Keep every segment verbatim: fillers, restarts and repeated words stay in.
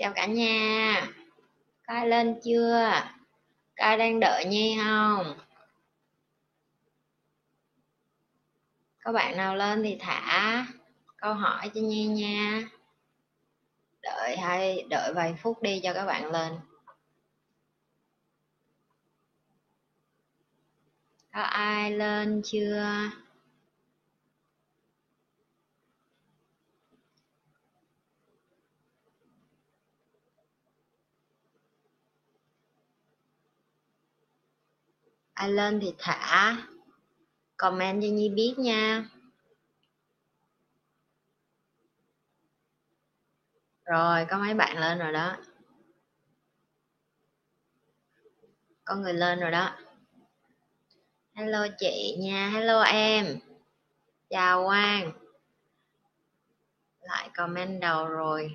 Chào cả nhà, coi lên chưa? Coi đang đợi Nhi không? Các bạn nào lên thì thả câu hỏi cho Nhi nha. Đợi hay đợi vài phút đi cho các bạn lên. Có ai lên chưa? Ai lên thì thả comment cho Nhi biết nha. Rồi, có mấy bạn lên rồi đó. Có người lên rồi đó. Hello chị nha, hello em. Chào Quang. Lại comment đầu rồi.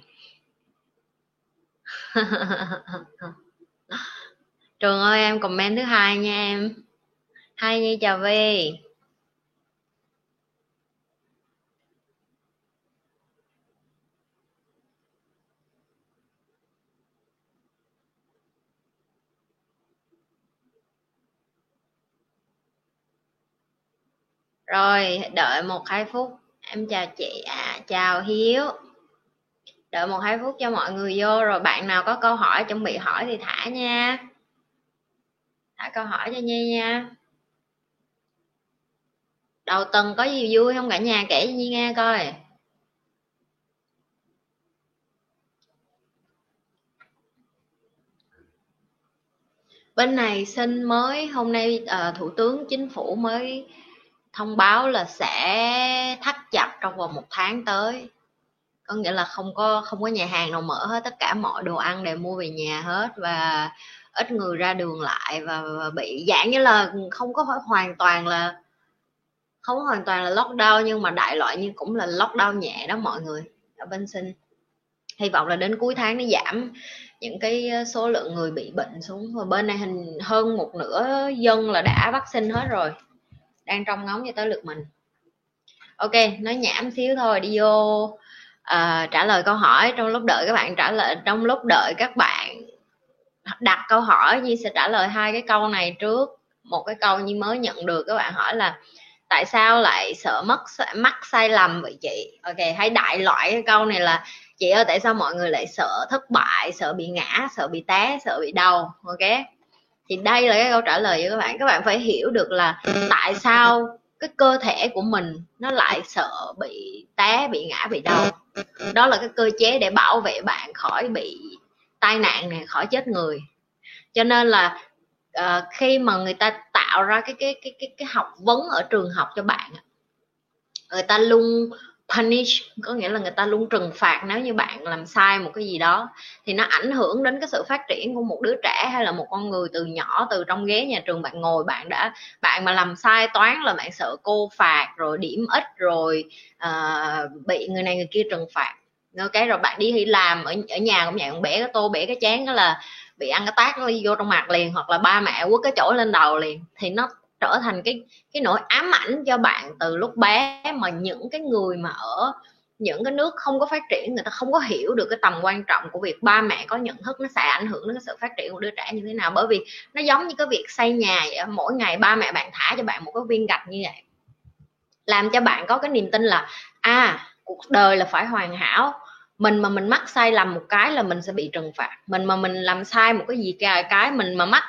Trường ơi, em comment thứ hai nha em. Hai Nhi chào Vi. Rồi, đợi một hai phút. Em chào chị ạ, à, chào Hiếu. Đợi một hai phút cho mọi người vô. Rồi bạn nào có câu hỏi, chuẩn bị hỏi thì thả nha. Thả câu hỏi cho Nhi nha. Đầu tuần có gì vui không cả nhà, kể cho Nhi nghe coi. Bên này xin mới hôm nay à, Thủ tướng Chính phủ mới thông báo là sẽ thắt chặt trong vòng một tháng tới. Có nghĩa là không có không có nhà hàng nào mở hết, tất cả mọi đồ ăn đều mua về nhà hết và ít người ra đường lại, và bị dạng như là không có hoàn toàn là không hoàn toàn là lockdown, nhưng mà đại loại như cũng là lockdown nhẹ đó mọi người. Ở bên Sinh hy vọng là đến cuối tháng nó giảm những cái số lượng người bị bệnh xuống. Rồi bên này hình hơn một nửa dân là đã vaccine hết rồi, đang trong ngóng cho tới lượt mình. Ok, nói nhảm xíu thôi, đi vô uh, trả lời câu hỏi. Trong lúc đợi các bạn trả lời, trong lúc đợi các bạn đặt câu hỏi, Nhi sẽ trả lời hai cái câu này trước. Một cái câu Nhi mới nhận được, các bạn hỏi là tại sao lại sợ mất mắc sai lầm vậy chị? Ok, hay đại loại cái câu này là chị ơi tại sao mọi người lại sợ thất bại, sợ bị ngã, sợ bị té, sợ bị đau. Ok, thì đây là cái câu trả lời cho các bạn. Các bạn phải hiểu được là tại sao cái cơ thể của mình nó lại sợ bị té, bị ngã, bị đau. Đó là cái cơ chế để bảo vệ bạn khỏi bị tai nạn này, khỏi chết người. Cho nên là uh, khi mà người ta tạo ra cái cái cái cái cái học vấn ở trường học cho bạn, người ta luôn punish, có nghĩa là người ta luôn trừng phạt nếu như bạn làm sai một cái gì đó, thì nó ảnh hưởng đến cái sự phát triển của một đứa trẻ hay là một con người từ nhỏ. Từ trong ghế nhà trường bạn ngồi, bạn đã bạn mà làm sai toán là bạn sợ cô phạt, rồi điểm ít, rồi uh, bị người này người kia trừng phạt. Okay, rồi bạn đi làm ở, ở nhà cũng vậy, bạn bẻ cái tô bẻ cái chén, đó là bị ăn cái tát nó đi vô trong mặt liền, hoặc là ba mẹ quất cái chổi lên đầu liền, thì nó trở thành cái cái nỗi ám ảnh cho bạn từ lúc bé. Mà những cái người mà ở những cái nước không có phát triển, người ta không có hiểu được cái tầm quan trọng của việc ba mẹ có nhận thức nó sẽ ảnh hưởng đến cái sự phát triển của đứa trẻ như thế nào. Bởi vì nó giống như cái việc xây nhà vậy, mỗi ngày ba mẹ bạn thả cho bạn một cái viên gạch như vậy, làm cho bạn có cái niềm tin là à, cuộc đời là phải hoàn hảo. Mình mà mình mắc sai lầm một cái là mình sẽ bị trừng phạt. Mình mà mình làm sai một cái gì cả, cái mình mà mắc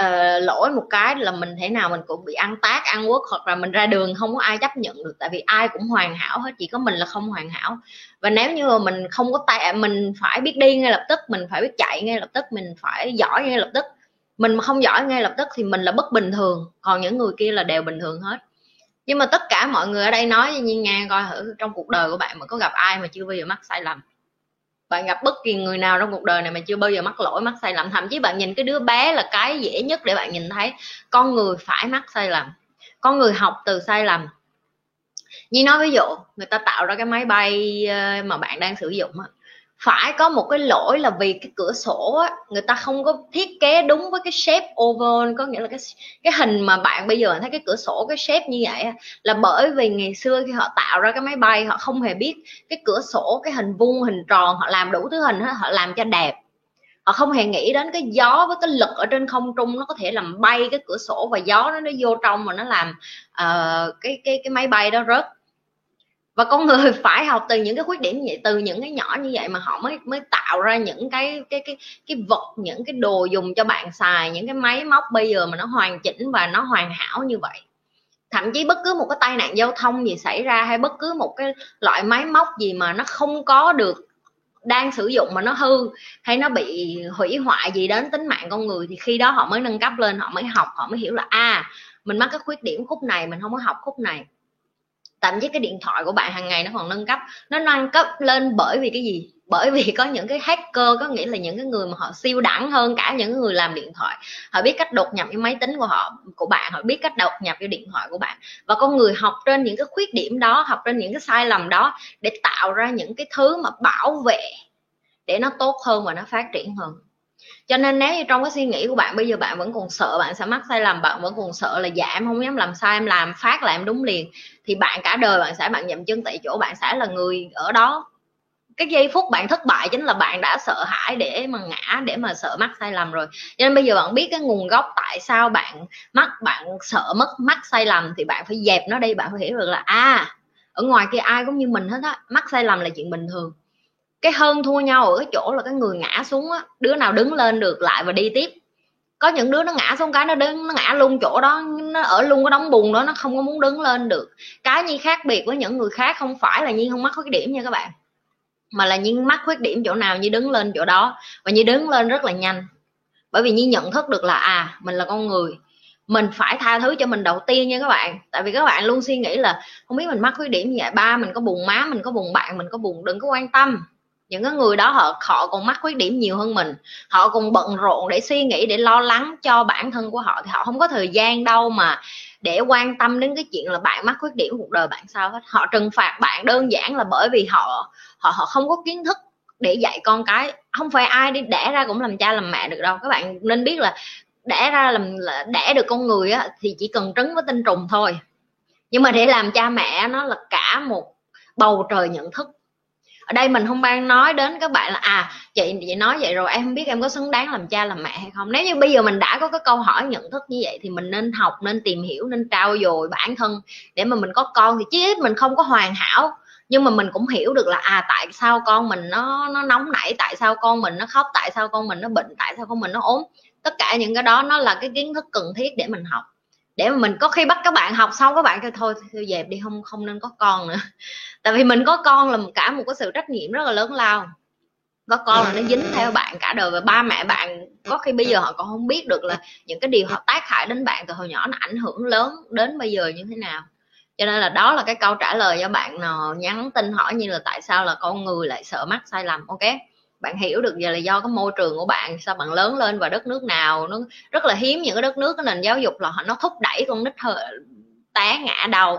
uh, lỗi một cái là mình thế nào mình cũng bị ăn tát, ăn quất, hoặc là mình ra đường không có ai chấp nhận được. Tại vì ai cũng hoàn hảo hết, chỉ có mình là không hoàn hảo. Và nếu như mà mình không có tay, mình phải biết đi ngay lập tức, mình phải biết chạy ngay lập tức, mình phải giỏi ngay lập tức. Mình mà không giỏi ngay lập tức thì mình là bất bình thường, còn những người kia là đều bình thường hết. Nhưng mà tất cả mọi người ở đây nói với Nhi nghe coi thử, trong cuộc đời của bạn mà có gặp ai mà chưa bao giờ mắc sai lầm? Bạn gặp bất kỳ người nào trong cuộc đời này mà chưa bao giờ mắc lỗi, mắc sai lầm? Thậm chí bạn nhìn cái đứa bé là cái dễ nhất để bạn nhìn thấy. Con người phải mắc sai lầm, con người học từ sai lầm. Nhi nói ví dụ, người ta tạo ra cái máy bay mà bạn đang sử dụng, phải có một cái lỗi là vì cái cửa sổ á, người ta không có thiết kế đúng với cái shape oval, có nghĩa là cái cái hình mà bạn bây giờ thấy cái cửa sổ cái shape như vậy là bởi vì ngày xưa khi họ tạo ra cái máy bay họ không hề biết cái cửa sổ cái hình vuông hình tròn, họ làm đủ thứ hình hết, họ làm cho đẹp, họ không hề nghĩ đến cái gió với cái lực ở trên không trung nó có thể làm bay cái cửa sổ và gió nó nó vô trong mà nó làm uh, cái cái cái máy bay đó rớt. Và con người phải học từ những cái khuyết điểm như vậy, từ những cái nhỏ như vậy mà họ mới mới tạo ra những cái cái cái cái vật, những cái đồ dùng cho bạn xài, những cái máy móc bây giờ mà nó hoàn chỉnh và nó hoàn hảo như vậy. Thậm chí bất cứ một cái tai nạn giao thông gì xảy ra hay bất cứ một cái loại máy móc gì mà nó không có được đang sử dụng mà nó hư hay nó bị hủy hoại gì đến tính mạng con người, thì khi đó họ mới nâng cấp lên, họ mới học, họ mới hiểu là à, mình mắc cái khuyết điểm khúc này, mình không có học khúc này. Thậm chí cái điện thoại của bạn hàng ngày nó còn nâng cấp, nó nâng cấp lên bởi vì cái gì? Bởi vì có những cái hacker, có nghĩa là những cái người mà họ siêu đẳng hơn cả những người làm điện thoại, họ biết cách đột nhập cái máy tính của họ của bạn, họ biết cách đột nhập cái điện thoại của bạn. Và con người học trên những cái khuyết điểm đó, học trên những cái sai lầm đó để tạo ra những cái thứ mà bảo vệ để nó tốt hơn và nó phát triển hơn. Cho nên nếu như trong cái suy nghĩ của bạn bây giờ bạn vẫn còn sợ bạn sẽ mắc sai lầm, bạn vẫn còn sợ là dạ em không dám làm sai, em làm phát là em đúng liền, thì bạn cả đời bạn sẽ bạn dậm chân tại chỗ, bạn sẽ là người ở đó. Cái giây phút bạn thất bại chính là bạn đã sợ hãi để mà ngã, để mà sợ mắc sai lầm rồi. Cho nên bây giờ bạn biết cái nguồn gốc tại sao bạn mắc, bạn sợ mất mắc sai lầm thì bạn phải dẹp nó đi. Bạn phải hiểu được là à, ở ngoài kia ai cũng như mình hết á, mắc sai lầm là chuyện bình thường. Cái hơn thua nhau ở cái chỗ là cái người ngã xuống á, đứa nào đứng lên được lại và đi tiếp. Có những đứa nó ngã xuống cái nó đứng, nó ngã luôn chỗ đó, nó ở luôn cái đống bùn đó, nó không có muốn đứng lên được. Cái Nhi khác biệt với những người khác không phải là Nhi không mắc khuyết điểm nha các bạn, mà là Nhi mắc khuyết điểm chỗ nào Nhi đứng lên chỗ đó, và Nhi đứng lên rất là nhanh. Bởi vì Nhi nhận thức được là à, mình là con người, mình phải tha thứ cho mình đầu tiên nha các bạn. Tại vì các bạn luôn suy nghĩ là không biết mình mắc khuyết điểm như vậy, ba mình có buồn má, mình có buồn bạn, mình có buồn, đừng có quan tâm. Những cái người đó họ, họ còn mắc khuyết điểm nhiều hơn mình, họ còn bận rộn để suy nghĩ, để lo lắng cho bản thân của họ, thì họ không có thời gian đâu mà để quan tâm đến cái chuyện là bạn mắc khuyết điểm cuộc đời bạn sao hết. Họ trừng phạt bạn đơn giản là bởi vì họ họ họ không có kiến thức để dạy con cái. Không phải ai đi đẻ ra cũng làm cha làm mẹ được đâu các bạn, nên biết là đẻ ra làm là đẻ được con người á, thì chỉ cần trứng với tinh trùng thôi, nhưng mà để làm cha mẹ nó là cả một bầu trời nhận thức. Ở đây mình không đang nói đến các bạn là à chị chị nói vậy rồi em không biết em có xứng đáng làm cha làm mẹ hay không. Nếu như bây giờ mình đã có cái câu hỏi nhận thức như vậy thì mình nên học, nên tìm hiểu, nên trau dồi bản thân để mà mình có con thì chứ ít mình không có hoàn hảo, nhưng mà mình cũng hiểu được là à tại sao con mình nó nó nóng nảy, tại sao con mình nó khóc, tại sao con mình nó bệnh, tại sao con mình nó ốm. Tất cả những cái đó nó là cái kiến thức cần thiết để mình học, để mà mình có khi bắt các bạn học xong các bạn kêu thôi thôi dẹp đi, không không nên có con nữa. Tại vì mình có con là cả một cái sự trách nhiệm rất là lớn lao, có con là nó dính theo bạn cả đời. Và ba mẹ bạn có khi bây giờ họ còn không biết được là những cái điều họ tác hại đến bạn từ hồi nhỏ nó ảnh hưởng lớn đến bây giờ như thế nào. Cho nên là đó là cái câu trả lời cho bạn nào nhắn tin hỏi như là tại sao là con người lại sợ mắc sai lầm. Ok, bạn hiểu được giờ là do cái môi trường của bạn, sao bạn lớn lên và đất nước nào. Nó rất là hiếm những cái đất nước cái nền giáo dục là nó thúc đẩy con nít té ngã đầu.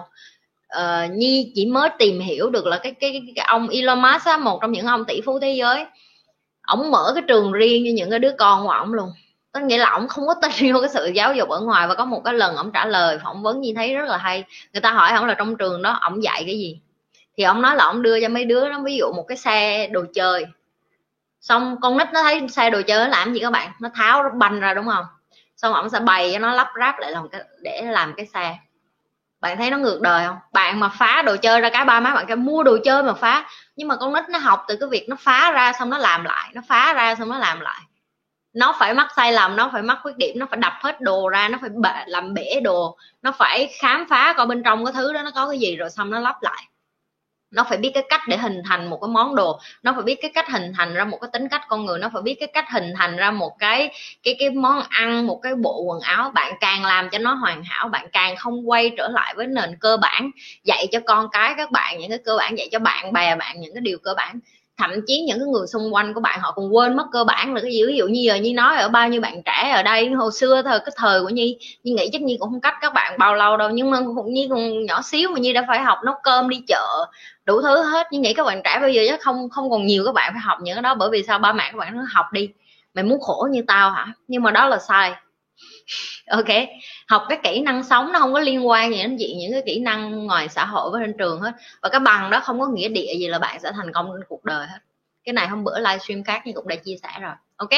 Uh, Nhi chỉ mới tìm hiểu được là cái cái, cái ông Elon Musk á, một trong những ông tỷ phú thế giới, ổng mở cái trường riêng cho những cái đứa con của ổng luôn. Có nghĩa là ổng không có tin vô cái sự giáo dục ở ngoài. Và có một cái lần ổng trả lời phỏng vấn Nhi thấy rất là hay, người ta hỏi ổng là trong trường đó ổng dạy cái gì, thì ổng nói là ổng đưa cho mấy đứa nó ví dụ một cái xe đồ chơi, xong con nít nó thấy xe đồ chơi nó làm gì các bạn, nó tháo nó banh ra đúng không, xong ổng sẽ bày cho nó lắp ráp lại làm cái, để làm cái xe. Bạn thấy nó ngược đời không? Bạn mà phá đồ chơi ra cái ba má bạn cái mua đồ chơi mà phá. Nhưng mà con nít nó học từ cái việc nó phá ra xong nó làm lại, nó phá ra xong nó làm lại. Nó phải mắc sai lầm, nó phải mắc khuyết điểm, nó phải đập hết đồ ra, nó phải làm bể đồ, nó phải khám phá coi bên trong cái thứ đó nó có cái gì rồi xong nó lắp lại. Nó phải biết cái cách để hình thành một cái món đồ, nó phải biết cái cách hình thành ra một cái tính cách con người, nó phải biết cái cách hình thành ra một cái cái cái món ăn, một cái bộ quần áo. Bạn càng làm cho nó hoàn hảo, bạn càng không quay trở lại với nền cơ bản dạy cho con cái các bạn, những cái cơ bản dạy cho bạn bè bạn, những cái điều cơ bản, thậm chí những cái người xung quanh của bạn họ còn quên mất cơ bản là cái gì. Ví dụ như giờ Nhi nói ở bao nhiêu bạn trẻ ở đây hồi xưa thời cái thời của Nhi, Nhi nghĩ chắc Nhi cũng không cách các bạn bao lâu đâu, nhưng mà Nhi còn nhỏ xíu mà Nhi đã phải học nấu cơm, đi chợ, đủ thứ hết. Nhi nghĩ các bạn trẻ bây giờ chắc không không còn nhiều các bạn phải học những cái đó, bởi vì sao, ba mẹ các bạn nó học đi, mày muốn khổ như tao hả? Nhưng mà đó là sai. Ok, học cái kỹ năng sống nó không có liên quan gì đến chuyện những cái kỹ năng ngoài xã hội với trên trường hết, và cái bằng đó không có nghĩa địa gì là bạn sẽ thành công trong cuộc đời hết. Cái này hôm bữa livestream khác nhưng cũng đã chia sẻ rồi. Ok,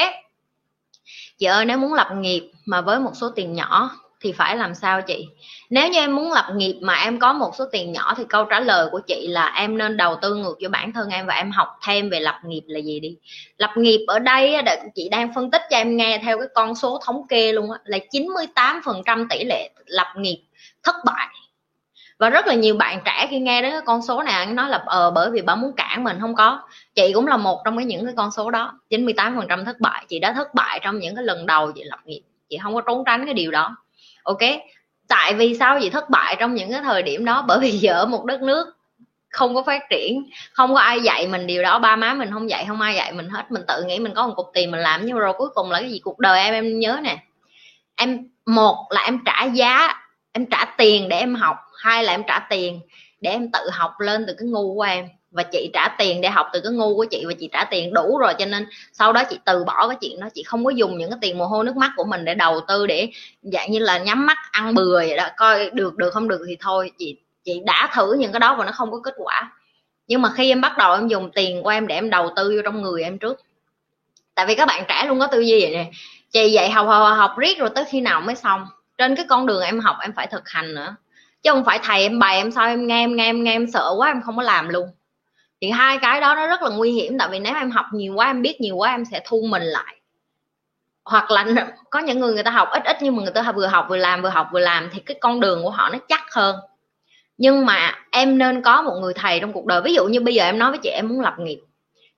chị ơi, nếu muốn lập nghiệp mà với một số tiền nhỏ thì phải làm sao chị? Nếu như em muốn lập nghiệp mà em có một số tiền nhỏ thì câu trả lời của chị là em nên đầu tư ngược cho bản thân em và em học thêm về lập nghiệp là gì đi. Lập nghiệp ở đây chị đang phân tích cho em nghe theo cái con số thống kê luôn á, là chín mươi tám phần trăm tỷ lệ lập nghiệp thất bại. Và rất là nhiều bạn trẻ khi nghe đến cái con số này nói là ờ bởi vì bà muốn cản mình, không có. Chị cũng là một trong cái những cái con số đó, chín mươi tám phần trăm thất bại. Chị đã thất bại trong những cái lần đầu chị lập nghiệp, chị không có trốn tránh cái điều đó. Ok, tại vì sao chị thất bại trong những cái thời điểm đó? Bởi vì giờ ở một đất nước không có phát triển, không có ai dạy mình điều đó, ba má mình không dạy, không ai dạy mình hết. Mình tự nghĩ mình có một cục tiền mình làm, nhưng rồi cuối cùng là cái gì? Cuộc đời em, em nhớ nè, em một là em trả giá, em trả tiền để em học, hai là em trả tiền để em tự học lên từ cái ngu của em. Và chị trả tiền để học từ cái ngu của chị, và chị trả tiền đủ rồi cho nên sau đó chị từ bỏ cái chuyện đó. Chị không có dùng những cái tiền mồ hôi nước mắt của mình để đầu tư, để dạng như là nhắm mắt ăn bừa vậy đó, coi được được không được thì thôi. Chị chị đã thử những cái đó và nó không có kết quả. Nhưng mà khi em bắt đầu em dùng tiền của em để em đầu tư vô trong người em trước, tại vì các bạn trẻ luôn có tư duy vậy nè, chị dạy học học, học riết rồi tới khi nào mới xong. Trên cái con đường em học em phải thực hành nữa, chứ không phải thầy em bày em sao em nghe em nghe em nghe em sợ quá em không có làm luôn. Thì hai cái đó nó rất là nguy hiểm, tại vì nếu em học nhiều quá, em biết nhiều quá, em sẽ thu mình lại. Hoặc là có những người người ta học ít ít nhưng mà người ta vừa học vừa làm, vừa học vừa làm thì cái con đường của họ nó chắc hơn. Nhưng mà em nên có một người thầy trong cuộc đời. Ví dụ như bây giờ em nói với chị em muốn lập nghiệp,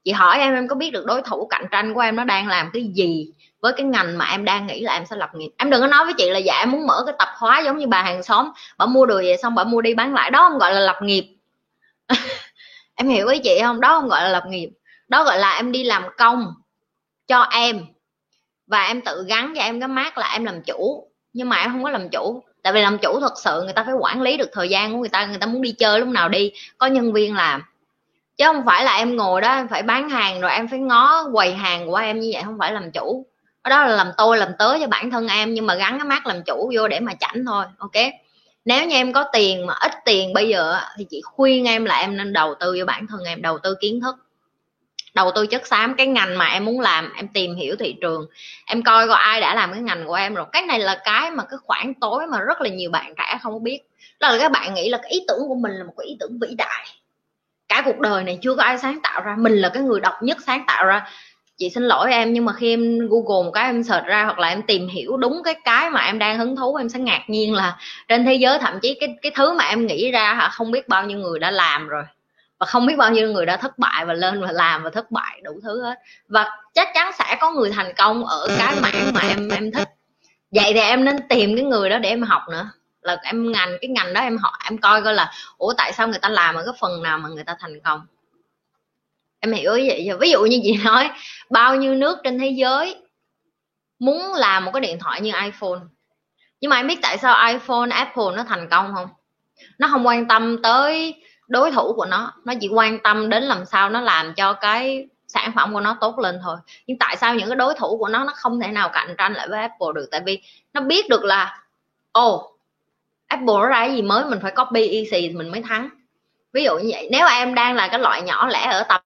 chị hỏi em em có biết được đối thủ cạnh tranh của em nó đang làm cái gì với cái ngành mà em đang nghĩ là em sẽ lập nghiệp. Em đừng có nói với chị là dạ em muốn mở cái tạp hóa giống như bà hàng xóm, bà mua đồ về xong bà mua đi bán lại, đó không gọi là lập nghiệp. Em hiểu ý chị không? Đó không gọi là lập nghiệp, đó gọi là em đi làm công cho em và em tự gắn cho em cái mác là em làm chủ. Nhưng mà em không có làm chủ, tại vì làm chủ thật sự người ta phải quản lý được thời gian của người ta, người ta muốn đi chơi lúc nào đi, có nhân viên làm, chứ không phải là em ngồi đó em phải bán hàng rồi em phải ngó quầy hàng của em. Như vậy không phải làm chủ, đó là làm tôi làm tớ cho bản thân em, nhưng mà gắn cái mác làm chủ vô để mà chảnh thôi. Ok, nếu như em có tiền mà ít tiền bây giờ thì chị khuyên em là em nên đầu tư cho bản thân em, đầu tư kiến thức, đầu tư chất xám. Cái ngành mà em muốn làm em tìm hiểu thị trường, em coi có ai đã làm cái ngành của em rồi. Cái này là cái mà cái khoảng tối mà rất là nhiều bạn trẻ không có biết, đó là các bạn nghĩ là cái ý tưởng của mình là một cái ý tưởng vĩ đại, cả cuộc đời này chưa có ai sáng tạo ra, mình là cái người độc nhất sáng tạo ra. Chị xin lỗi em, nhưng mà khi em Google một cái, em search ra hoặc là em tìm hiểu đúng cái cái mà em đang hứng thú, em sẽ ngạc nhiên là trên thế giới thậm chí cái cái thứ mà em nghĩ ra hả, không biết bao nhiêu người đã làm rồi, và không biết bao nhiêu người đã thất bại và lên và làm và thất bại đủ thứ hết. Và chắc chắn sẽ có người thành công ở cái mảng mà em em thích. Vậy thì em nên tìm cái người đó để em học nữa, là em ngành cái ngành đó em học, em coi coi là ủa tại sao người ta làm ở cái phần nào mà người ta thành công. Em hiểu ý vậy. Ví dụ như chị nói bao nhiêu nước trên thế giới muốn làm một cái điện thoại như iPhone, nhưng mà em biết tại sao iPhone, Apple nó thành công không? Nó không quan tâm tới đối thủ của nó, nó chỉ quan tâm đến làm sao nó làm cho cái sản phẩm của nó tốt lên thôi. Nhưng tại sao những cái đối thủ của nó nó không thể nào cạnh tranh lại với Apple được? Tại vì nó biết được là ồ oh, Apple nó ra cái gì mới mình phải copy easy mình mới thắng. Ví dụ như vậy. Nếu mà em đang là cái loại nhỏ lẻ ở tầm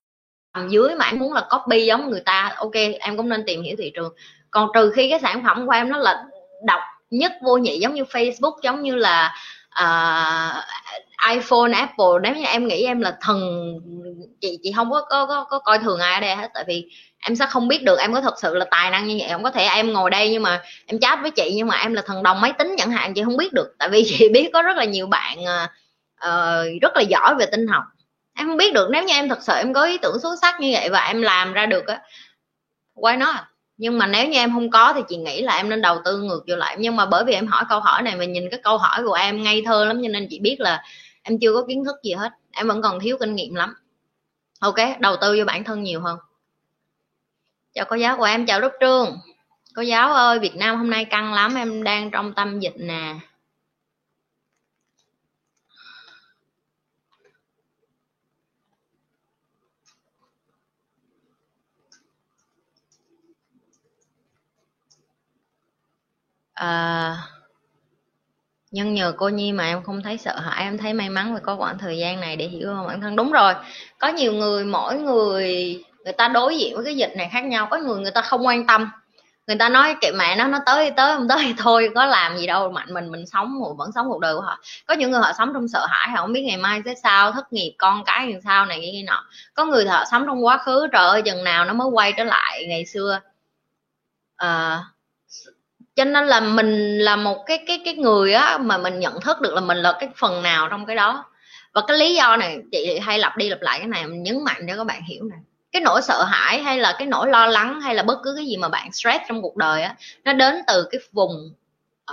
dưới mà em muốn là copy giống người ta, ok em cũng nên tìm hiểu thị trường. Còn trừ khi cái sản phẩm của em nó là độc nhất vô nhị, giống như Facebook, giống như là uh, iPhone, Apple. Nếu như em nghĩ em là thần, chị chị không có có, có có coi thường ai ở đây hết, tại vì em sẽ không biết được em có thật sự là tài năng như vậy. Không có thể em ngồi đây nhưng mà em chat với chị nhưng mà em là thần đồng máy tính chẳng hạn, chị không biết được. Tại vì chị biết có rất là nhiều bạn uh, rất là giỏi về tin học, em không biết được. Nếu như em thật sự em có ý tưởng xuất sắc như vậy và em làm ra được á, why not? Nhưng mà nếu như em không có thì chị nghĩ là em nên đầu tư ngược vô lại. Nhưng mà bởi vì em hỏi câu hỏi này và nhìn cái câu hỏi của em ngây thơ lắm cho nên chị biết là em chưa có kiến thức gì hết, em vẫn còn thiếu kinh nghiệm lắm. Ok, đầu tư vô bản thân nhiều hơn. Chào cô giáo của em, chào Đức Trương. Cô giáo ơi, Việt Nam hôm nay căng lắm, em đang trong tâm dịch nè. À, nhưng nhờ cô Nhi mà em không thấy sợ hãi, em thấy may mắn vì có khoảng thời gian này để hiểu hơn bản thân. Đúng rồi, có nhiều người, mỗi người người ta đối diện với cái dịch này khác nhau. Có người người ta không quan tâm, người ta nói kệ mẹ nó, nó tới thì tới, không tới thì thôi, có làm gì đâu, mạnh mình mình sống, mình vẫn sống cuộc đời của họ. Có những người họ sống trong sợ hãi, họ không biết ngày mai sẽ sao, thất nghiệp, con cái làm sao này cái nọ. Có người họ sống trong quá khứ, trời ơi chừng nào nó mới quay trở lại ngày xưa. À, cho nên là mình là một cái cái cái người á mà mình nhận thức được là mình là cái phần nào trong cái đó. Và cái lý do này chị hay lặp đi lặp lại cái này, mình nhấn mạnh để các bạn hiểu này. Cái nỗi sợ hãi hay là cái nỗi lo lắng hay là bất cứ cái gì mà bạn stress trong cuộc đời á, nó đến từ cái vùng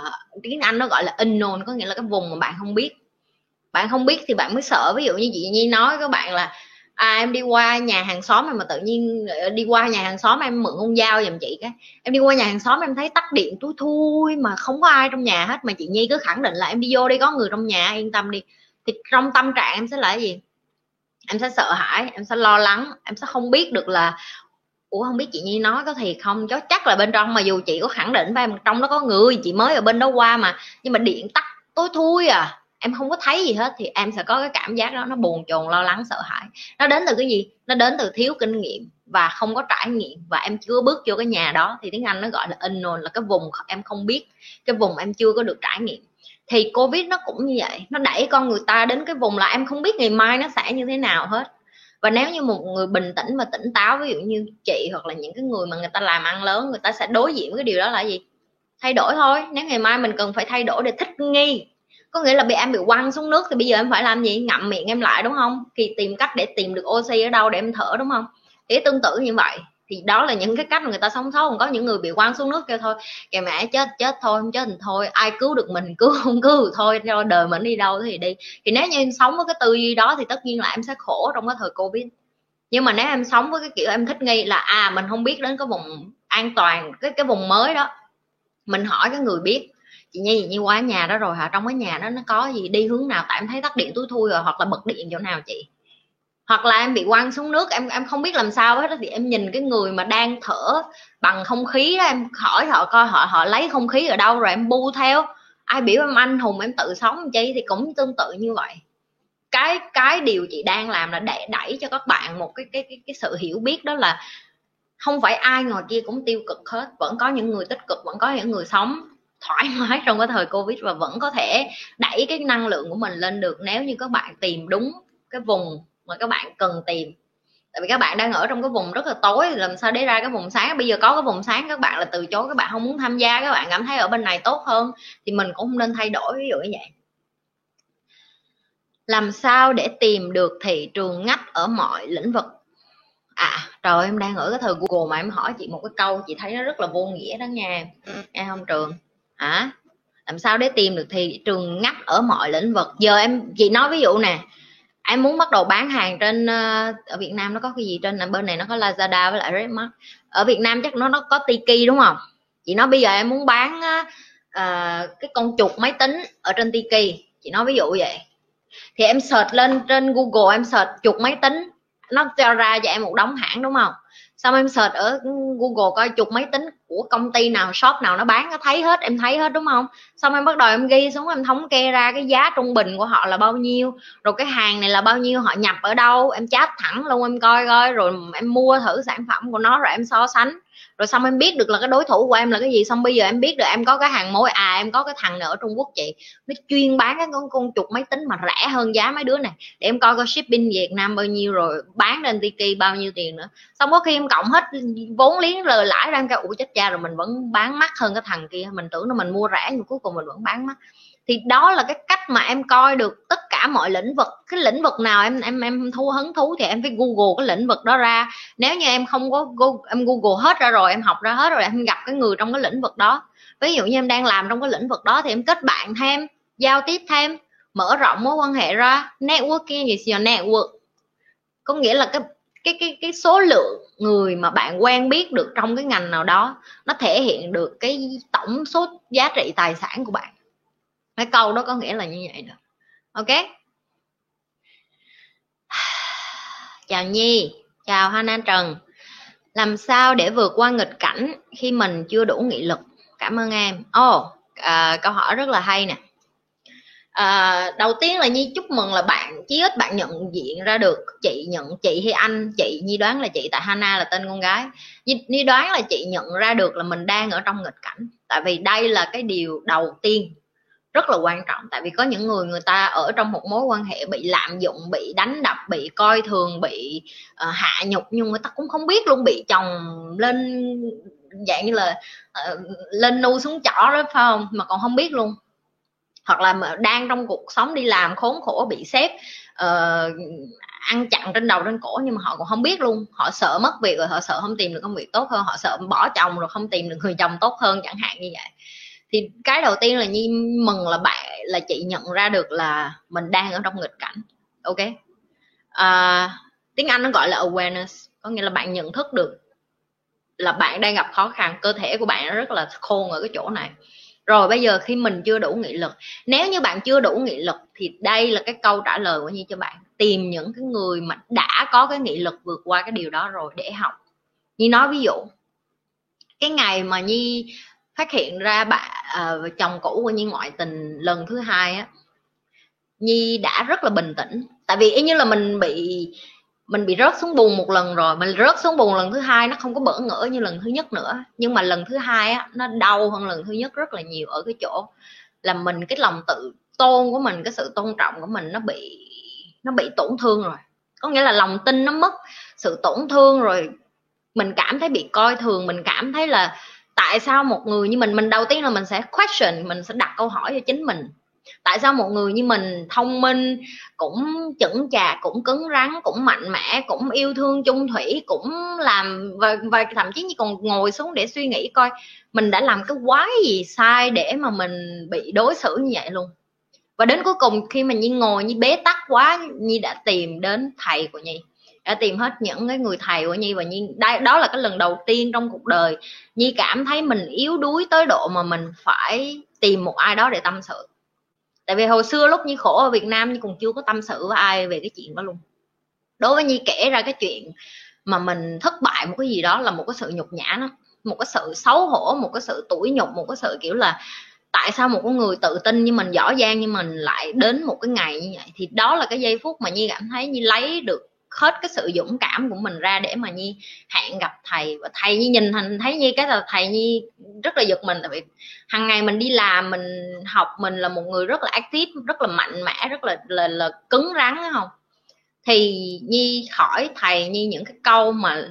uh, tiếng Anh nó gọi là unknown, có nghĩa là cái vùng mà bạn không biết. Bạn không biết thì bạn mới sợ. Ví dụ như chị Nhi nói các bạn là à, em đi qua nhà hàng xóm mà tự nhiên đi qua nhà hàng xóm em mượn con dao giùm chị cái. Em đi qua nhà hàng xóm em thấy tắt điện túi thui mà không có ai trong nhà hết, mà chị Nhi cứ khẳng định là em đi vô đi có người trong nhà, yên tâm đi. Thì trong tâm trạng em sẽ là cái gì? Em sẽ sợ hãi, em sẽ lo lắng, em sẽ không biết được là ủa không biết chị Nhi nói có thiệt không, chứ chắc là bên trong mà dù chị có khẳng định với em trong đó có người, chị mới ở bên đó qua mà, nhưng mà điện tắt tối thui à, em không có thấy gì hết, thì em sẽ có cái cảm giác đó, nó bồn chồn, lo lắng, sợ hãi. Nó đến từ cái gì? Nó đến từ thiếu kinh nghiệm và không có trải nghiệm, và em chưa bước vô cái nhà đó, thì tiếng Anh nó gọi là unknown, là cái vùng em không biết, cái vùng em chưa có được trải nghiệm. Thì Covid nó cũng như vậy, nó đẩy con người ta đến cái vùng là em không biết ngày mai nó sẽ như thế nào hết. Và nếu như một người bình tĩnh và tỉnh táo, ví dụ như chị hoặc là những cái người mà người ta làm ăn lớn, người ta sẽ đối diện với cái điều đó là gì? Thay đổi thôi. Nếu ngày mai mình cần phải thay đổi để thích nghi, có nghĩa là bị em bị quăng xuống nước thì bây giờ em phải làm gì? Ngậm miệng em lại, đúng không? Thì tìm cách để tìm được oxy ở đâu để em thở, đúng không? Thì tương tự như vậy, thì đó là những cái cách mà người ta sống sót. Còn có những người bị quăng xuống nước kêu thôi kìa mẹ, chết chết thôi, không chết thì thôi, ai cứu được mình cứu, không cứu thôi, cho đời mình đi đâu thì đi. Thì nếu như em sống với cái tư duy đó thì tất nhiên là em sẽ khổ trong cái thời Covid. Nhưng mà nếu em sống với cái kiểu em thích nghi là à mình không biết đến cái vùng an toàn, cái cái vùng mới đó, mình hỏi cái người biết. Chị Nhi như qua nhà đó rồi hả, trong cái nhà đó nó có gì, đi hướng nào, tại em thấy tắt điện túi thui rồi, hoặc là bật điện chỗ nào chị, hoặc là em bị quăng xuống nước, em em không biết làm sao hết. Thì em nhìn cái người mà đang thở bằng không khí đó, em hỏi họ coi họ họ lấy không khí ở đâu rồi em bu theo, ai biểu em anh hùng em tự sống chi. Thì cũng tương tự như vậy, cái cái điều chị đang làm là để đẩy cho các bạn một cái cái cái, cái sự hiểu biết đó là không phải ai ngồi kia cũng tiêu cực hết, vẫn có những người tích cực, vẫn có những người sống thoải mái trong cái thời Covid, và vẫn có thể đẩy cái năng lượng của mình lên được nếu như các bạn tìm đúng cái vùng mà các bạn cần tìm. Tại vì các bạn đang ở trong cái vùng rất là tối, làm sao để ra cái vùng sáng. Bây giờ có cái vùng sáng các bạn là từ chối, các bạn không muốn tham gia, các bạn cảm thấy ở bên này tốt hơn, thì mình cũng không nên thay đổi, ví dụ như vậy. Làm sao để tìm được thị trường ngách ở mọi lĩnh vực? À trời ơi, em đang ở cái thời Google mà em hỏi chị một cái câu chị thấy nó rất là vô nghĩa đó nha em không Trường hả? À, làm sao để tìm được thị trường ngách ở mọi lĩnh vực? Giờ em chị nói ví dụ nè, em muốn bắt đầu bán hàng trên ở Việt Nam nó có cái gì trên này, bên này nó có Lazada với lại Redmart, ở Việt Nam chắc nó nó có Tiki đúng không? Chị nói bây giờ em muốn bán uh, cái con chuột máy tính ở trên Tiki, chị nói ví dụ vậy, thì em search lên trên Google, em search chuột máy tính, nó cho ra cho em một đống hãng đúng không? Xong em search ở Google coi chuột máy tính của công ty nào, shop nào nó bán, nó thấy hết, em thấy hết đúng không? Xong em bắt đầu em ghi xuống, em thống kê ra cái giá trung bình của họ là bao nhiêu, rồi cái hàng này là bao nhiêu, họ nhập ở đâu, em chat thẳng luôn, em coi coi, rồi em mua thử sản phẩm của nó, rồi em so sánh. Rồi xong em biết được là cái đối thủ của em là cái gì. Xong bây giờ em biết được em có cái hàng mối, à em có cái thằng ở Trung Quốc chị, nó chuyên bán cái con, con chuột máy tính mà rẻ hơn giá mấy đứa này, để em coi coi shipping Việt Nam bao nhiêu, rồi bán lên Tiki bao nhiêu tiền nữa. Xong có khi em cộng hết vốn liếng lời lãi ra em coi ủa chết cha, rồi mình vẫn bán mắc hơn cái thằng kia, mình tưởng là mình mua rẻ nhưng cuối cùng mình vẫn bán mắc. Thì đó là cái cách mà em coi được tất cả mọi lĩnh vực. Cái lĩnh vực nào em em em thu hứng thú thì em phải Google cái lĩnh vực đó ra. Nếu như em không có Google, em Google hết ra rồi, em học ra hết rồi, em gặp cái người trong cái lĩnh vực đó, ví dụ như em đang làm trong cái lĩnh vực đó thì em kết bạn thêm, giao tiếp thêm, mở rộng mối quan hệ ra. Networking is your network, có nghĩa là cái cái cái cái số lượng người mà bạn quen biết được trong cái ngành nào đó nó thể hiện được cái tổng số giá trị tài sản của bạn. Cái câu đó có nghĩa là như vậy đó. Ok. Chào Nhi, chào Hana Trần. Làm sao để vượt qua nghịch cảnh khi mình chưa đủ nghị lực? Cảm ơn em. Ồ, oh, à, câu hỏi rất là hay nè. À, đầu tiên là Nhi chúc mừng là bạn chí ít bạn nhận diện ra được chị nhận chị hay anh chị. Nhi đoán là chị, tại Hana là tên con gái. Nhi, Nhi đoán là chị nhận ra được là mình đang ở trong nghịch cảnh. Tại vì đây là cái điều đầu tiên rất là quan trọng. Tại vì có những người người ta ở trong một mối quan hệ bị lạm dụng, bị đánh đập, bị coi thường, bị uh, hạ nhục, nhưng người ta cũng không biết luôn, bị chồng lên dạng như là uh, lên nu xuống chỏ đó, phải không, mà còn không biết luôn. Hoặc là mà đang trong cuộc sống đi làm khốn khổ, bị sếp uh, ăn chặn trên đầu trên cổ, nhưng mà họ còn không biết luôn. Họ sợ mất việc, rồi họ sợ không tìm được công việc tốt hơn, họ sợ bỏ chồng rồi không tìm được người chồng tốt hơn chẳng hạn như vậy. Thì cái đầu tiên là Nhi mừng là bạn, là chị nhận ra được là mình đang ở trong nghịch cảnh. Ok. À, tiếng Anh nó gọi là awareness, có nghĩa là bạn nhận thức được là bạn đang gặp khó khăn, cơ thể của bạn nó rất là khôn ở cái chỗ này. Rồi bây giờ khi mình chưa đủ nghị lực, nếu như bạn chưa đủ nghị lực thì đây là cái câu trả lời của Nhi cho bạn. Tìm những cái người mà đã có cái nghị lực vượt qua cái điều đó rồi để học. Nhi nói ví dụ, cái ngày mà Nhi phát hiện ra bà, à, chồng cũ của Nhi ngoại tình lần thứ hai á, Nhi đã rất là bình tĩnh. Tại vì ý như là mình bị mình bị rớt xuống bùn một lần rồi, mình rớt xuống bùn lần thứ hai nó không có bỡ ngỡ như lần thứ nhất nữa, nhưng mà lần thứ hai á nó đau hơn lần thứ nhất rất là nhiều ở cái chỗ là mình, cái lòng tự tôn của mình, cái sự tôn trọng của mình nó bị nó bị tổn thương rồi. Có nghĩa là lòng tin nó mất, sự tổn thương rồi, mình cảm thấy bị coi thường, mình cảm thấy là tại sao một người như mình, mình đầu tiên là mình sẽ question, mình sẽ đặt câu hỏi cho chính mình. Tại sao một người như mình thông minh, cũng chững chạc, cũng cứng rắn, cũng mạnh mẽ, cũng yêu thương chung thủy, cũng làm và, và thậm chí như còn ngồi xuống để suy nghĩ coi mình đã làm cái quái gì sai để mà mình bị đối xử như vậy luôn. Và đến cuối cùng khi mà Nhi ngồi Nhi bế tắc quá, Nhi đã tìm đến thầy của Nhi, đã tìm hết những cái người thầy của Nhi. Và Nhi đó là cái lần đầu tiên trong cuộc đời Nhi cảm thấy mình yếu đuối tới độ mà mình phải tìm một ai đó để tâm sự. Tại vì hồi xưa lúc Nhi khổ ở Việt Nam, Nhi còn chưa có tâm sự với ai về cái chuyện đó luôn. Đối với Nhi, kể ra cái chuyện mà mình thất bại một cái gì đó là một cái sự nhục nhã đó, một cái sự xấu hổ, một cái sự tủi nhục, một cái sự kiểu là tại sao một con người tự tin như mình, giỏi giang như mình lại đến một cái ngày như vậy. Thì đó là cái giây phút mà Nhi cảm thấy Nhi lấy được hết cái sự dũng cảm của mình ra để mà Nhi hẹn gặp thầy. Và thầy Nhi nhìn thành thấy Nhi cái là thầy Nhi rất là giật mình. Tại vì hàng ngày mình đi làm, mình học, mình là một người rất là active, rất là mạnh mẽ, rất là là, là cứng rắn, đúng không? Thì Nhi hỏi thầy Nhi những cái câu mà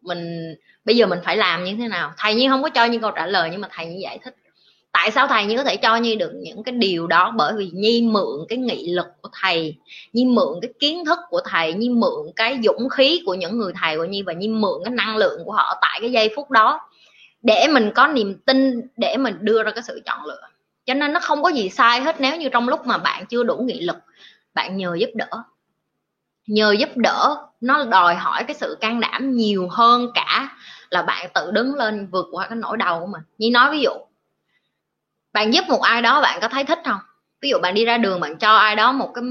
mình bây giờ mình phải làm như thế nào. Thầy Nhi không có cho Nhi câu trả lời, nhưng mà thầy Nhi giải thích tại sao thầy Nhi có thể cho Nhi được những cái điều đó. Bởi vì Nhi mượn cái nghị lực của thầy, Nhi mượn cái kiến thức của thầy, Nhi mượn cái dũng khí của những người thầy của Nhi, và Nhi mượn cái năng lượng của họ tại cái giây phút đó để mình có niềm tin, để mình đưa ra cái sự chọn lựa. Cho nên nó không có gì sai hết nếu như trong lúc mà bạn chưa đủ nghị lực, bạn nhờ giúp đỡ. Nhờ giúp đỡ nó đòi hỏi cái sự can đảm nhiều hơn cả là bạn tự đứng lên vượt qua cái nỗi đau của mình. Nhi nói ví dụ, bạn giúp một ai đó bạn có thấy thích không? Ví dụ bạn đi ra đường bạn cho ai đó một cái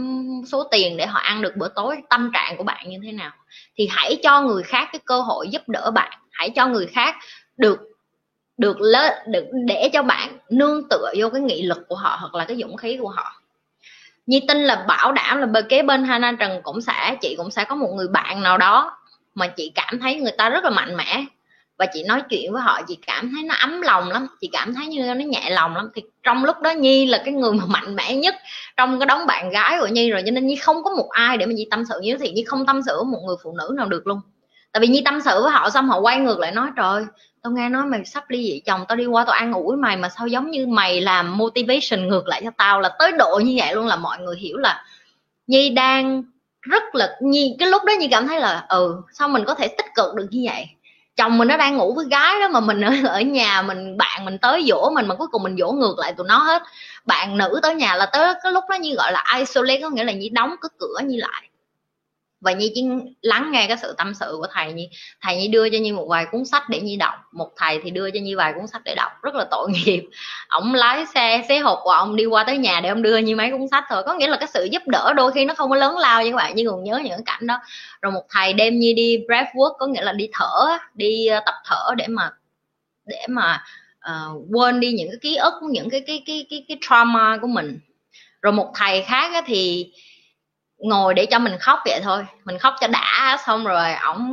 số tiền để họ ăn được bữa tối, tâm trạng của bạn như thế nào? Thì hãy cho người khác cái cơ hội giúp đỡ bạn, hãy cho người khác được được được để cho bạn nương tựa vô cái nghị lực của họ hoặc là cái dũng khí của họ. Nhi tin là bảo đảm là bờ kế bên Hana Trần cũng sẽ, chị cũng sẽ có một người bạn nào đó mà chị cảm thấy người ta rất là mạnh mẽ. Và chị nói chuyện với họ, chị cảm thấy nó ấm lòng lắm, chị cảm thấy như nó nhẹ lòng lắm. Thì trong lúc đó Nhi là cái người mà mạnh mẽ nhất trong cái đống bạn gái của Nhi rồi. Cho nên Nhi không có một ai để mà Nhi tâm sự như thế. Thì Nhi không tâm sự với một người phụ nữ nào được luôn. Tại vì Nhi tâm sự với họ xong họ quay ngược lại nói trời ơi, tao nghe nói mày sắp ly dị chồng, tao đi qua tao an ủi mày mà sao giống như mày làm motivation ngược lại cho tao. Là tới độ như vậy luôn, là mọi người hiểu là Nhi đang rất là Nhi. Cái lúc đó Nhi cảm thấy là ừ, sao mình có thể tích cực được như vậy. Chồng mình nó đang ngủ với gái đó mà mình ở nhà, mình bạn mình tới dỗ mình mà cuối cùng mình dỗ ngược lại tụi nó hết. Bạn nữ tới nhà là tới cái lúc đó Nhi gọi là isolate, có nghĩa là Nhi đóng cái cửa Nhi lại. Và Nhi chỉ lắng nghe cái sự tâm sự của thầy Nhi. Thầy Nhi đưa cho Nhi một vài cuốn sách để Nhi đọc, một thầy thì đưa cho Nhi vài cuốn sách để đọc. Rất là tội nghiệp, ổng lái xe xế hộp của ông đi qua tới nhà để ông đưa Nhi mấy cuốn sách thôi. Có nghĩa là cái sự giúp đỡ đôi khi nó không có lớn lao như các bạn. Nhi còn nhớ những cảnh đó. Rồi một thầy đem Nhi đi breathwork, có nghĩa là đi thở, đi tập thở để mà để mà uh, quên đi những cái ký ức, những cái cái cái cái cái trauma của mình. Rồi một thầy khác thì ngồi để cho mình khóc vậy thôi, mình khóc cho đã, xong rồi ổng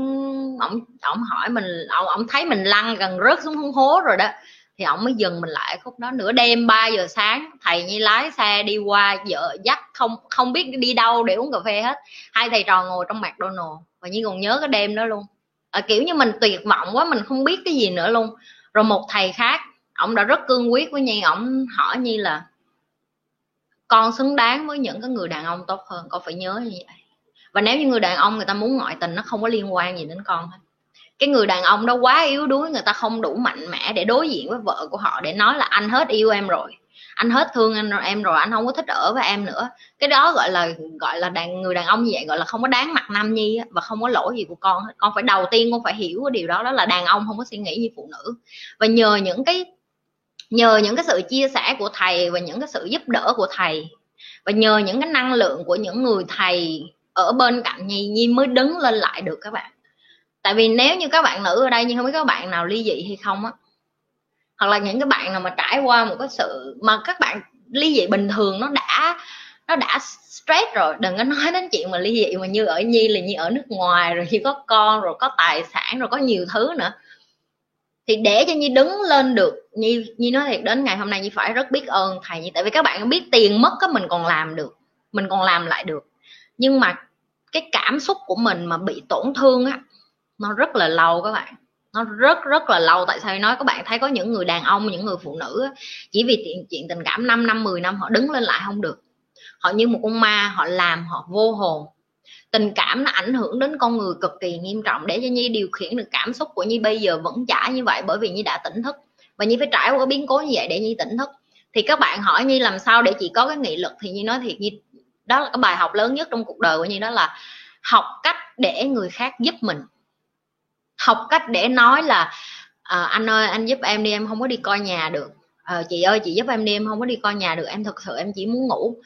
ổng ổng hỏi mình, ổng ổng thấy mình lăn gần rớt xuống hố hố rồi đó, thì ổng mới dừng mình lại khúc đó. Nửa đêm ba giờ sáng thầy Nhi lái xe đi qua, vợ dắt không không biết đi đâu để uống cà phê hết, hai thầy trò ngồi trong McDonald's. Và Nhi còn nhớ cái đêm đó luôn, à, kiểu như mình tuyệt vọng quá, mình không biết cái gì nữa luôn. Rồi một thầy khác, ổng đã rất cương quyết với Nhi, ổng hỏi Nhi là con xứng đáng với những cái người đàn ông tốt hơn, con phải nhớ như vậy. Và nếu như người đàn ông người ta muốn ngoại tình, nó không có liên quan gì đến con hết. Cái người đàn ông đó quá yếu đuối, người ta không đủ mạnh mẽ để đối diện với vợ của họ, để nói là anh hết yêu em rồi, anh hết thương anh rồi, em rồi, anh không có thích ở với em nữa. Cái đó gọi là gọi là đàn người đàn ông như vậy gọi là không có đáng mặt nam nhi, và không có lỗi gì của con hết. Con phải đầu tiên con phải hiểu cái điều đó, đó là đàn ông không có suy nghĩ như phụ nữ. Và nhờ những cái nhờ những cái sự chia sẻ của thầy, và những cái sự giúp đỡ của thầy, và nhờ những cái năng lượng của những người thầy ở bên cạnh Nhi, Nhi mới đứng lên lại được các bạn. Tại vì nếu như các bạn nữ ở đây, nhưng không biết các bạn nào ly dị hay không á, hoặc là những cái bạn nào mà trải qua một cái sự mà các bạn ly dị bình thường nó đã nó đã stress rồi, đừng có nói đến chuyện mà ly dị mà như ở Nhi là Nhi ở nước ngoài rồi, Nhi có con rồi, có tài sản rồi, có nhiều thứ nữa. Thì để cho Nhi đứng lên được, Nhi, Nhi nói thiệt đến ngày hôm nay Nhi phải rất biết ơn thầy Nhi. Tại vì các bạn biết tiền mất á, mình còn làm được, mình còn làm lại được. Nhưng mà cái cảm xúc của mình mà bị tổn thương á, nó rất là lâu các bạn. Nó rất rất là lâu. Tại sao nói các bạn thấy có những người đàn ông, những người phụ nữ á, chỉ vì chuyện, chuyện tình cảm năm năm, mười năm họ đứng lên lại không được. Họ như một con ma, họ làm, họ vô hồn. Tình cảm nó ảnh hưởng đến con người cực kỳ nghiêm trọng. Để cho Nhi điều khiển được cảm xúc của Nhi bây giờ vẫn chả như vậy, bởi vì Nhi đã tỉnh thức. Và Nhi phải trải qua biến cố như vậy để Nhi tỉnh thức. Thì các bạn hỏi Nhi làm sao để chị có cái nghị lực, thì Nhi nói thiệt Nhi, đó là cái bài học lớn nhất trong cuộc đời của Nhi, đó là học cách để người khác giúp mình. Học cách để nói là à, anh ơi anh giúp em đi, em không có đi coi nhà được, à, chị ơi chị giúp em đi, em không có đi coi nhà được, em thực sự em chỉ muốn ngủ.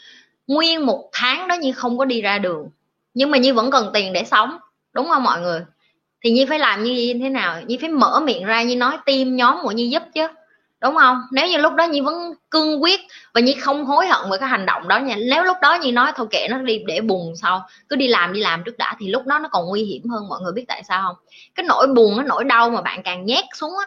Nguyên một tháng đó Nhi không có đi ra đường, nhưng mà Nhi vẫn cần tiền để sống, đúng không mọi người? Thì Nhi phải làm như thế nào? Nhi phải mở miệng ra, Nhi nói tim nhóm của Nhi giúp chứ, đúng không? Nếu như lúc đó Nhi vẫn cương quyết và Nhi không hối hận về cái hành động đó nha. Nếu lúc đó Nhi nói thôi kệ nó đi để buồn sau, cứ đi làm đi làm trước đã, thì lúc đó nó còn nguy hiểm hơn. Mọi người biết tại sao không? Cái nỗi buồn, cái nỗi đau mà bạn càng nhét xuống á,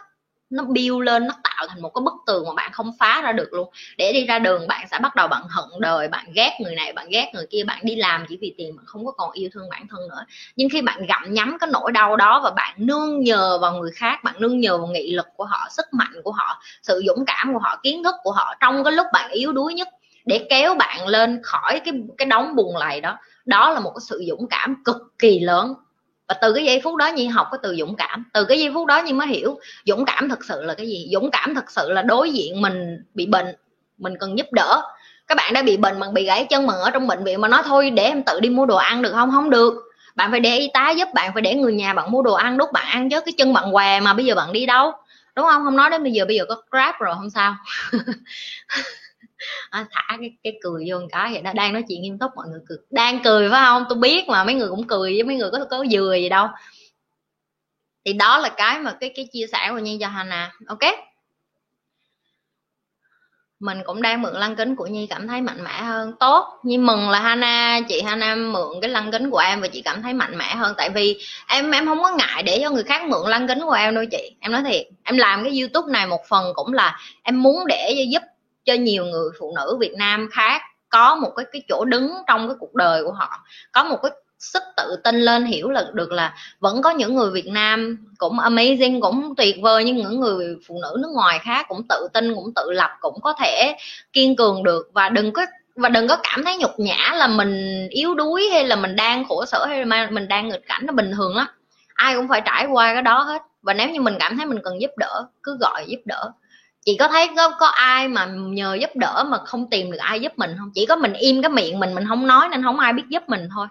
nó build lên, nó tạo thành một cái bức tường mà bạn không phá ra được luôn. Để đi ra đường bạn sẽ bắt đầu bạn hận đời, bạn ghét người này, bạn ghét người kia, bạn đi làm chỉ vì tiền, bạn không có còn yêu thương bản thân nữa. Nhưng khi bạn gặm nhắm cái nỗi đau đó và bạn nương nhờ vào người khác, bạn nương nhờ vào nghị lực của họ, sức mạnh của họ, sự dũng cảm của họ, kiến thức của họ trong cái lúc bạn yếu đuối nhất để kéo bạn lên khỏi cái cái đống bùn lầy đó, đó là một cái sự dũng cảm cực kỳ lớn. Và từ cái giây phút đó Nhi học cái từ dũng cảm. Từ cái giây phút đó Nhi mới hiểu dũng cảm thực sự là cái gì. Dũng cảm thực sự là đối diện mình bị bệnh, mình cần giúp đỡ. Các bạn đã bị bệnh bằng bị gãy chân, bằng ở trong bệnh viện mà nói thôi để em tự đi mua đồ ăn được không? Không được. Bạn phải để y tá giúp, bạn phải để người nhà bạn mua đồ ăn đút bạn ăn chứ. Cái chân bạn què mà bây giờ bạn đi đâu, đúng không? Không nói đến bây giờ, bây giờ có Grab rồi không sao. À, thả cái, cái cười vô một cái vậy đó. Đang nói chuyện nghiêm túc mọi người cười. Đang cười phải không? Tôi biết mà, mấy người cũng cười với mấy người có có dừa gì đâu. Thì đó là cái mà cái cái chia sẻ của Nhi cho Hana. Ok, mình cũng đang mượn lăng kính của Nhi cảm thấy mạnh mẽ hơn. Tốt, Nhi mừng là Hana, chị Hana mượn cái lăng kính của em và chị cảm thấy mạnh mẽ hơn. Tại vì em em không có ngại để cho người khác mượn lăng kính của em đâu chị. Em nói thiệt, em làm cái YouTube này một phần cũng là em muốn để giúp cho nhiều người phụ nữ Việt Nam khác có một cái cái chỗ đứng trong cái cuộc đời của họ, có một cái sức tự tin lên, hiểu là được là vẫn có những người Việt Nam cũng amazing, cũng tuyệt vời, nhưng những người phụ nữ nước ngoài khác cũng tự tin, cũng tự lập, cũng có thể kiên cường được. Và đừng có và đừng có cảm thấy nhục nhã là mình yếu đuối hay là mình đang khổ sở hay là mình đang nghịch cảnh. Nó bình thường lắm, ai cũng phải trải qua cái đó hết. Và nếu như mình cảm thấy mình cần giúp đỡ, cứ gọi giúp đỡ. Chị có thấy có, có ai mà nhờ giúp đỡ mà không tìm được ai giúp mình không? Chỉ có mình im cái miệng mình, mình không nói nên không ai biết giúp mình thôi.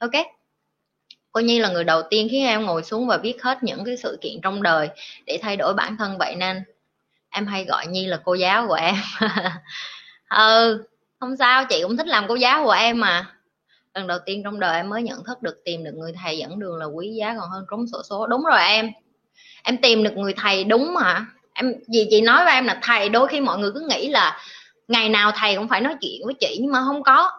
Ok, Coi như là người đầu tiên khiến em ngồi xuống và viết hết những cái sự kiện trong đời để thay đổi bản thân. Vậy nên em hay gọi Nhi là cô giáo của em. Ừ, không sao, chị cũng thích làm cô giáo của em mà. Lần đầu tiên trong đời em mới nhận thức được tìm được người thầy dẫn đường là quý giá còn hơn trúng xổ số. Đúng rồi em, em tìm được người thầy đúng mà. Em, vì chị nói với em là thầy, đôi khi mọi người cứ nghĩ là ngày nào thầy cũng phải nói chuyện với chị, nhưng mà không có.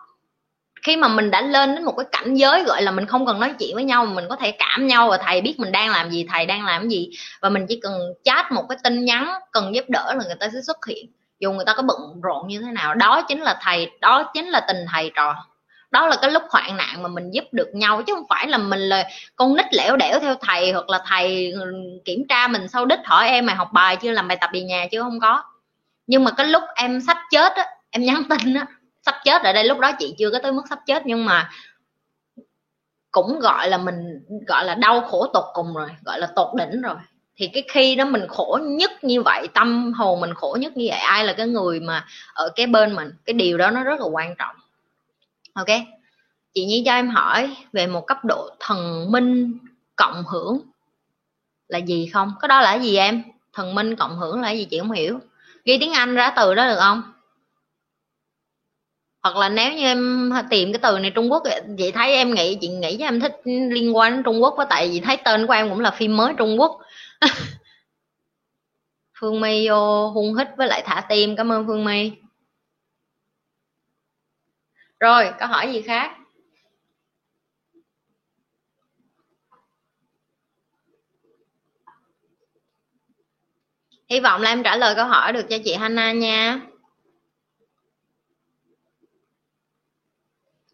Khi mà mình đã lên đến một cái cảnh giới gọi là mình không cần nói chuyện với nhau, mình có thể cảm nhau và thầy biết mình đang làm gì, thầy đang làm gì, và mình chỉ cần chat một cái tin nhắn cần giúp đỡ là người ta sẽ xuất hiện, dù người ta có bận rộn như thế nào. Đó chính là thầy, đó chính là tình thầy trò, đó là cái lúc hoạn nạn mà mình giúp được nhau, chứ không phải là mình là con nít lẻo đẻo theo thầy, hoặc là thầy kiểm tra mình sau đích hỏi em mày học bài chưa, làm bài tập về nhà chưa. Không có. Nhưng mà cái lúc em sắp chết á, em nhắn tin á, sắp chết ở đây, lúc đó chị chưa có tới mức sắp chết, nhưng mà cũng gọi là mình gọi là đau khổ tột cùng rồi, gọi là tột đỉnh rồi. Thì cái khi đó mình khổ nhất như vậy, tâm hồn mình khổ nhất như vậy, ai là cái người mà ở cái bên mình, cái điều đó nó rất là quan trọng. Ok, chị Nhi cho em hỏi về một cấp độ thần minh cộng hưởng là gì không? Cái đó là gì em? Thần minh cộng hưởng là gì chị không hiểu? Ghi tiếng Anh ra từ đó được không? Hoặc là nếu như em tìm cái từ này Trung Quốc, chị thấy em nghĩ, chị nghĩ em thích liên quan đến Trung Quốc, có tại vì thấy tên của em cũng là phim mới Trung Quốc. Phương My vô hung hít với lại thả tim, cảm ơn Phương My. Rồi, có hỏi gì khác? Hy vọng là em trả lời câu hỏi được cho chị Hana nha.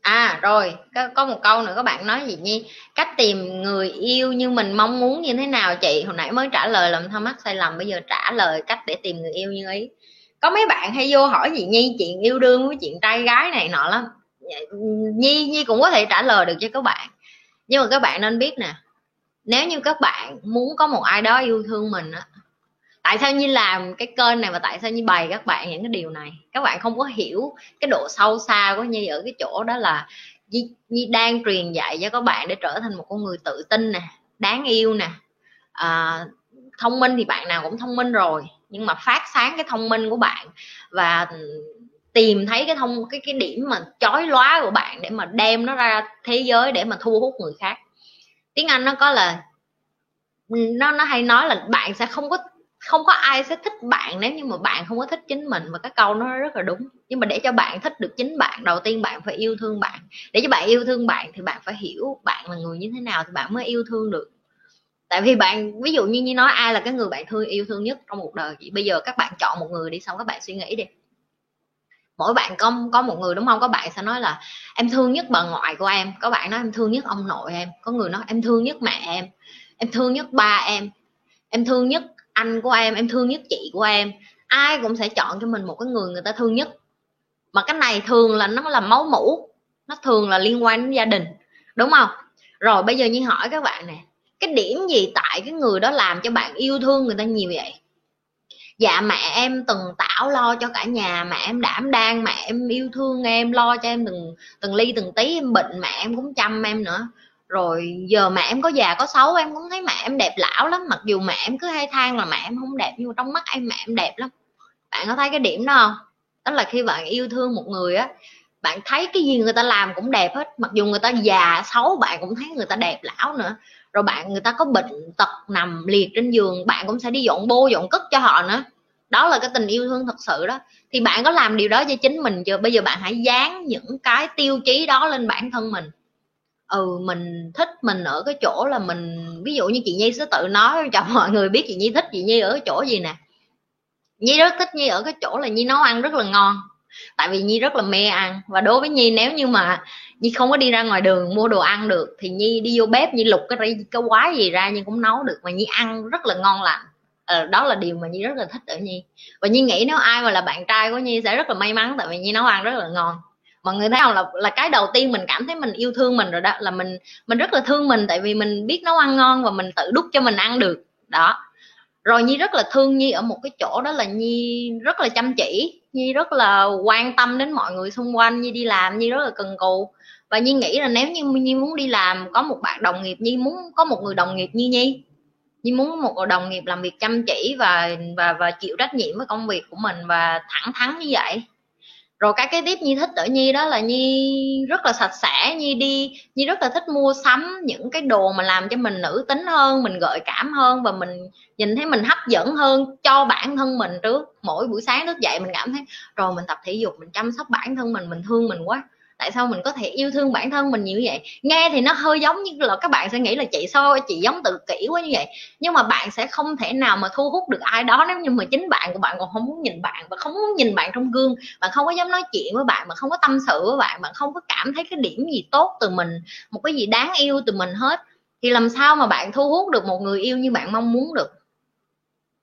À rồi, có một câu nữa các bạn nói gì Nhi? Cách tìm người yêu như mình mong muốn như thế nào chị? Hồi nãy mới trả lời làm thắc mắc sai lầm, bây giờ trả lời cách để tìm người yêu như ý. Có mấy bạn hay vô hỏi gì Nhi chuyện yêu đương với chuyện trai gái này nọ lắm. Nhi Nhi cũng có thể trả lời được cho các bạn. Nhưng mà các bạn nên biết nè, nếu như các bạn muốn có một ai đó yêu thương mình á, tại sao Nhi làm cái kênh này và tại sao Nhi bày các bạn những cái điều này? Các bạn không có hiểu cái độ sâu xa của Nhi ở cái chỗ đó là Nhi, Nhi đang truyền dạy cho các bạn để trở thành một con người tự tin nè, đáng yêu nè, à, thông minh thì bạn nào cũng thông minh rồi, nhưng mà phát sáng cái thông minh của bạn và tìm thấy cái thông cái cái điểm mà chói lóa của bạn để mà đem nó ra thế giới để mà thu hút người khác. Tiếng Anh nó có là nó nó hay nói là bạn sẽ không có không có ai sẽ thích bạn nếu như mà bạn không có thích chính mình, và cái câu nó rất là đúng. Nhưng mà để cho bạn thích được chính bạn, đầu tiên bạn phải yêu thương bạn. Để cho bạn yêu thương bạn thì bạn phải hiểu bạn là người như thế nào thì bạn mới yêu thương được. Tại vì bạn, ví dụ như như nói ai là cái người bạn thương yêu thương nhất trong cuộc đời chị, bây giờ các bạn chọn một người đi, xong các bạn suy nghĩ đi, mỗi bạn có, có một người đúng không? Các bạn sẽ nói là em thương nhất bà ngoại của em, có bạn nói em thương nhất ông nội em, có người nói em thương nhất mẹ em, em thương nhất ba em, em thương nhất anh của em, em thương nhất chị của em. Ai cũng sẽ chọn cho mình một cái người người ta thương nhất, mà cái này thường là nó là máu mủ, nó thường là liên quan đến gia đình, đúng không? Rồi bây giờ Nhi hỏi các bạn nè, cái điểm gì tại cái người đó làm cho bạn yêu thương người ta nhiều vậy? Dạ mẹ em từng tảo lo cho cả nhà, mẹ em đảm đang, mẹ em yêu thương em, lo cho em từng từng ly từng tí, em bệnh mẹ em cũng chăm em nữa. Rồi giờ mẹ em có già có xấu em cũng thấy mẹ em đẹp lão lắm, mặc dù mẹ em cứ hay than là mẹ em không đẹp, nhưng trong mắt em mẹ em đẹp lắm. Bạn có thấy cái điểm đó không? Đó là khi bạn yêu thương một người á, bạn thấy cái gì người ta làm cũng đẹp hết, mặc dù người ta già xấu bạn cũng thấy người ta đẹp lão nữa. Rồi bạn, người ta có bệnh tật nằm liệt trên giường, bạn cũng sẽ đi dọn bô dọn cất cho họ nữa. Đó là cái tình yêu thương thật sự đó. Thì bạn có làm điều đó cho chính mình chưa? Bây giờ bạn hãy dán những cái tiêu chí đó lên bản thân mình. Ừ, mình thích mình ở cái chỗ là mình, ví dụ như chị Nhi sẽ tự nói cho mọi người biết chị Nhi thích chị Nhi ở cái chỗ gì nè. Nhi rất thích Nhi ở cái chỗ là Nhi nấu ăn rất là ngon, tại vì Nhi rất là mê ăn. Và đối với Nhi, nếu như mà Nhi không có đi ra ngoài đường mua đồ ăn được thì Nhi đi vô bếp, Nhi lục cái cái quái gì ra Nhi cũng nấu được, mà Nhi ăn rất là ngon lành. Ờ, đó là điều mà Nhi rất là thích ở Nhi. Và Nhi nghĩ nếu ai mà là bạn trai của Nhi sẽ rất là may mắn, tại vì Nhi nấu ăn rất là ngon. Mọi người thấy không, là là cái đầu tiên mình cảm thấy mình yêu thương mình rồi đó, là mình mình rất là thương mình, tại vì mình biết nấu ăn ngon và mình tự đút cho mình ăn được đó. Rồi Nhi rất là thương Nhi ở một cái chỗ đó là Nhi rất là chăm chỉ, Nhi rất là quan tâm đến mọi người xung quanh, Nhi đi làm Nhi rất là cần cù. Và Nhi nghĩ là nếu như Nhi muốn đi làm, có một bạn đồng nghiệp, Nhi muốn có một người đồng nghiệp như Nhi, Nhi muốn một đồng nghiệp làm việc chăm chỉ và và và chịu trách nhiệm với công việc của mình và thẳng thắn như vậy. Rồi cái cái tiếp Nhi thích ở Nhi đó là Nhi rất là sạch sẽ, Nhi đi Nhi rất là thích mua sắm những cái đồ mà làm cho mình nữ tính hơn, mình gợi cảm hơn và mình nhìn thấy mình hấp dẫn hơn cho bản thân mình trước. Mỗi buổi sáng thức dậy mình cảm thấy rồi mình tập thể dục, mình chăm sóc bản thân mình, mình thương mình quá. Tại sao mình có thể yêu thương bản thân mình nhiều vậy? Nghe thì nó hơi giống như là các bạn sẽ nghĩ là chị sao chị giống tự kỷ quá như vậy. Nhưng mà bạn sẽ không thể nào mà thu hút được ai đó nếu như mà chính bạn của bạn còn không muốn nhìn bạn, và không muốn nhìn bạn trong gương, bạn không có dám nói chuyện với bạn, bạn không có tâm sự với bạn, bạn không có cảm thấy cái điểm gì tốt từ mình, một cái gì đáng yêu từ mình hết. Thì làm sao mà bạn thu hút được một người yêu như bạn mong muốn được?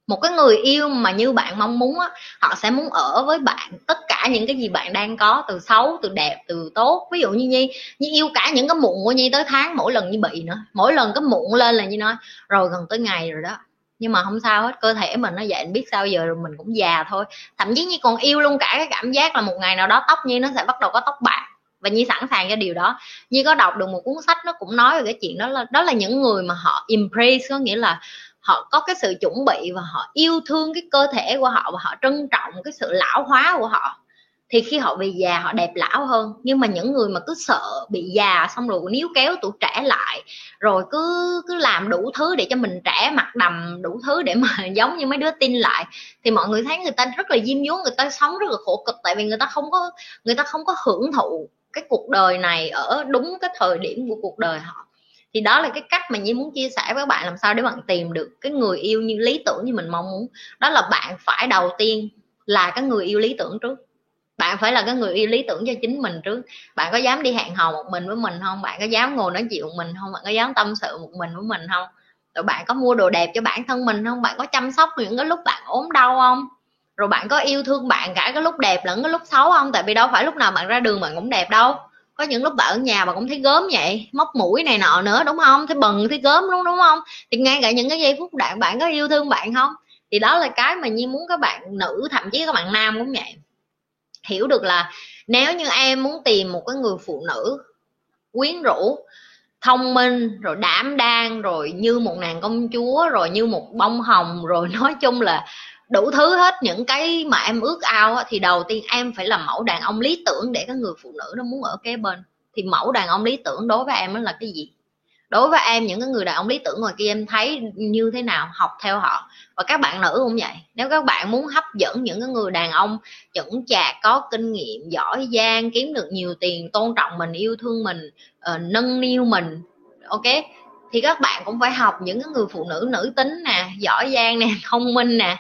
Một cái người yêu mà như bạn mong muốn á, họ sẽ muốn ở với bạn tất cả những cái gì bạn đang có, từ xấu, từ đẹp, từ tốt. Ví dụ như Nhi, Nhi yêu cả những cái mụn của Nhi tới tháng, mỗi lần Nhi bị nữa, mỗi lần cái mụn lên là Nhi nói rồi gần tới ngày rồi đó. Nhưng mà không sao hết, cơ thể mình nó vậy, biết sao giờ rồi, mình cũng già thôi. Thậm chí Nhi còn yêu luôn cả cái cảm giác là một ngày nào đó tóc Nhi nó sẽ bắt đầu có tóc bạc, và Nhi sẵn sàng cho điều đó. Nhi có đọc được một cuốn sách nó cũng nói về cái chuyện đó, là đó là những người mà họ embrace, có nghĩa là họ có cái sự chuẩn bị và họ yêu thương cái cơ thể của họ và họ trân trọng cái sự lão hóa của họ. Thì khi họ bị già họ đẹp lão hơn. Nhưng mà những người mà cứ sợ bị già xong rồi níu kéo tuổi trẻ lại, rồi cứ cứ làm đủ thứ để cho mình trẻ, mặc đầm đủ thứ để mà giống như mấy đứa teen lại, thì mọi người thấy người ta rất là diêm dúa, người ta sống rất là khổ cực, tại vì người ta không có người ta không có hưởng thụ cái cuộc đời này ở đúng cái thời điểm của cuộc đời họ. Thì đó là cái cách mà Nhi muốn chia sẻ với các bạn, làm sao để bạn tìm được cái người yêu như lý tưởng như mình mong muốn. Đó là bạn phải đầu tiên là cái người yêu lý tưởng trước. Bạn phải là cái người yêu lý tưởng cho chính mình trước. Bạn có dám đi hẹn hò một mình với mình không? Bạn có dám ngồi nói chuyện một mình không? Bạn có dám tâm sự một mình với mình không? Rồi bạn có mua đồ đẹp cho bản thân mình không? Bạn có chăm sóc những cái lúc bạn ốm đau không? Rồi bạn có yêu thương bạn cả cái lúc đẹp lẫn cái lúc xấu không? Tại vì đâu phải lúc nào bạn ra đường bạn cũng đẹp đâu. Có những lúc bạn ở nhà bạn cũng thấy gớm vậy, móc mũi này nọ nữa, đúng không? Thấy bần, thấy gớm đúng đúng không? Thì ngay cả những cái giây phút bạn bạn có yêu thương bạn không? Thì đó là cái mà Nhi muốn các bạn nữ, thậm chí các bạn nam cũng vậy, hiểu được là nếu như em muốn tìm một cái người phụ nữ quyến rũ, thông minh, rồi đảm đang, rồi như một nàng công chúa, rồi như một bông hồng, rồi nói chung là đủ thứ hết những cái mà em ước ao, thì đầu tiên em phải là mẫu đàn ông lý tưởng để cái người phụ nữ nó muốn ở kế bên. Thì mẫu đàn ông lý tưởng đối với em đó là cái gì? Đối với em, những cái người đàn ông lý tưởng ngoài kia em thấy như thế nào, học theo họ. Và các bạn nữ cũng vậy, nếu các bạn muốn hấp dẫn những cái người đàn ông chững chạc, có kinh nghiệm, giỏi giang, kiếm được nhiều tiền, tôn trọng mình, yêu thương mình, uh, nâng niu mình, ok, thì các bạn cũng phải học những cái người phụ nữ nữ tính nè, giỏi giang nè, thông minh nè.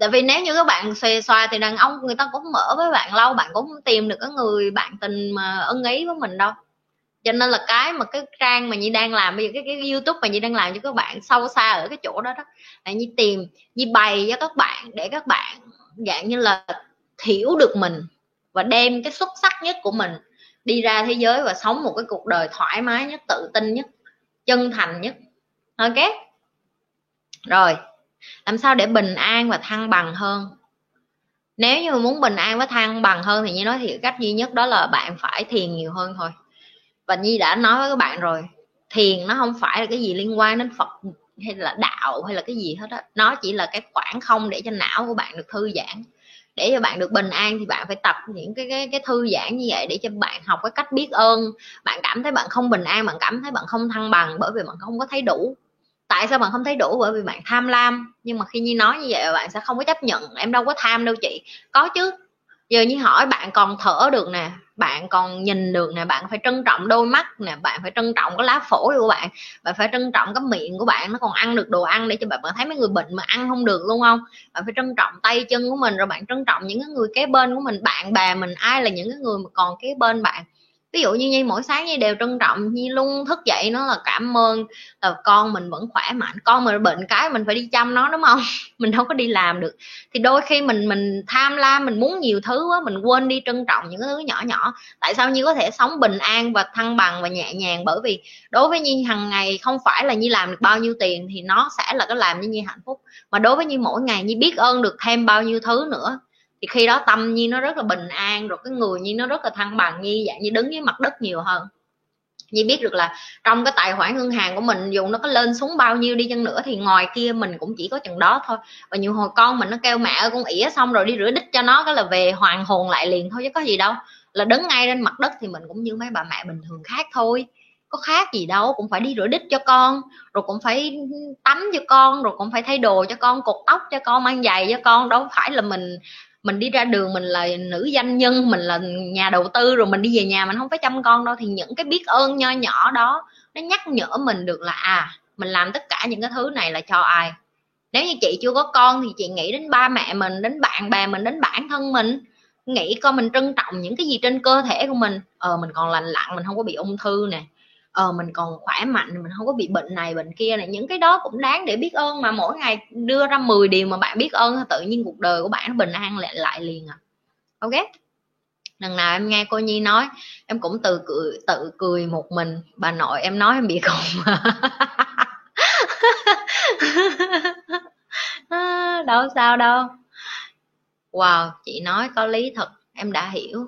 Tại vì nếu như các bạn xòe xoa thì đàn ông người ta cũng mở với bạn lâu, bạn cũng tìm được cái người bạn tình mà ưng ý với mình đâu. Cho nên là cái mà cái trang mà Nhi đang làm bây giờ, cái, cái YouTube mà Nhi đang làm cho các bạn sâu xa ở cái chỗ đó đó, là Nhi tìm, Nhi bày cho các bạn để các bạn dạng như là hiểu được mình và đem cái xuất sắc nhất của mình đi ra thế giới và sống một cái cuộc đời thoải mái nhất, tự tin nhất, chân thành nhất. Ok. Rồi. Làm sao để bình an và thăng bằng hơn? Nếu như muốn bình an và thăng bằng hơn thì Nhi nói thì cách duy nhất đó là bạn phải thiền nhiều hơn thôi. Và Nhi đã nói với các bạn rồi, thiền nó không phải là cái gì liên quan đến Phật hay là đạo hay là cái gì hết á. Nó chỉ là cái khoảng không để cho não của bạn được thư giãn. Để cho bạn được bình an thì bạn phải tập những cái, cái, cái thư giãn như vậy, để cho bạn học cái cách biết ơn. Bạn cảm thấy bạn không bình an, bạn cảm thấy bạn không thăng bằng bởi vì bạn không có thấy đủ. Tại sao bạn không thấy đủ? Bởi vì bạn tham lam. Nhưng mà khi Nhi nói như vậy bạn sẽ không có chấp nhận. Em đâu có tham đâu chị. Có chứ. Giờ Nhi hỏi bạn còn thở được nè, bạn còn nhìn được nè, bạn phải trân trọng đôi mắt nè, bạn phải trân trọng cái lá phổi của bạn, bạn phải trân trọng cái miệng của bạn, nó còn ăn được đồ ăn để cho bạn. Bạn thấy mấy người bệnh mà ăn không được luôn không? Bạn phải trân trọng tay chân của mình, rồi bạn trân trọng những cái người kế bên của mình, bạn bè mình, ai là những cái người mà còn kế bên bạn. Ví dụ như Nhi mỗi sáng Nhi đều trân trọng, Nhi luôn thức dậy nó là cảm ơn là con mình vẫn khỏe mạnh, con mình bệnh cái mình phải đi chăm nó, đúng không? Mình đâu có đi làm được. Thì đôi khi mình mình tham lam, mình muốn nhiều thứ quá, mình quên đi trân trọng những thứ nhỏ nhỏ. Tại sao Nhi có thể sống bình an và thăng bằng và nhẹ nhàng? Bởi vì đối với Nhi hàng ngày không phải là Nhi làm được bao nhiêu tiền thì nó sẽ là cái làm cho Nhi hạnh phúc, mà đối với Nhi mỗi ngày Nhi biết ơn được thêm bao nhiêu thứ nữa. Thì khi đó tâm Nhi nó rất là bình an, rồi cái người Nhi nó rất là thăng bằng, Nhi dạng như đứng với mặt đất nhiều hơn. Nhi biết được là trong cái tài khoản ngân hàng của mình dù nó có lên xuống bao nhiêu đi chăng nữa thì ngoài kia mình cũng chỉ có chừng đó thôi. Và nhiều hồi con mình nó kêu mẹ ơi con ỉa xong rồi đi rửa đít cho nó, cái là về hoàn hồn lại liền thôi chứ có gì đâu. Là đứng ngay trên mặt đất thì mình cũng như mấy bà mẹ bình thường khác thôi, có khác gì đâu, cũng phải đi rửa đít cho con, rồi cũng phải tắm cho con, rồi cũng phải thay đồ cho con, cột tóc cho con, mang giày cho con. Đâu phải là mình mình đi ra đường mình là nữ doanh nhân, mình là nhà đầu tư rồi mình đi về nhà mình không phải chăm con đâu. Thì những cái biết ơn nho nhỏ đó nó nhắc nhở mình được là à, mình làm tất cả những cái thứ này là cho ai. Nếu như chị chưa có con thì chị nghĩ đến ba mẹ mình, đến bạn bè mình, đến bản thân mình, nghĩ coi mình trân trọng những cái gì trên cơ thể của mình. Ờ mình còn lành lặn, mình không có bị ung thư nè, ờ mình còn khỏe mạnh, mình không có bị bệnh này bệnh kia này, những cái đó cũng đáng để biết ơn. Mà mỗi ngày đưa ra mười điều mà bạn biết ơn, tự nhiên cuộc đời của bạn nó bình an lại lại liền à. Ok, lần nào em nghe cô Nhi nói em cũng tự cười, tự cười một mình. Bà nội em nói em bị khùng. Đâu sao đâu. Wow, chị nói có lý thật, em đã hiểu.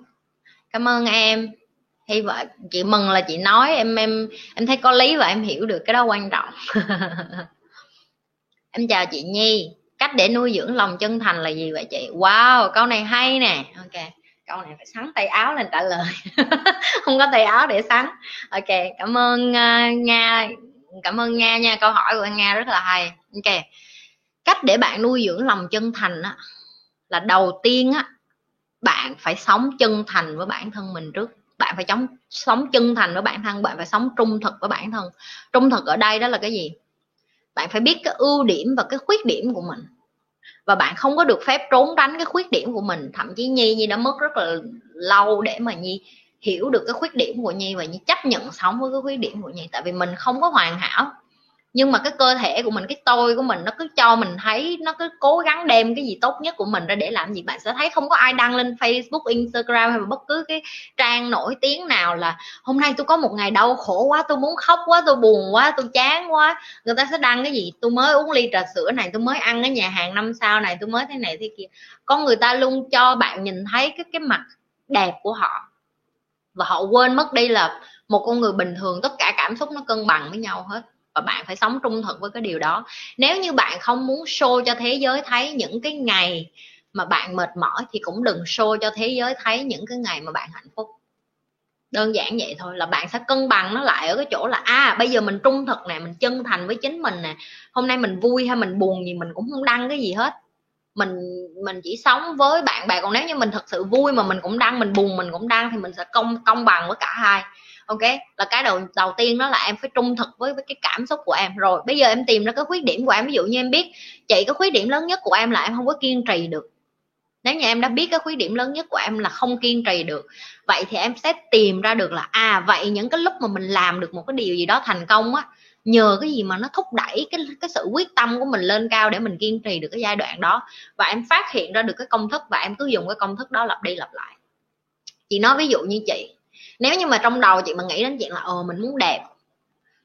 Cảm ơn em. Thì vậy, chị mừng là chị nói em em em thấy có lý và em hiểu được, cái đó quan trọng. Em chào chị Nhi, cách để nuôi dưỡng lòng chân thành là gì vậy chị? Wow, câu này hay nè. Ok, câu này phải sắn tay áo lên trả lời. Không có tay áo để sắn. Ok, cảm ơn uh, Nga, cảm ơn Nga nha, câu hỏi của Nga rất là hay. Ok, cách để bạn nuôi dưỡng lòng chân thành á, là đầu tiên á, bạn phải sống chân thành với bản thân mình trước. Bạn phải chống, sống chân thành với bản thân, bạn phải sống trung thực với bản thân. Trung thực ở đây đó là cái gì? Bạn phải biết cái ưu điểm và cái khuyết điểm của mình, và bạn không có được phép trốn tránh cái khuyết điểm của mình. Thậm chí Nhi Nhi đã mất rất là lâu để mà Nhi hiểu được cái khuyết điểm của Nhi và Nhi chấp nhận sống với cái khuyết điểm của Nhi. Tại vì mình không có hoàn hảo, nhưng mà cái cơ thể của mình, cái tôi của mình nó cứ cho mình thấy, nó cứ cố gắng đem cái gì tốt nhất của mình ra để làm gì. Bạn sẽ thấy không có ai đăng lên Facebook, Instagram hay bất cứ cái trang nổi tiếng nào là hôm nay tôi có một ngày đau khổ quá, tôi muốn khóc quá, tôi buồn quá, tôi chán quá. Người ta sẽ đăng cái gì, tôi mới uống ly trà sữa này, tôi mới ăn ở nhà hàng năm sao này, tôi mới thế này thế kia. Con người ta luôn cho bạn nhìn thấy cái, cái mặt đẹp của họ, và họ quên mất đi là một con người bình thường tất cả cảm xúc nó cân bằng với nhau hết. Và bạn phải sống trung thực với cái điều đó. Nếu như bạn không muốn show cho thế giới thấy những cái ngày mà bạn mệt mỏi thì cũng đừng show cho thế giới thấy những cái ngày mà bạn hạnh phúc. Đơn giản vậy thôi, là bạn sẽ cân bằng nó lại ở cái chỗ là à, bây giờ mình trung thực nè, mình chân thành với chính mình nè. Hôm nay mình vui hay mình buồn gì mình cũng không đăng cái gì hết. Mình mình chỉ sống với bạn bè. Còn nếu như mình thật sự vui mà mình cũng đăng, mình buồn mình cũng đăng, thì mình sẽ công công bằng với cả hai. Ok, là cái đầu đầu tiên đó là em phải trung thực với, với cái cảm xúc của em. Rồi bây giờ em tìm ra cái khuyết điểm của em. Ví dụ như em biết chị cái khuyết điểm lớn nhất của em là em không có kiên trì được. Nếu như em đã biết cái khuyết điểm lớn nhất của em là không kiên trì được, vậy thì em sẽ tìm ra được là à, vậy những cái lúc mà mình làm được một cái điều gì đó thành công á, nhờ cái gì mà nó thúc đẩy cái, cái sự quyết tâm của mình lên cao để mình kiên trì được cái giai đoạn đó. Và em phát hiện ra được cái công thức, và em cứ dùng cái công thức đó lặp đi lặp lại. Chị nói ví dụ như chị, nếu như mà trong đầu chị mà nghĩ đến chuyện là ờ mình muốn đẹp,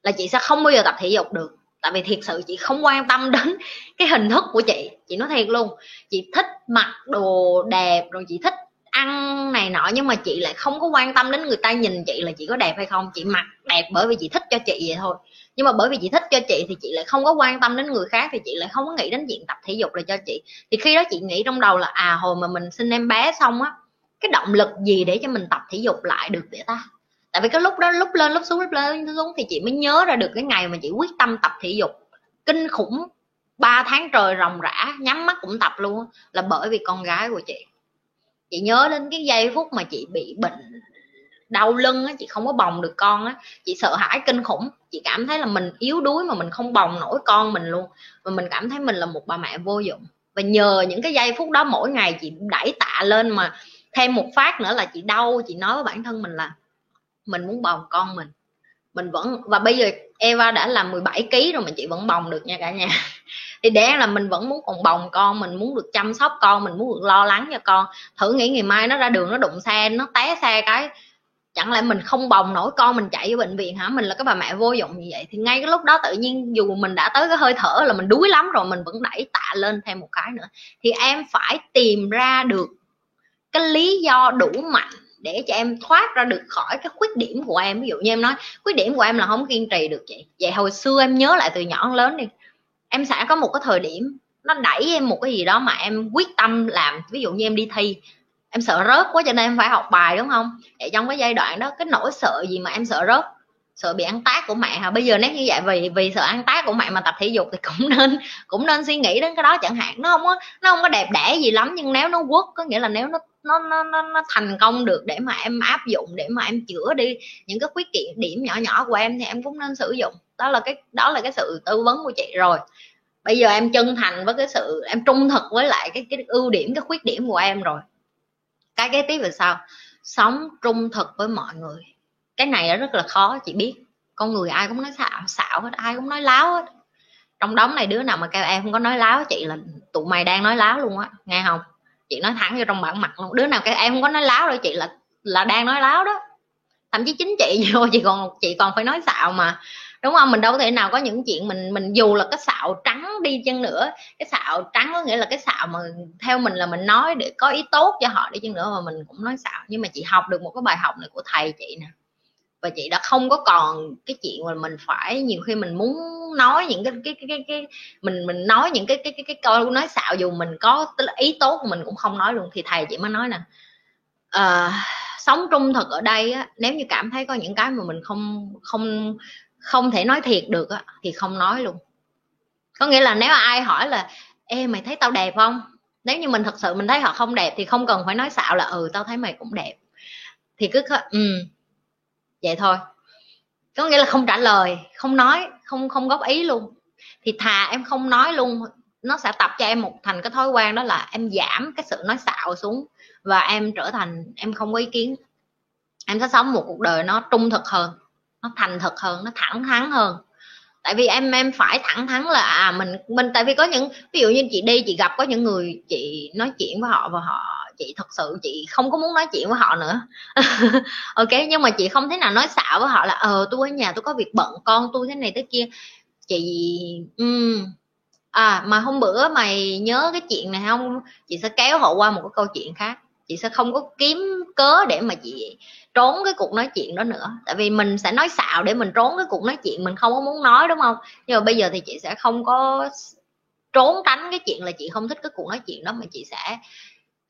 là chị sẽ không bao giờ tập thể dục được. Tại vì thiệt sự chị không quan tâm đến cái hình thức của chị. Chị nói thiệt luôn, chị thích mặc đồ đẹp, rồi chị thích ăn này nọ, nhưng mà chị lại không có quan tâm đến người ta nhìn chị là chị có đẹp hay không. Chị mặc đẹp bởi vì chị thích cho chị vậy thôi. Nhưng mà bởi vì chị thích cho chị thì chị lại không có quan tâm đến người khác, thì chị lại không có nghĩ đến chuyện tập thể dục là cho chị. Thì khi đó chị nghĩ trong đầu là à, hồi mà mình sinh em bé xong á, cái động lực gì để cho mình tập thể dục lại được vậy ta? Tại vì cái lúc đó lúc lên lúc xuống lúc lên lúc xuống thì chị mới nhớ ra được cái ngày mà chị quyết tâm tập thể dục kinh khủng, ba tháng trời ròng rã nhắm mắt cũng tập luôn, là bởi vì con gái của chị. Chị nhớ đến cái giây phút mà chị bị bệnh đau lưng á, chị không có bồng được con á, chị sợ hãi kinh khủng. Chị cảm thấy là mình yếu đuối mà mình không bồng nổi con mình luôn, và mình cảm thấy mình là một bà mẹ vô dụng. Và nhờ những cái giây phút đó, mỗi ngày chị đẩy tạ lên, mà thêm một phát nữa là chị đau, chị nói với bản thân mình là mình muốn bồng con mình. Mình vẫn, và bây giờ Eva đã là mười bảy ký rồi mà chị vẫn bồng được nha cả nhà. Thì để là mình vẫn muốn còn bồng con, mình muốn được chăm sóc con, mình muốn được lo lắng cho con. Thử nghĩ ngày mai nó ra đường nó đụng xe, nó té xe cái, chẳng lẽ mình không bồng nổi con mình chạy vô bệnh viện hả? Mình là cái bà mẹ vô dụng như vậy. Thì ngay cái lúc đó tự nhiên dù mình đã tới cái hơi thở là mình đuối lắm rồi, mình vẫn đẩy tạ lên thêm một cái nữa. Thì em phải tìm ra được cái lý do đủ mạnh để cho em thoát ra được khỏi cái khuyết điểm của em. Ví dụ như em nói khuyết điểm của em là không kiên trì được chị, vậy hồi xưa em nhớ lại từ nhỏ đến lớn đi, em sẽ có một cái thời điểm nó đẩy em một cái gì đó mà em quyết tâm làm. Ví dụ như em đi thi, em sợ rớt quá cho nên em phải học bài, đúng không? Vậy trong cái giai đoạn đó, cái nỗi sợ gì mà em sợ rớt, sợ bị ăn tát của mẹ hả? Bây giờ nếu như vậy, vì vì sợ ăn tát của mẹ mà tập thể dục thì cũng nên cũng nên suy nghĩ đến cái đó chẳng hạn. Nó không có nó không có đẹp đẽ gì lắm, nhưng nếu nó work, có nghĩa là nếu nó nó nó nó thành công được để mà em áp dụng, để mà em chữa đi những cái khuyết điểm nhỏ nhỏ của em thì em cũng nên sử dụng. Đó là cái đó là cái sự tư vấn của chị rồi. Bây giờ em chân thành với cái sự, em trung thực với lại cái cái ưu điểm, cái khuyết điểm của em rồi. Cái kế tiếp là sao? Sống trung thực với mọi người. Cái này là rất là khó, chị biết. Con người ai cũng nói xạo, xạo hết, ai cũng nói láo hết. Trong đống này đứa nào mà kêu em không có nói láo, chị là tụi mày đang nói láo luôn á, nghe không? Chị nói thẳng vô trong bản mặt luôn. Đứa nào kêu em không có nói láo đâu, chị là là đang nói láo đó. Thậm chí chính chị vô chị còn chị còn phải nói xạo mà, đúng không? Mình đâu có thể nào có những chuyện mình mình dù là cái xạo trắng đi chăng nữa, cái xạo trắng có nghĩa là cái xạo mà theo mình là mình nói để có ý tốt cho họ đi chăng nữa mà mình cũng nói xạo. Nhưng mà chị học được một cái bài học này của thầy chị nè, và chị đã không có còn cái chuyện mà mình phải nhiều khi mình muốn nói những cái cái cái cái, cái mình mình nói những cái cái cái cái câu nói xạo dù mình có ý tốt của mình cũng không nói luôn. Thì thầy chị mới nói nè, uh, sống trung thực ở đây á, nếu như cảm thấy có những cái mà mình không không không thể nói thiệt được á, thì không nói luôn. Có nghĩa là nếu ai hỏi là ê mày thấy tao đẹp không, nếu như mình thật sự mình thấy họ không đẹp thì không cần phải nói xạo là ừ tao thấy mày cũng đẹp, thì cứ ừ vậy thôi. Có nghĩa là không trả lời, không nói, không không góp ý luôn. Thì thà em không nói luôn, nó sẽ tập cho em một thành cái thói quen, đó là em giảm cái sự nói xạo xuống và em trở thành em không có ý kiến. Em sẽ sống một cuộc đời nó trung thực hơn, nó thành thật hơn, nó thẳng thắn hơn. Tại vì em em phải thẳng thắn là à mình mình tại vì có những ví dụ như chị đi chị gặp có những người chị nói chuyện với họ và họ chị thật sự chị không có muốn nói chuyện với họ nữa ok, nhưng mà chị không thể nào nói xạo với họ là ờ tôi ở nhà tôi có việc bận, con tôi thế này thế kia chị um, à mà hôm bữa mày nhớ cái chuyện này không, chị sẽ kéo họ qua một cái câu chuyện khác. Chị sẽ không có kiếm cớ để mà chị trốn cái cuộc nói chuyện đó nữa, tại vì mình sẽ nói xạo để mình trốn cái cuộc nói chuyện mình không có muốn nói, đúng không? Nhưng mà bây giờ thì chị sẽ không có trốn tránh cái chuyện là chị không thích cái cuộc nói chuyện đó, mà chị sẽ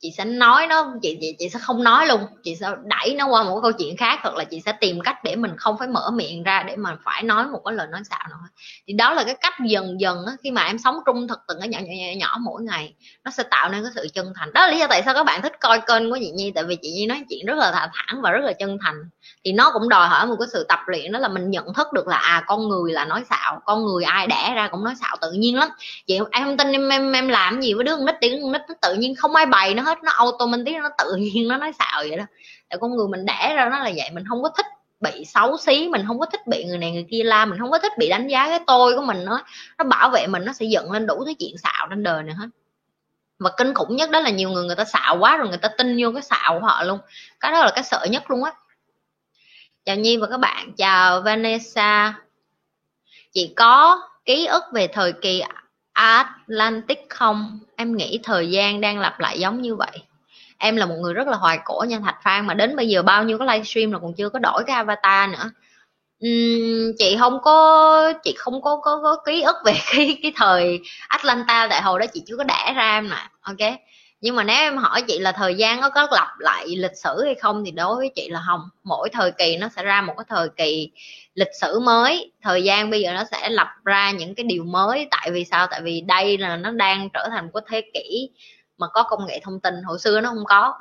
chị sẽ nói nó chị chị chị sẽ không nói luôn, chị sẽ đẩy nó qua một cái câu chuyện khác, hoặc là chị sẽ tìm cách để mình không phải mở miệng ra để mà phải nói một cái lời nói xạo nữa. Thì đó là cái cách dần dần á, khi mà em sống trung thực từng cái nhỏ nhỏ, nhỏ nhỏ mỗi ngày, nó sẽ tạo nên cái sự chân thành. Đó là lý do tại sao các bạn thích coi kênh của chị Nhi, tại vì chị Nhi nói chuyện rất là thẳng và rất là chân thành. Thì nó cũng đòi hỏi một cái sự tập luyện, đó là mình nhận thức được là à con người là nói xạo, con người ai đẻ ra cũng nói xạo tự nhiên lắm. Chị em không tin em em, em làm gì với đứa con nít, đứa con nít nó tự nhiên không ai bày nó hết, nó automatic, nó tự nhiên nó nói xạo vậy đó. Tại con người mình đẻ ra nó là vậy, mình không có thích bị xấu xí, mình không có thích bị người này người kia la, mình không có thích bị đánh giá. Cái tôi của mình nó nó bảo vệ mình, nó sẽ dựng lên đủ thứ chuyện xạo trên đời này hết. Và kinh khủng nhất đó là nhiều người người ta xạo quá rồi người ta tin vô cái xạo của họ luôn, cái đó là cái sợ nhất luôn á. Chào Nhi và các bạn, chào Vanessa. Chị có ký ức về thời kỳ Atlantic không? Em nghĩ thời gian đang lặp lại giống như vậy. Em là một người rất là hoài cổ nha Thạch Phan, mà đến bây giờ bao nhiêu cái livestream là còn chưa có đổi cái avatar nữa. Uhm, chị không có chị không có có, có ký ức về cái, cái thời Atlanta, tại hồi đó chị chưa có đẻ ra em nè, ok. Nhưng mà nếu em hỏi chị là thời gian nó có lặp lại lịch sử hay không thì đối với chị là không. Mỗi thời kỳ nó sẽ ra một cái thời kỳ lịch sử mới, thời gian bây giờ nó sẽ lập ra những cái điều mới. Tại vì sao? Tại vì đây là nó đang trở thành một thế kỷ mà có công nghệ thông tin, hồi xưa nó không có.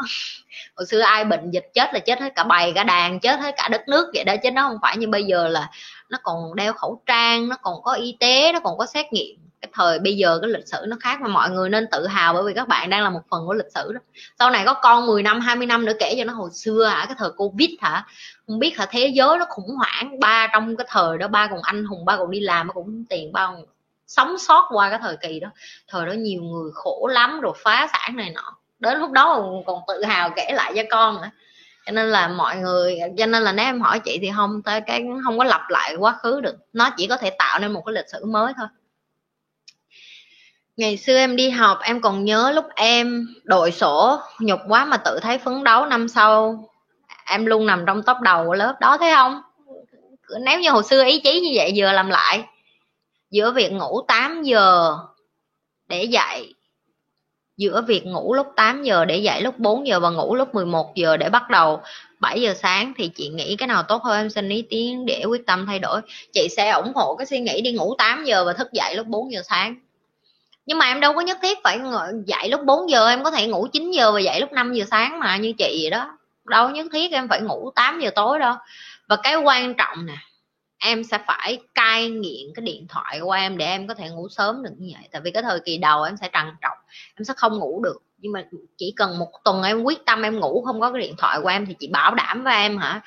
Hồi xưa ai bệnh dịch chết là chết hết cả bầy cả đàn, chết hết cả đất nước vậy đó, chứ nó không phải như bây giờ là nó còn đeo khẩu trang, nó còn có y tế, nó còn có xét nghiệm. Cái thời bây giờ cái lịch sử nó khác, mà mọi người nên tự hào bởi vì các bạn đang là một phần của lịch sử đó. Sau này có con mười năm hai mươi năm nữa kể cho nó hồi xưa hả, cái thời Covid hả, không biết hả, thế giới nó khủng hoảng, ba trong cái thời đó ba còn anh hùng, ba còn đi làm, ba còn tiền, ba còn sống sót qua cái thời kỳ đó. Thời đó nhiều người khổ lắm rồi phá sản này nọ, đến lúc đó còn, còn tự hào kể lại cho con nữa. Cho nên là mọi người, cho nên là nếu em hỏi chị thì không tới cái không có lặp lại quá khứ được, nó chỉ có thể tạo nên một cái lịch sử mới thôi. Ngày xưa em đi học em còn nhớ lúc em đội sổ nhục quá mà tự thấy phấn đấu, năm sau em luôn nằm trong top đầu của lớp đó, thấy không? Nếu như hồi xưa ý chí như vậy giờ làm lại, giữa việc ngủ tám giờ để dậy, giữa việc ngủ lúc tám giờ để dậy lúc bốn giờ và ngủ lúc mười một giờ để bắt đầu bảy giờ sáng, thì chị nghĩ cái nào tốt hơn? Em xin ý kiến để quyết tâm thay đổi. Chị sẽ ủng hộ cái suy nghĩ đi ngủ tám giờ và thức dậy lúc bốn giờ sáng. Nhưng mà em đâu có nhất thiết phải dậy lúc bốn giờ, em có thể ngủ chín giờ và dậy lúc năm giờ sáng mà, như chị vậy đó. Đâu nhất thiết em phải ngủ tám giờ tối đâu. Và cái quan trọng nè, em sẽ phải cai nghiện cái điện thoại của em để em có thể ngủ sớm được như vậy. Tại vì cái thời kỳ đầu em sẽ trằn trọc, em sẽ không ngủ được. Nhưng mà chỉ cần một tuần em quyết tâm em ngủ không có cái điện thoại của em thì chị bảo đảm với em hả,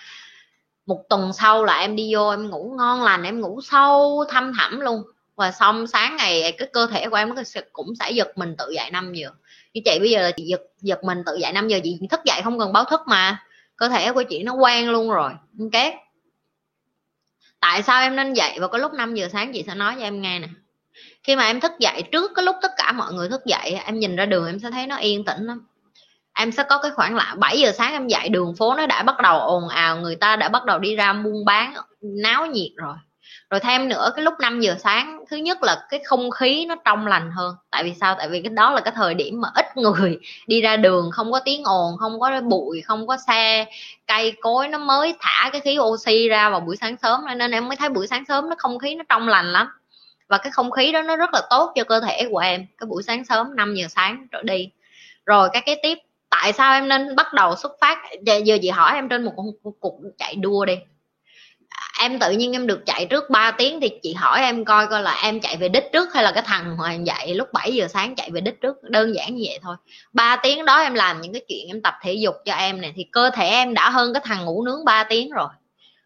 một tuần sau là em đi vô em ngủ ngon lành, em ngủ sâu thăm thẳm luôn. Và xong sáng ngày cái cơ thể của em cũng sẽ giật mình tự dậy năm giờ. Như chị bây giờ là chị giật, giật mình tự dậy năm giờ, chị thức dậy không cần báo thức mà. Cơ thể của chị nó quen luôn rồi. Okay. Tại sao em nên dậy vào cái lúc năm giờ sáng? Chị sẽ nói cho em nghe nè. Khi mà em thức dậy trước cái lúc tất cả mọi người thức dậy, em nhìn ra đường em sẽ thấy nó yên tĩnh lắm. Em sẽ có cái khoảng lạ. bảy giờ sáng em dậy đường phố nó đã bắt đầu ồn ào, người ta đã bắt đầu đi ra buôn bán náo nhiệt rồi. Rồi thêm nữa, cái lúc năm giờ sáng, thứ nhất là cái không khí nó trong lành hơn. Tại vì sao? Tại vì cái đó là cái thời điểm mà ít người đi ra đường, không có tiếng ồn, không có bụi, không có xe, cây cối, nó mới thả cái khí oxy ra vào buổi sáng sớm. Nên em mới thấy buổi sáng sớm nó không khí nó trong lành lắm. Và cái không khí đó nó rất là tốt cho cơ thể của em. Cái buổi sáng sớm năm giờ sáng rồi đi. Rồi cái kế tiếp, tại sao em nên bắt đầu xuất phát? Giờ chị hỏi em, trên một cuộc chạy đua đi, em tự nhiên em được chạy trước ba tiếng thì chị hỏi em coi coi là em chạy về đích trước hay là cái thằng Hoàng dậy lúc bảy giờ sáng chạy về đích trước. Đơn giản như vậy thôi. Ba tiếng đó em làm những cái chuyện, em tập thể dục cho em này, thì cơ thể em đã hơn cái thằng ngủ nướng ba tiếng rồi.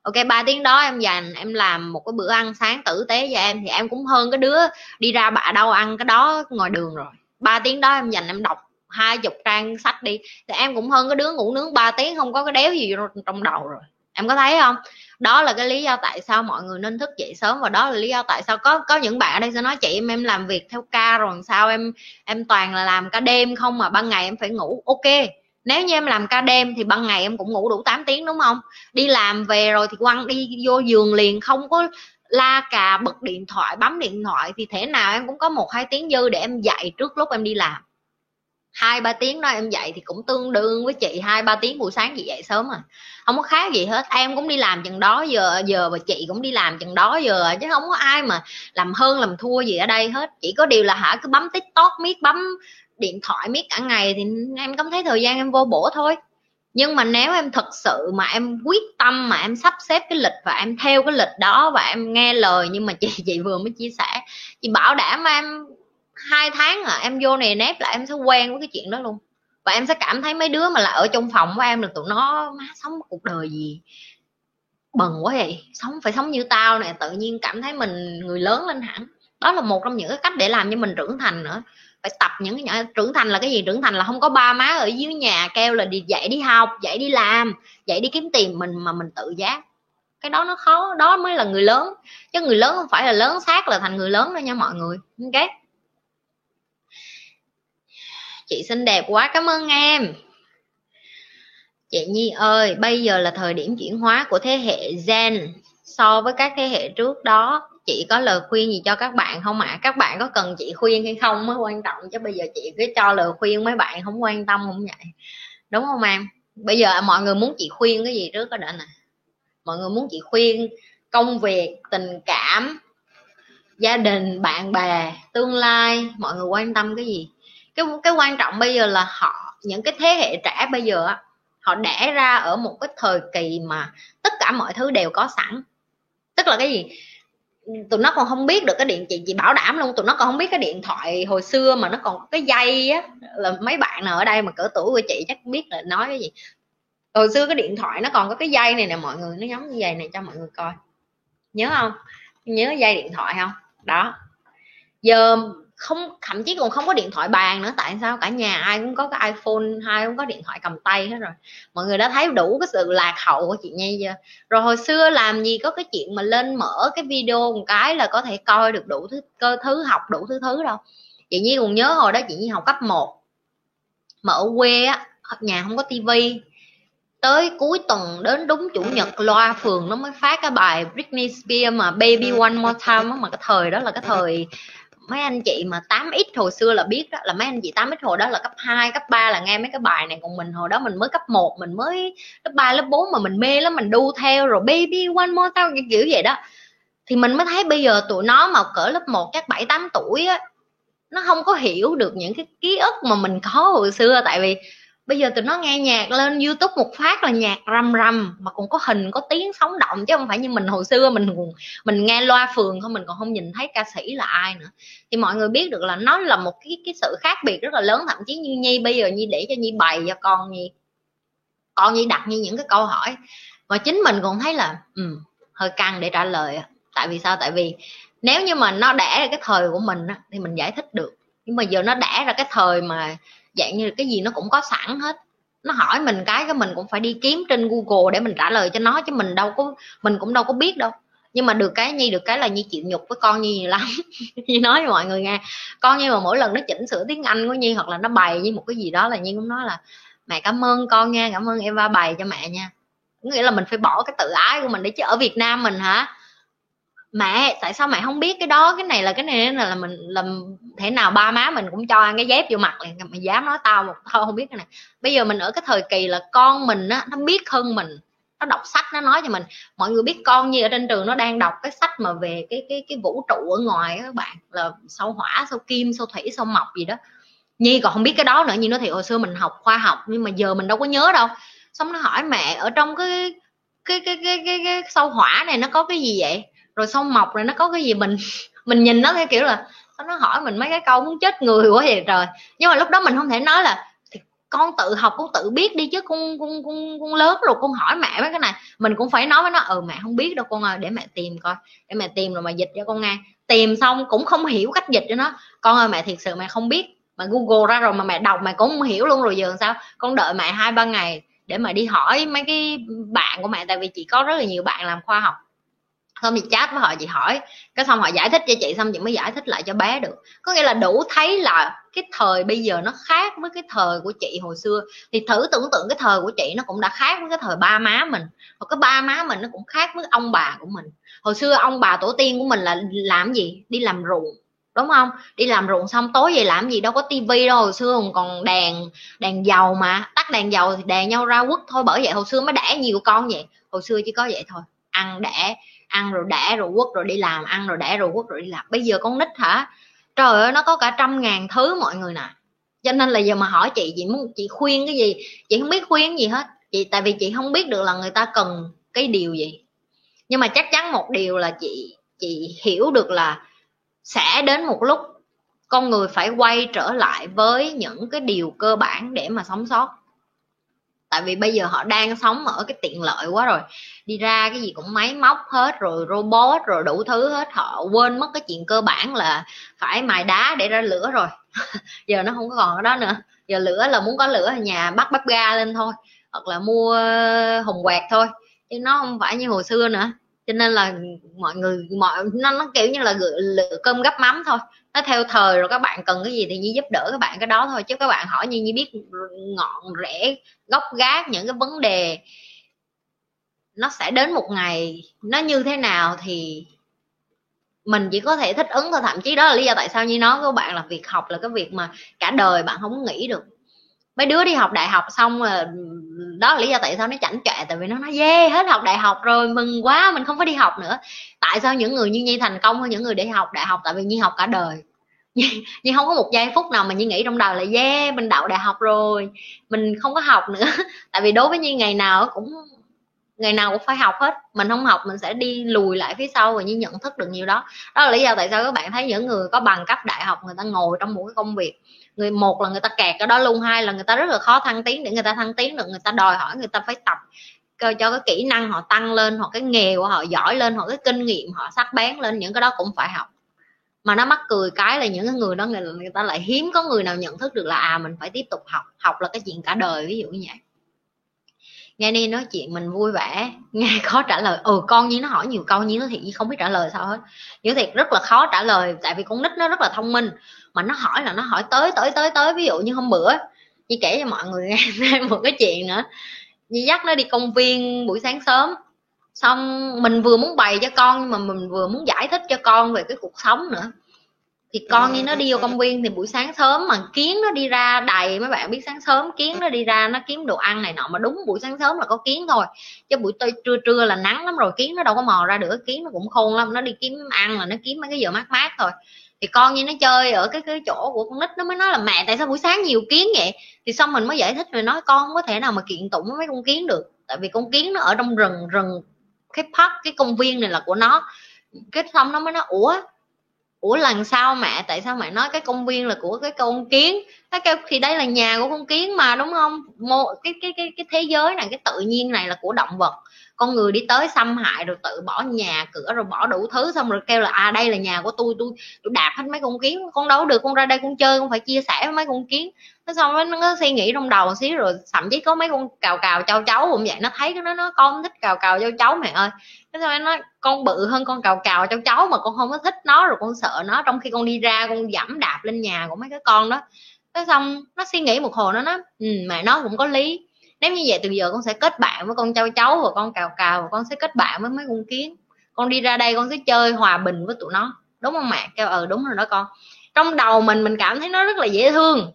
Ok, ba tiếng đó em dành em làm một cái bữa ăn sáng tử tế cho em, thì em cũng hơn cái đứa đi ra bạ đâu ăn cái đó ngoài đường rồi. Ba tiếng đó em dành em đọc hai chục trang sách đi, thì em cũng hơn cái đứa ngủ nướng ba tiếng không có cái đéo gì trong đầu rồi. Em có thấy không? Đó là cái lý do tại sao mọi người nên thức dậy sớm. Và đó là lý do tại sao có có những bạn ở đây sẽ nói chị em em làm việc theo ca rồi sao em em toàn là làm ca đêm không mà ban ngày em phải ngủ. Ok, nếu như em làm ca đêm thì ban ngày em cũng ngủ đủ tám tiếng đúng không? Đi làm về rồi thì quăng đi vô giường liền, không có la cà bật điện thoại bấm điện thoại, thì thế nào em cũng có một hai tiếng dư để em dậy trước lúc em đi làm. Hai ba tiếng đó em dậy thì cũng tương đương với chị hai ba tiếng buổi sáng chị dậy sớm à, không có khác gì hết. Em cũng đi làm chừng đó giờ giờ và chị cũng đi làm chừng đó giờ, chứ không có ai mà làm hơn làm thua gì ở đây hết. Chỉ có điều là hả, cứ bấm TikTok miết, bấm điện thoại miết cả ngày thì em cảm thấy thời gian em vô bổ thôi. Nhưng mà nếu em thật sự mà em quyết tâm mà em sắp xếp cái lịch và em theo cái lịch đó và em nghe lời nhưng mà chị chị vừa mới chia sẻ, chị bảo đảm em hai tháng à, em vô này nép lại em sẽ quen với cái chuyện đó luôn. Và em sẽ cảm thấy mấy đứa mà là ở trong phòng của em là tụi nó má sống cuộc đời gì bần quá vậy, sống phải sống như tao nè, tự nhiên cảm thấy mình người lớn lên hẳn. Đó là một trong những cái cách để làm cho mình trưởng thành nữa. Phải tập những cái trưởng thành là cái gì? Trưởng thành là không có ba má ở dưới nhà kêu là đi dậy đi học, dậy đi làm, dậy đi kiếm tiền mình, mà mình tự giác. Cái đó nó khó, đó mới là người lớn. Chứ người lớn không phải là lớn xác là thành người lớn đâu nha mọi người. Ok, chị xinh đẹp quá, cảm ơn em. Chị Nhi ơi, bây giờ là thời điểm chuyển hóa của thế hệ Gen so với các thế hệ trước đó, chị có lời khuyên gì cho các bạn không ạ? À? Các bạn có cần chị khuyên hay không mới quan trọng, chứ bây giờ chị cứ cho lời khuyên mấy bạn không quan tâm không vậy, đúng không em? Bây giờ mọi người muốn chị khuyên cái gì trước đó đã nè? Mọi người muốn chị khuyên công việc, tình cảm, gia đình, bạn bè, tương lai, mọi người quan tâm cái gì? Cái, cái quan trọng bây giờ là họ, những cái thế hệ trẻ bây giờ họ đẻ ra ở một cái thời kỳ mà tất cả mọi thứ đều có sẵn. Tức là cái gì? Tụi nó còn không biết được cái điện, chị chị bảo đảm luôn, tụi nó còn không biết cái điện thoại hồi xưa mà nó còn cái dây á, là mấy bạn nào ở đây mà cỡ tuổi của chị chắc biết là nói cái gì. Hồi xưa cái điện thoại nó còn có cái dây này nè mọi người, nó giống như dây này cho mọi người coi. Nhớ không? Nhớ dây điện thoại không? Đó. Giờ không, thậm chí còn không có điện thoại bàn nữa. Tại sao? Cả nhà ai cũng có cái iPhone, ai cũng có điện thoại cầm tay hết rồi. Mọi người đã thấy đủ cái sự lạc hậu của chị Nhi chưa? Rồi hồi xưa làm gì có cái chuyện mà lên mở cái video một cái là có thể coi được đủ thứ, cơ thứ học đủ thứ thứ đâu. Chị Nhi còn nhớ hồi đó chị Nhi học cấp một mà ở quê á, nhà không có tivi, tới cuối tuần đến đúng chủ nhật loa phường nó mới phát cái bài Britney Spears mà Baby One More Time đó, mà cái thời đó là cái thời mấy anh chị mà tám x hồi xưa là biết đó, là mấy anh chị tám x hồi đó là cấp hai, cấp ba là nghe mấy cái bài này, còn mình hồi đó mình mới cấp một, mình mới lớp ba, lớp bốn mà mình mê lắm, mình đu theo rồi Baby One More Time cái kiểu vậy đó. Thì mình mới thấy bây giờ tụi nó mà cỡ lớp một chắc bảy tám tuổi á, nó không có hiểu được những cái ký ức mà mình có hồi xưa, tại vì bây giờ tụi nó nghe nhạc lên YouTube một phát là nhạc rầm rầm mà còn có hình, có tiếng sống động, chứ không phải như mình hồi xưa mình mình nghe loa phường thôi, mình còn không nhìn thấy ca sĩ là ai nữa. Thì mọi người biết được là nó là một cái cái sự khác biệt rất là lớn. Thậm chí như Nhi bây giờ Nhi để cho Nhi bày cho con Nhi, con Nhi đặt như những cái câu hỏi mà chính mình còn thấy là um, hơi căng để trả lời. Tại vì sao? Tại vì nếu như mà nó đẻ ra cái thời của mình thì mình giải thích được, nhưng mà giờ nó đẻ ra cái thời mà dạng như cái gì nó cũng có sẵn hết, nó hỏi mình cái cái mình cũng phải đi kiếm trên Google để mình trả lời cho nó, chứ mình đâu có, mình cũng đâu có biết đâu. Nhưng mà được cái Nhi, được cái là Nhi chịu nhục với con Nhi nhiều lắm. Nhi nói với mọi người nghe, con Nhi mà mỗi lần nó chỉnh sửa tiếng Anh của Nhi hoặc là nó bày với một cái gì đó là Nhi cũng nói là mẹ cảm ơn con nha, cảm ơn em va bày cho mẹ nha. Nghĩa là mình phải bỏ cái tự ái của mình để, chứ ở Việt Nam mình hả, mẹ tại sao mẹ không biết cái đó, cái này là cái này là mình làm thế nào, ba má mình cũng cho ăn cái dép vô mặt này, mày dám nói tao một câu không biết cái này. Bây giờ mình ở cái thời kỳ là con mình á, nó biết hơn mình, nó đọc sách nó nói cho mình. Mọi người biết con như ở trên trường nó đang đọc cái sách mà về cái cái cái vũ trụ ở ngoài á các bạn, là sao hỏa, sao kim, sao thủy, sao mộc gì đó. Nhi còn không biết cái đó nữa. Nhi nói thì hồi xưa mình học khoa học nhưng mà giờ mình đâu có nhớ đâu. Xong nó hỏi mẹ ở trong cái cái cái cái cái, cái sao hỏa này nó có cái gì vậy, rồi xong mọc rồi nó có cái gì. Mình mình nhìn nó theo kiểu là nó hỏi mình mấy cái câu muốn chết người quá vậy trời. Nhưng mà lúc đó mình không thể nói là con tự học con tự biết đi chứ con con con, con lớn rồi con hỏi mẹ mấy cái này. Mình cũng phải nói với nó ừ mẹ không biết đâu con ơi, để mẹ tìm coi, để mẹ tìm rồi mà dịch cho con nghe. Tìm xong cũng không hiểu cách dịch cho nó, con ơi mẹ thiệt sự mẹ không biết, mà Google ra rồi mà mẹ đọc mẹ cũng không hiểu luôn rồi giờ làm sao, con đợi mẹ hai ba ngày để mà đi hỏi mấy cái bạn của mẹ, tại vì chị có rất là nhiều bạn làm khoa học. Xong chị chat với họ, chị hỏi cái xong họ giải thích cho chị, xong chị mới giải thích lại cho bé được. Có nghĩa là đủ thấy là cái thời bây giờ nó khác với cái thời của chị hồi xưa. Thì thử tưởng tượng cái thời của chị nó cũng đã khác với cái thời ba má mình, hoặc cái ba má mình nó cũng khác với ông bà của mình. Hồi xưa ông bà tổ tiên của mình là làm gì, đi làm ruộng đúng không, đi làm ruộng xong tối về làm gì, đâu có tivi đâu, hồi xưa còn còn đèn đèn dầu, mà tắt đèn dầu thì đèn nhau ra quất thôi. Bởi vậy hồi xưa mới đẻ nhiều con vậy, hồi xưa chỉ có vậy thôi, ăn đẻ ăn rồi đẻ rồi quất rồi đi làm, ăn rồi đẻ rồi quất rồi đi làm. Bây giờ con nít hả, trời ơi nó có cả trăm ngàn thứ mọi người nè. Cho nên là giờ mà hỏi chị, chị muốn chị khuyên cái gì chị không biết khuyên gì hết chị, tại vì chị không biết được là người ta cần cái điều gì. Nhưng mà chắc chắn một điều là chị chị hiểu được là sẽ đến một lúc con người phải quay trở lại với những cái điều cơ bản để mà sống sót. Tại vì bây giờ họ đang sống ở cái tiện lợi quá rồi, đi ra cái gì cũng máy móc hết rồi, robot rồi đủ thứ hết, họ quên mất cái chuyện cơ bản là phải mài đá để ra lửa rồi. Giờ nó không có còn ở đó nữa, giờ lửa là muốn có lửa ở nhà bắt bếp ga lên thôi, hoặc là mua hồng quẹt thôi, chứ nó không phải như hồi xưa nữa. Cho nên là mọi người mọi nó, nó kiểu như là lựa cơm gắp mắm thôi, nó theo thời rồi. Các bạn cần cái gì thì Nhi giúp đỡ các bạn cái đó thôi, chứ các bạn hỏi Nhi Nhi biết ngọn rễ gốc gác những cái vấn đề nó sẽ đến một ngày nó như thế nào thì mình chỉ có thể thích ứng thôi. Thậm chí đó là lý do tại sao Nhi nói với các bạn là việc học là cái việc mà cả đời bạn không nghĩ được. Mấy đứa đi học đại học xong là đó là lý do tại sao nó chảnh chọe, tại vì nó nói yeah hết học đại học rồi mừng quá mình không phải đi học nữa. Tại sao những người như Nhi thành công hơn những người đi học đại học? Tại vì Nhi học cả đời, Nhi không có một giây phút nào mà Nhi nghĩ trong đầu là yeah mình đậu đại học rồi mình không có học nữa. Tại vì đối với Nhi ngày nào cũng ngày nào cũng phải học hết, mình không học mình sẽ đi lùi lại phía sau, và Nhi nhận thức được nhiều đó. Đó là lý do tại sao các bạn thấy những người có bằng cấp đại học người ta ngồi trong một cái công việc, người một là người ta kẹt ở đó luôn, hai là người ta rất là khó thăng tiến. Để người ta thăng tiến được, người ta đòi hỏi người ta phải tập cho cái kỹ năng họ tăng lên, hoặc cái nghề của họ giỏi lên, hoặc cái kinh nghiệm họ sắc bén lên, những cái đó cũng phải học. Mà nó mắc cười cái là những người đó người, người ta lại hiếm có người nào nhận thức được là à mình phải tiếp tục học, học là cái chuyện cả đời, ví dụ như vậy. Nghe Nhi nói chuyện mình vui vẻ, nghe khó trả lời. Ừ con Nhi nó hỏi nhiều câu Nhi nó thiệt Nhi không biết trả lời sao hết, Nhi thiệt rất là khó trả lời. Tại vì con nít nó rất là thông minh, mà nó hỏi là nó hỏi tới tới tới tới. Ví dụ như hôm bữa Nhi kể cho mọi người nghe một cái chuyện nữa, Dì dắt nó đi công viên buổi sáng sớm, xong mình vừa muốn bày cho con nhưng mà mình vừa muốn giải thích cho con về cái cuộc sống nữa. Thì con như nó đi vô công viên thì buổi sáng sớm mà kiến nó đi ra đầy, mấy bạn biết sáng sớm kiến nó đi ra nó kiếm đồ ăn này nọ, mà đúng buổi sáng sớm là có kiến thôi, chứ buổi tối trưa trưa là nắng lắm rồi, kiến nó đâu có mò ra được. Kiến nó cũng khôn lắm, nó đi kiếm ăn là nó kiếm mấy cái giờ mát mát thôi. Thì con như nó chơi ở cái cái chỗ của con nít, nó mới nói là mẹ tại sao buổi sáng nhiều kiến vậy. Thì xong mình mới giải thích rồi nói con không có thể nào mà kiện tụng với mấy con kiến được, tại vì con kiến nó ở trong rừng rừng cái park, cái công viên này là của nó. Cái xong nó mới nói ủa ủa lần sau mẹ tại sao mẹ nói cái công viên là của cái con kiến, nó kêu thì đây là nhà của con kiến mà đúng không, một cái cái cái cái thế giới này, cái tự nhiên này là của động vật, con người đi tới xâm hại rồi tự bỏ nhà cửa rồi bỏ đủ thứ, xong rồi kêu là à đây là nhà của tôi, tôi tôi đạp hết mấy con kiến, con đâu được, con ra đây con chơi, con phải chia sẻ với mấy con kiến. Nó xong nó suy nghĩ trong đầu một xíu, rồi thậm chí có mấy con cào cào châu chấu cũng vậy, nó thấy cái nó nó con không thích cào cào châu chấu mẹ ơi. Thế xong nó nói con bự hơn con cào cào châu chấu mà con không có thích nó, rồi con sợ nó, trong khi con đi ra con dẫm đạp lên nhà của mấy cái con đó. Thế xong nó suy nghĩ một hồi nó nói ừ, mẹ nó cũng có lý, nếu như vậy từ giờ con sẽ kết bạn với con châu chấu và con cào cào, và con sẽ kết bạn với mấy con kiến, con đi ra đây con sẽ chơi hòa bình với tụi nó, đúng không mẹ? Kêu ừ đúng rồi đó con. Trong đầu mình mình cảm thấy nó rất là dễ thương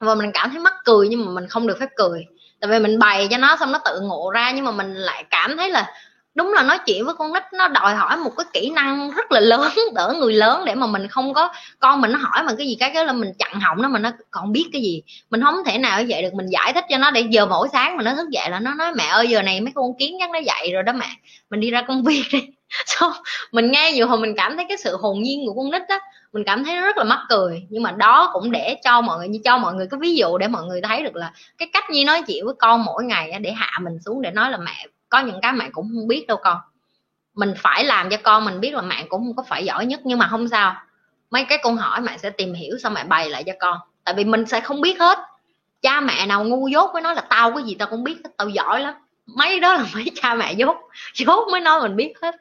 và mình cảm thấy mắc cười, nhưng mà mình không được phép cười, tại vì mình bày cho nó xong nó tự ngộ ra. Nhưng mà mình lại cảm thấy là đúng là nói chuyện với con nít nó đòi hỏi một cái kỹ năng rất là lớn đỡ người lớn, để mà mình không có, con mình nó hỏi mình cái gì cái cái là mình chặn họng nó, mà nó còn biết cái gì, mình không thể nào dạy được. Mình giải thích cho nó để giờ mỗi sáng mà nó thức dậy là nó nói mẹ ơi giờ này mấy con kiến nhắc nó dậy rồi đó mẹ, mình đi ra công viên đi. So, mình nghe nhiều hồi mình cảm thấy cái sự hồn nhiên của con nít đó mình cảm thấy nó rất là mắc cười, nhưng mà đó cũng để cho mọi người, như cho mọi người cái ví dụ để mọi người thấy được là cái cách Nhi nói chuyện với con mỗi ngày để hạ mình xuống, để nói là mẹ có những cái mẹ cũng không biết đâu con, mình phải làm cho con mình biết là mẹ cũng không có phải giỏi nhất, nhưng mà không sao, mấy cái câu hỏi mẹ sẽ tìm hiểu xong mẹ bày lại cho con, tại vì mình sẽ không biết hết. Cha mẹ nào ngu dốt mới nói là tao cái gì tao cũng biết, tao giỏi lắm, mấy đó là mấy cha mẹ dốt dốt mới nói mình biết hết.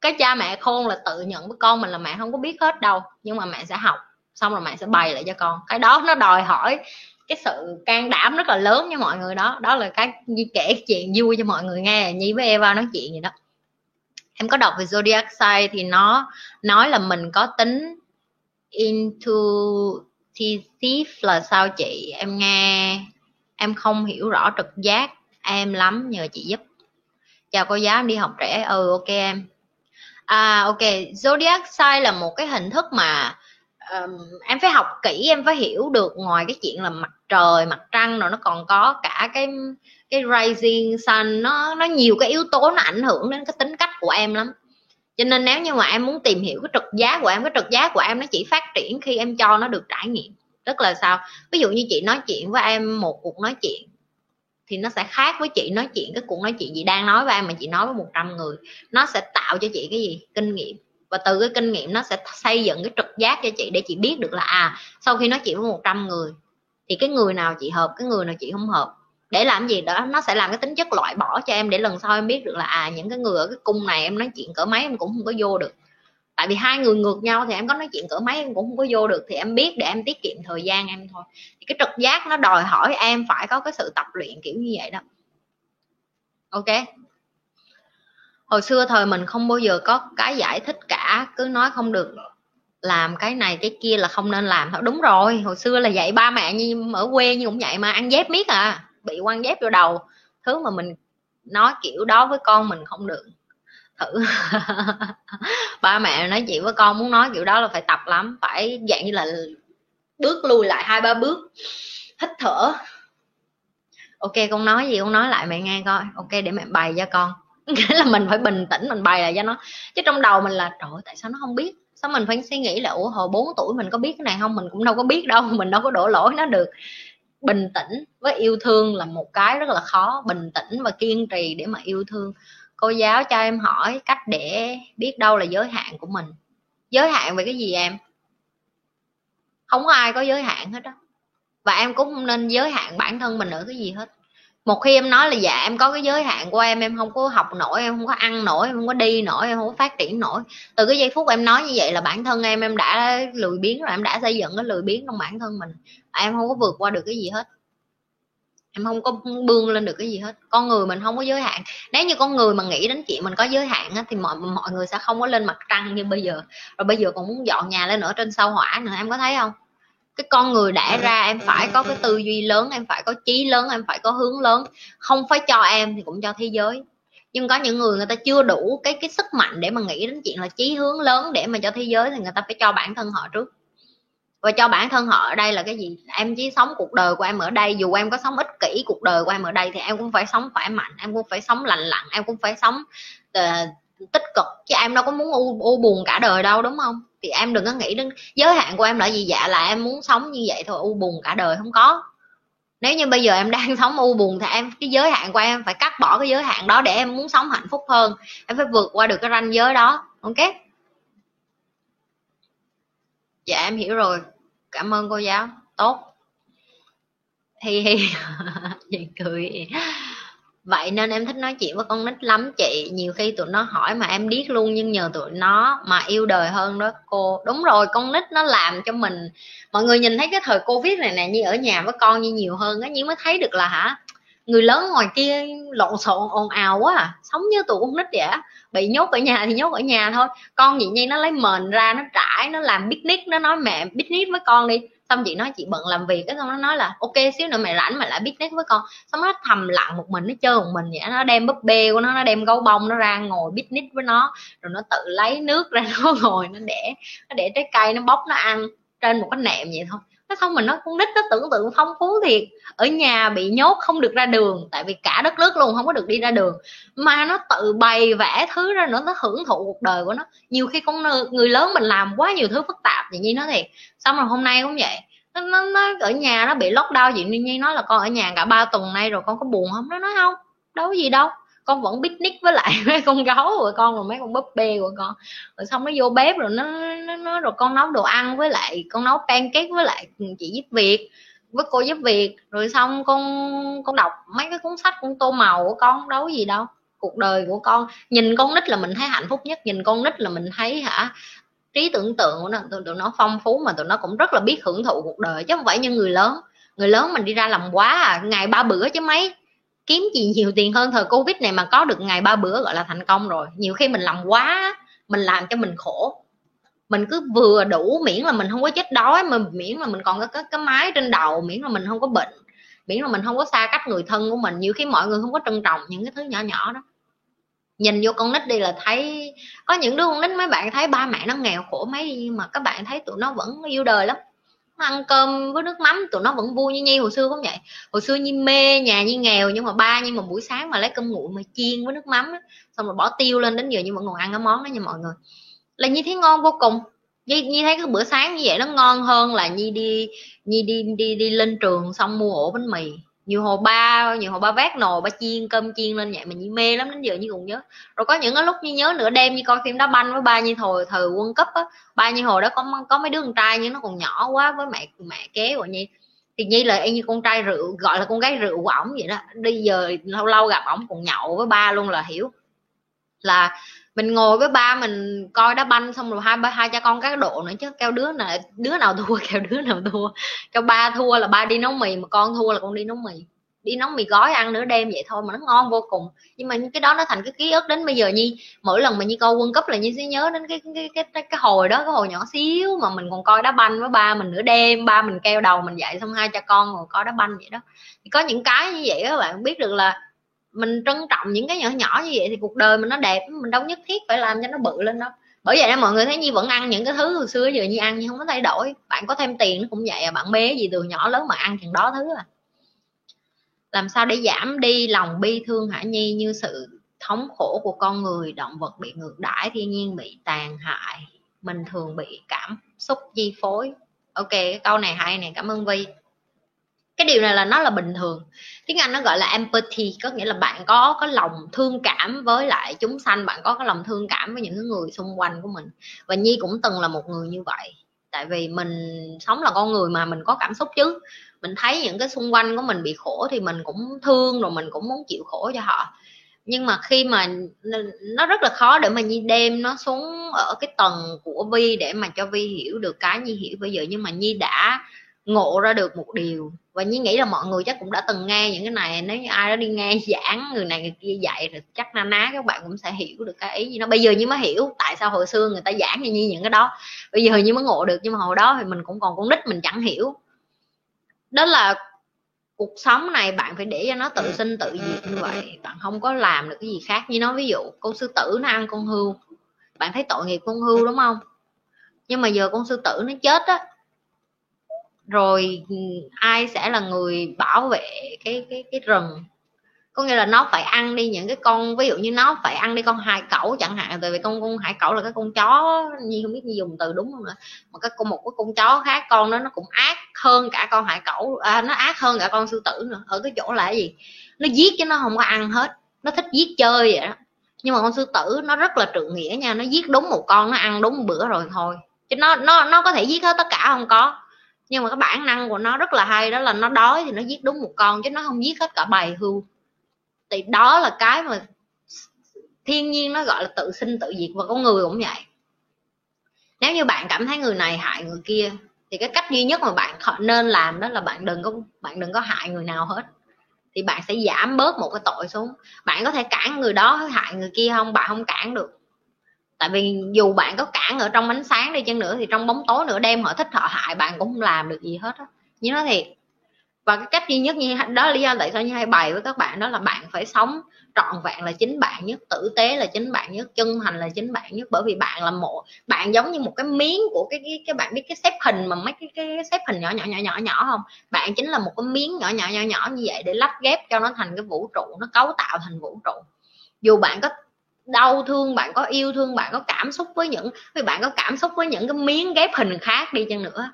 Cái cha mẹ khôn là tự nhận với con mình là mẹ không có biết hết đâu, nhưng mà mẹ sẽ học xong rồi mẹ sẽ bày lại cho con. Cái đó nó đòi hỏi cái sự can đảm rất là lớn nha mọi người. Đó đó là cái Nhi kể chuyện vui cho mọi người nghe. Nhi với Eva nói chuyện gì đó, em có đọc về zodiac sign thì nó nói là mình có tính intuitive là sao chị, em nghe em không hiểu rõ trực giác em lắm, nhờ chị giúp. Chào cô giáo, em đi học trễ. Ừ ok em. À ok, zodiac sign là một cái hình thức mà Um, em phải học kỹ, em phải hiểu được. Ngoài cái chuyện là mặt trời mặt trăng rồi nó còn có cả cái cái rising sun, nó nó nhiều cái yếu tố nó ảnh hưởng đến cái tính cách của em lắm. Cho nên nếu như mà em muốn tìm hiểu cái trực giác của em, cái trực giác của em nó chỉ phát triển khi em cho nó được trải nghiệm. Tức là sao, ví dụ như chị nói chuyện với em một cuộc nói chuyện thì nó sẽ khác với chị nói chuyện cái cuộc nói chuyện chị đang nói với em mà chị nói với một trăm người. Nó sẽ tạo cho chị cái gì? Kinh nghiệm. Và từ cái kinh nghiệm nó sẽ xây dựng cái trực giác cho chị, để chị biết được là à sau khi nói chuyện với một trăm người thì cái người nào chị hợp, cái người nào chị không hợp. Để làm gì đó, nó sẽ làm cái tính chất loại bỏ cho em, để lần sau em biết được là à những cái người ở cái cung này em nói chuyện cỡ mấy em cũng không có vô được. Tại vì hai người ngược nhau thì em có nói chuyện cỡ mấy em cũng không có vô được, thì em biết để em tiết kiệm thời gian em thôi. Thì cái trực giác nó đòi hỏi em phải có cái sự tập luyện kiểu như vậy đó. Ok. Hồi xưa thời mình không bao giờ có cái giải thích cả, cứ nói không được làm cái này cái kia là không nên làm thôi. Đúng rồi, hồi xưa là vậy, ba mẹ như ở quê như cũng vậy mà, ăn dép miết à, bị quăng dép vô đầu. Thứ mà mình nói kiểu đó với con mình không được. Thử ba mẹ nói chuyện với con muốn nói kiểu đó là phải tập lắm, phải dạng như là bước lùi lại hai ba bước, hít thở. Ok con nói gì con nói lại mẹ nghe coi, ok để mẹ bày cho con. Nghĩa là mình phải bình tĩnh mình bày lại cho nó, chứ trong đầu mình là trời tại sao nó không biết. Sao mình phải suy nghĩ là ủa hồi bốn tuổi mình có biết cái này không, mình cũng đâu có biết đâu, mình đâu có đổ lỗi nó được. Bình tĩnh với yêu thương là một cái rất là khó, bình tĩnh và kiên trì để mà yêu thương. Cô giáo cho em hỏi cách để biết đâu là giới hạn của mình. Giới hạn về cái gì em? Không có ai có giới hạn hết đó, và em cũng không nên giới hạn bản thân mình ở cái gì hết. Một khi em nói là dạ em có cái giới hạn của em, em không có học nổi, em không có ăn nổi, em không có đi nổi, em không có phát triển nổi, từ cái giây phút em nói như vậy là bản thân em em đã lười biếng rồi, em đã xây dựng cái lười biếng trong bản thân mình, em không có vượt qua được cái gì hết. em không có bươn lên được cái gì hết. Con người mình không có giới hạn. Nếu như con người mà nghĩ đến chuyện mình có giới hạn á, thì mọi mọi người sẽ không có lên mặt trăng như bây giờ. Rồi bây giờ còn muốn dọn nhà lên ở trên sao Hỏa nữa, em có thấy không? Cái con người đã ra em phải có cái tư duy lớn, em phải có chí lớn, em phải có hướng lớn. Không phải cho em thì cũng cho thế giới. Nhưng có những người người ta chưa đủ cái cái sức mạnh để mà nghĩ đến chuyện là chí hướng lớn để mà cho thế giới, thì người ta phải cho bản thân họ trước. Và cho bản thân họ ở đây là cái gì? Em chỉ sống cuộc đời của em ở đây. Dù em có sống ích kỷ cuộc đời của em ở đây thì em cũng phải sống khỏe mạnh, em cũng phải sống lành lặn, em cũng phải sống uh, tích cực. Chứ em đâu có muốn u, u buồn cả đời đâu, đúng không? Thì em đừng có nghĩ đến giới hạn của em là gì. Dạ là em muốn sống như vậy thôi, u buồn cả đời không có. Nếu như bây giờ em đang sống u buồn thì em, cái giới hạn của em phải cắt bỏ cái giới hạn đó để em muốn sống hạnh phúc hơn. Em phải vượt qua được cái ranh giới đó. Ok. Dạ em hiểu rồi, cảm ơn cô giáo. Tốt. Hi hi cười. Vậy nên em thích nói chuyện với con nít lắm chị. Nhiều khi tụi nó hỏi mà em điếc luôn, nhưng nhờ tụi nó mà yêu đời hơn đó cô. Đúng rồi, con nít nó làm cho mình. Mọi người nhìn thấy cái thời Covid này nè, như ở nhà với con như nhiều hơn á, nhưng mới thấy được là hả, người lớn ngoài kia lộn xộn ồn ào quá à. Sống như tụi con nít vậy á, bị nhốt ở nhà thì nhốt ở nhà thôi. Con chị Nhi nó lấy mền ra, nó trải, nó làm picnic, nó nói mẹ picnic với con đi. Xong chị nói chị bận làm việc, xong nó nói là ok xíu nữa mẹ rảnh mẹ lại picnic với con. Xong nó thầm lặng một mình, nó chơi một mình vậy. Nó đem búp bê của nó, nó đem gấu bông nó ra ngồi picnic với nó. Rồi nó tự lấy nước ra nó ngồi, nó để nó để trái cây nó bóc nó ăn trên một cái nệm vậy thôi. Nó không, mình nói con nít nó tưởng tượng phong phú thiệt. Ở nhà bị nhốt không được ra đường, tại vì cả đất nước luôn không có được đi ra đường, mà nó tự bày vẽ thứ ra nữa, nó hưởng thụ cuộc đời của nó. Nhiều khi con người lớn mình làm quá nhiều thứ phức tạp vậy, Nhi nói thiệt. Xong rồi hôm nay cũng vậy, nó, nó, nó ở nhà nó bị lockdown vậy. Nhi nói là con ở nhà cả ba tuần nay rồi, con có buồn không? Nó nói không, đâu có gì đâu, con vẫn picnic với lại mấy con gấu của con rồi mấy con búp bê của con. Rồi xong nó vô bếp rồi nó nó, nó rồi con nấu đồ ăn, với lại con nấu pancake với lại chị giúp việc với cô giúp việc. Rồi xong con con đọc mấy cái cuốn sách con tô màu của con, đâu có gì đâu. Cuộc đời của con, nhìn con nít là mình thấy hạnh phúc nhất, nhìn con nít là mình thấy hả trí tưởng tượng của nó, tụi, tụi nó phong phú mà tụi nó cũng rất là biết hưởng thụ cuộc đời, chứ không phải như người lớn. Người lớn mình đi ra làm quá à, ngày ba bữa chứ mấy. Kiếm gì nhiều tiền hơn thời Covid này mà có được ngày ba bữa gọi là thành công rồi. Nhiều khi mình làm quá, mình làm cho mình khổ. Mình cứ vừa đủ, miễn là mình không có chết đói, mà miễn là mình còn có cái, cái mái trên đầu, miễn là mình không có bệnh, miễn là mình không có xa cách người thân của mình. Nhiều khi mọi người không có trân trọng những cái thứ nhỏ nhỏ đó. Nhìn vô con nít đi là thấy. Có những đứa con nít mấy bạn thấy ba mẹ nó nghèo khổ mấy, mà các bạn thấy tụi nó vẫn yêu đời lắm. Nó ăn cơm với nước mắm tụi nó vẫn vui. Như Nhi hồi xưa cũng vậy, hồi xưa Nhi mê nhà Nhi nghèo, nhưng mà ba nhưng mà buổi sáng mà lấy cơm nguội mà chiên với nước mắm đó, xong rồi bỏ tiêu lên, đến giờ nhưng mà còn ăn cái món đó nha mọi người, là Nhi thấy ngon vô cùng. Nhi, Nhi thấy cái bữa sáng như vậy nó ngon hơn là Nhi đi Nhi đi đi đi, đi lên trường xong mua ổ bánh mì. Nhiều hồi ba nhiều hồi ba vác nồi ba chiên cơm chiên lên vậy mà Nhi mê lắm, đến giờ Nhi còn nhớ. Rồi có những cái lúc Nhi nhớ nửa đêm Nhi coi phim đá banh với ba Nhi thời thời World Cup á. Ba Nhi hồi đó có có mấy đứa con trai nhưng nó còn nhỏ quá, với mẹ mẹ kế của Nhi thì Nhi là y như con trai rượu, gọi là con gái rượu của ổng vậy đó. Bây giờ lâu lâu gặp ổng còn nhậu với ba luôn là hiểu, là mình ngồi với ba mình coi đá banh xong rồi hai ba hai cha con các độ nữa, chứ kêu đứa nào đứa nào thua kêu đứa nào thua. Cho ba thua là ba đi nấu mì, mà con thua là con đi nấu mì đi nấu mì gói ăn nửa đêm vậy thôi, mà nó ngon vô cùng. Nhưng mà cái đó nó thành cái ký ức đến bây giờ. Nhi mỗi lần mà Nhi coi World Cup là Nhi sẽ nhớ đến cái cái cái cái, cái hồi đó, cái hồi nhỏ xíu mà mình còn coi đá banh với ba mình nửa đêm, ba mình kêu đầu mình dậy xong hai cha con ngồi coi đá banh vậy đó. Thì có những cái như vậy các bạn biết được là mình trân trọng những cái nhỏ nhỏ như vậy thì cuộc đời mình nó đẹp, mình đâu nhất thiết phải làm cho nó bự lên đâu. Bởi vậy đó mọi người thấy Nhi vẫn ăn những cái thứ hồi xưa giờ Nhi ăn, Nhi không có thay đổi. Bạn có thêm tiền nó cũng vậy à, bạn bé gì từ nhỏ lớn mà ăn chừng đó thứ à. Làm sao để giảm đi lòng bi thương hả Nhi? Như sự thống khổ của con người, động vật bị ngược đãi, thiên nhiên bị tàn hại, mình thường bị cảm xúc chi phối. Ok, cái câu này hay này, cảm ơn Vi. Cái điều này là nó là bình thường, tiếng Anh nó gọi là empathy, có nghĩa là bạn có có lòng thương cảm với lại chúng sanh, bạn có cái lòng thương cảm với những người xung quanh của mình. Và Nhi cũng từng là một người như vậy, tại vì mình sống là con người mà mình có cảm xúc chứ, mình thấy những cái xung quanh của mình bị khổ thì mình cũng thương, rồi mình cũng muốn chịu khổ cho họ. Nhưng mà khi mà nó rất là khó để mà Nhi đem nó xuống ở cái tầng của Vi để mà cho Vi hiểu được cái Nhi hiểu bây giờ, nhưng mà Nhi đã ngộ ra được một điều, và Nhi nghĩ là mọi người chắc cũng đã từng nghe những cái này. Nếu như ai đó đi nghe giảng người này người kia dạy thì chắc na ná các bạn cũng sẽ hiểu được cái ý gì nó. Bây giờ Nhi mới hiểu tại sao hồi xưa người ta giảng như những cái đó, bây giờ Nhi mới ngộ được. Nhưng mà hồi đó thì mình cũng còn con nít, mình chẳng hiểu. Đó là cuộc sống này bạn phải để cho nó tự sinh tự diệt như vậy, bạn không có làm được cái gì khác. Như nói ví dụ con sư tử nó ăn con hươu, bạn thấy tội nghiệp con hươu đúng không? Nhưng mà giờ con sư tử nó chết á rồi, ai sẽ là người bảo vệ cái cái cái rừng? Có nghĩa là nó phải ăn đi những cái con, ví dụ như nó phải ăn đi con hải cẩu chẳng hạn, tại vì con con hải cẩu là cái con chó, Nhi không biết Nhi dùng từ đúng không nữa, mà cái con một cái con chó khác, con đó nó cũng ác hơn cả con hải cẩu, à, nó ác hơn cả con sư tử nữa. Ở cái chỗ là cái gì, nó giết chứ nó không có ăn hết, nó thích giết chơi vậy đó. Nhưng mà con sư tử nó rất là trượng nghĩa nha, nó giết đúng một con, nó ăn đúng một bữa rồi thôi, chứ nó nó nó có thể giết hết tất cả không có. Nhưng mà cái bản năng của nó rất là hay, đó là nó đói thì nó giết đúng một con chứ nó không giết hết cả bầy hươu. Thì đó là cái mà thiên nhiên nó gọi là tự sinh tự diệt, và con người cũng vậy. Nếu như bạn cảm thấy người này hại người kia thì cái cách duy nhất mà bạn nên làm đó là bạn đừng có bạn đừng có hại người nào hết, thì bạn sẽ giảm bớt một cái tội xuống. Bạn có thể cản người đó hại người kia không? Bạn không cản được. Tại vì dù bạn có cản ở trong ánh sáng đi chăng nữa thì trong bóng tối nửa đêm họ thích họ hại bạn cũng không làm được gì hết á. Như nói thiệt. Và cái cách duy nhất như đó là lý do tại sao như hay bày với các bạn, đó là bạn phải sống trọn vẹn là chính bạn nhất, tử tế là chính bạn nhất, chân thành là chính bạn nhất. Bởi vì bạn là một, bạn giống như một cái miếng của cái cái, cái bạn biết cái xếp hình mà mấy cái, cái xếp hình nhỏ nhỏ nhỏ nhỏ nhỏ không? Bạn chính là một cái miếng nhỏ nhỏ nhỏ nhỏ như vậy để lắp ghép cho nó thành cái vũ trụ, nó cấu tạo thành vũ trụ. Dù bạn có đau thương, bạn có yêu thương, bạn có cảm xúc với những vì bạn có cảm xúc với những cái miếng ghép hình khác đi chăng nữa,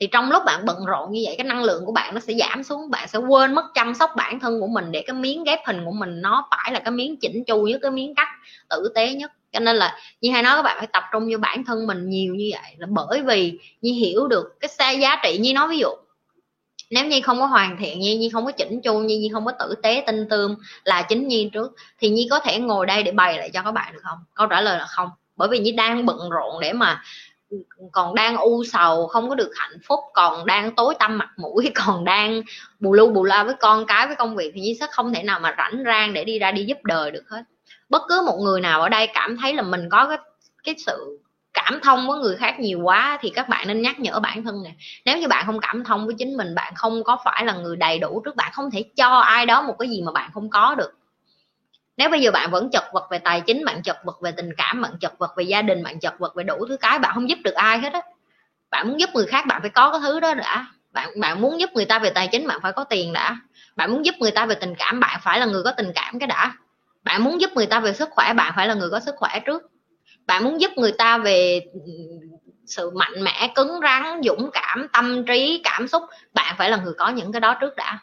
thì trong lúc bạn bận rộn như vậy cái năng lượng của bạn nó sẽ giảm xuống, bạn sẽ quên mất chăm sóc bản thân của mình để cái miếng ghép hình của mình nó phải là cái miếng chỉnh chu nhất, cái miếng cắt tử tế nhất. Cho nên là như hay nói các bạn phải tập trung vô bản thân mình nhiều như vậy, là bởi vì như hiểu được cái xe giá trị. Như nói ví dụ nếu Nhi không có hoàn thiện, Nhi Nhi không có chỉnh chu, Nhi Nhi không có tử tế tinh tươm là chính Nhi trước, thì Nhi có thể ngồi đây để bày lại cho các bạn được không? Câu trả lời là không, bởi vì Nhi đang bận rộn để mà còn đang u sầu, không có được hạnh phúc, còn đang tối tăm mặt mũi, còn đang bù lu bù la với con cái, với công việc, thì Nhi sẽ không thể nào mà rảnh rang để đi ra đi giúp đời được hết. Bất cứ một người nào ở đây cảm thấy là mình có cái, cái sự cảm thông với người khác nhiều quá thì các bạn nên nhắc nhở bản thân nè. Nếu như bạn không cảm thông với chính mình, bạn không có phải là người đầy đủ trước, bạn không thể cho ai đó một cái gì mà bạn không có được. Nếu bây giờ bạn vẫn chật vật về tài chính, bạn chật vật về tình cảm, bạn chật vật về gia đình, bạn chật vật về đủ thứ cái, bạn không giúp được ai hết á. Bạn muốn giúp người khác bạn phải có cái thứ đó đã. Bạn bạn muốn giúp người ta về tài chính bạn phải có tiền đã. Bạn muốn giúp người ta về tình cảm bạn phải là người có tình cảm cái đã. Bạn muốn giúp người ta về sức khỏe bạn phải là người có sức khỏe trước. Bạn muốn giúp người ta về sự mạnh mẽ, cứng rắn, dũng cảm, tâm trí, cảm xúc, bạn phải là người có những cái đó trước đã.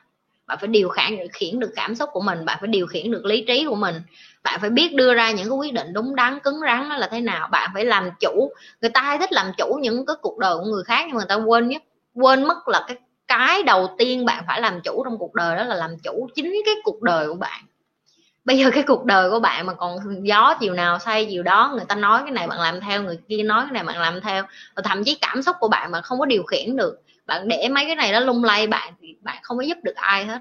Bạn phải điều khiển được cảm xúc của mình, bạn phải điều khiển được lý trí của mình, bạn phải biết đưa ra những cái quyết định đúng đắn, cứng rắn nó là thế nào, bạn phải làm chủ. Người ta hay thích làm chủ những cái cuộc đời của người khác, nhưng mà người ta quên nhất quên mất là cái cái đầu tiên bạn phải làm chủ trong cuộc đời đó là làm chủ chính cái cuộc đời của bạn. Bây giờ cái cuộc đời của bạn mà còn gió chiều nào say chiều đó, người ta nói cái này bạn làm theo, người kia nói cái này bạn làm theo, và thậm chí cảm xúc của bạn mà không có điều khiển được, bạn để mấy cái này nó lung lay bạn thì bạn không có giúp được ai hết.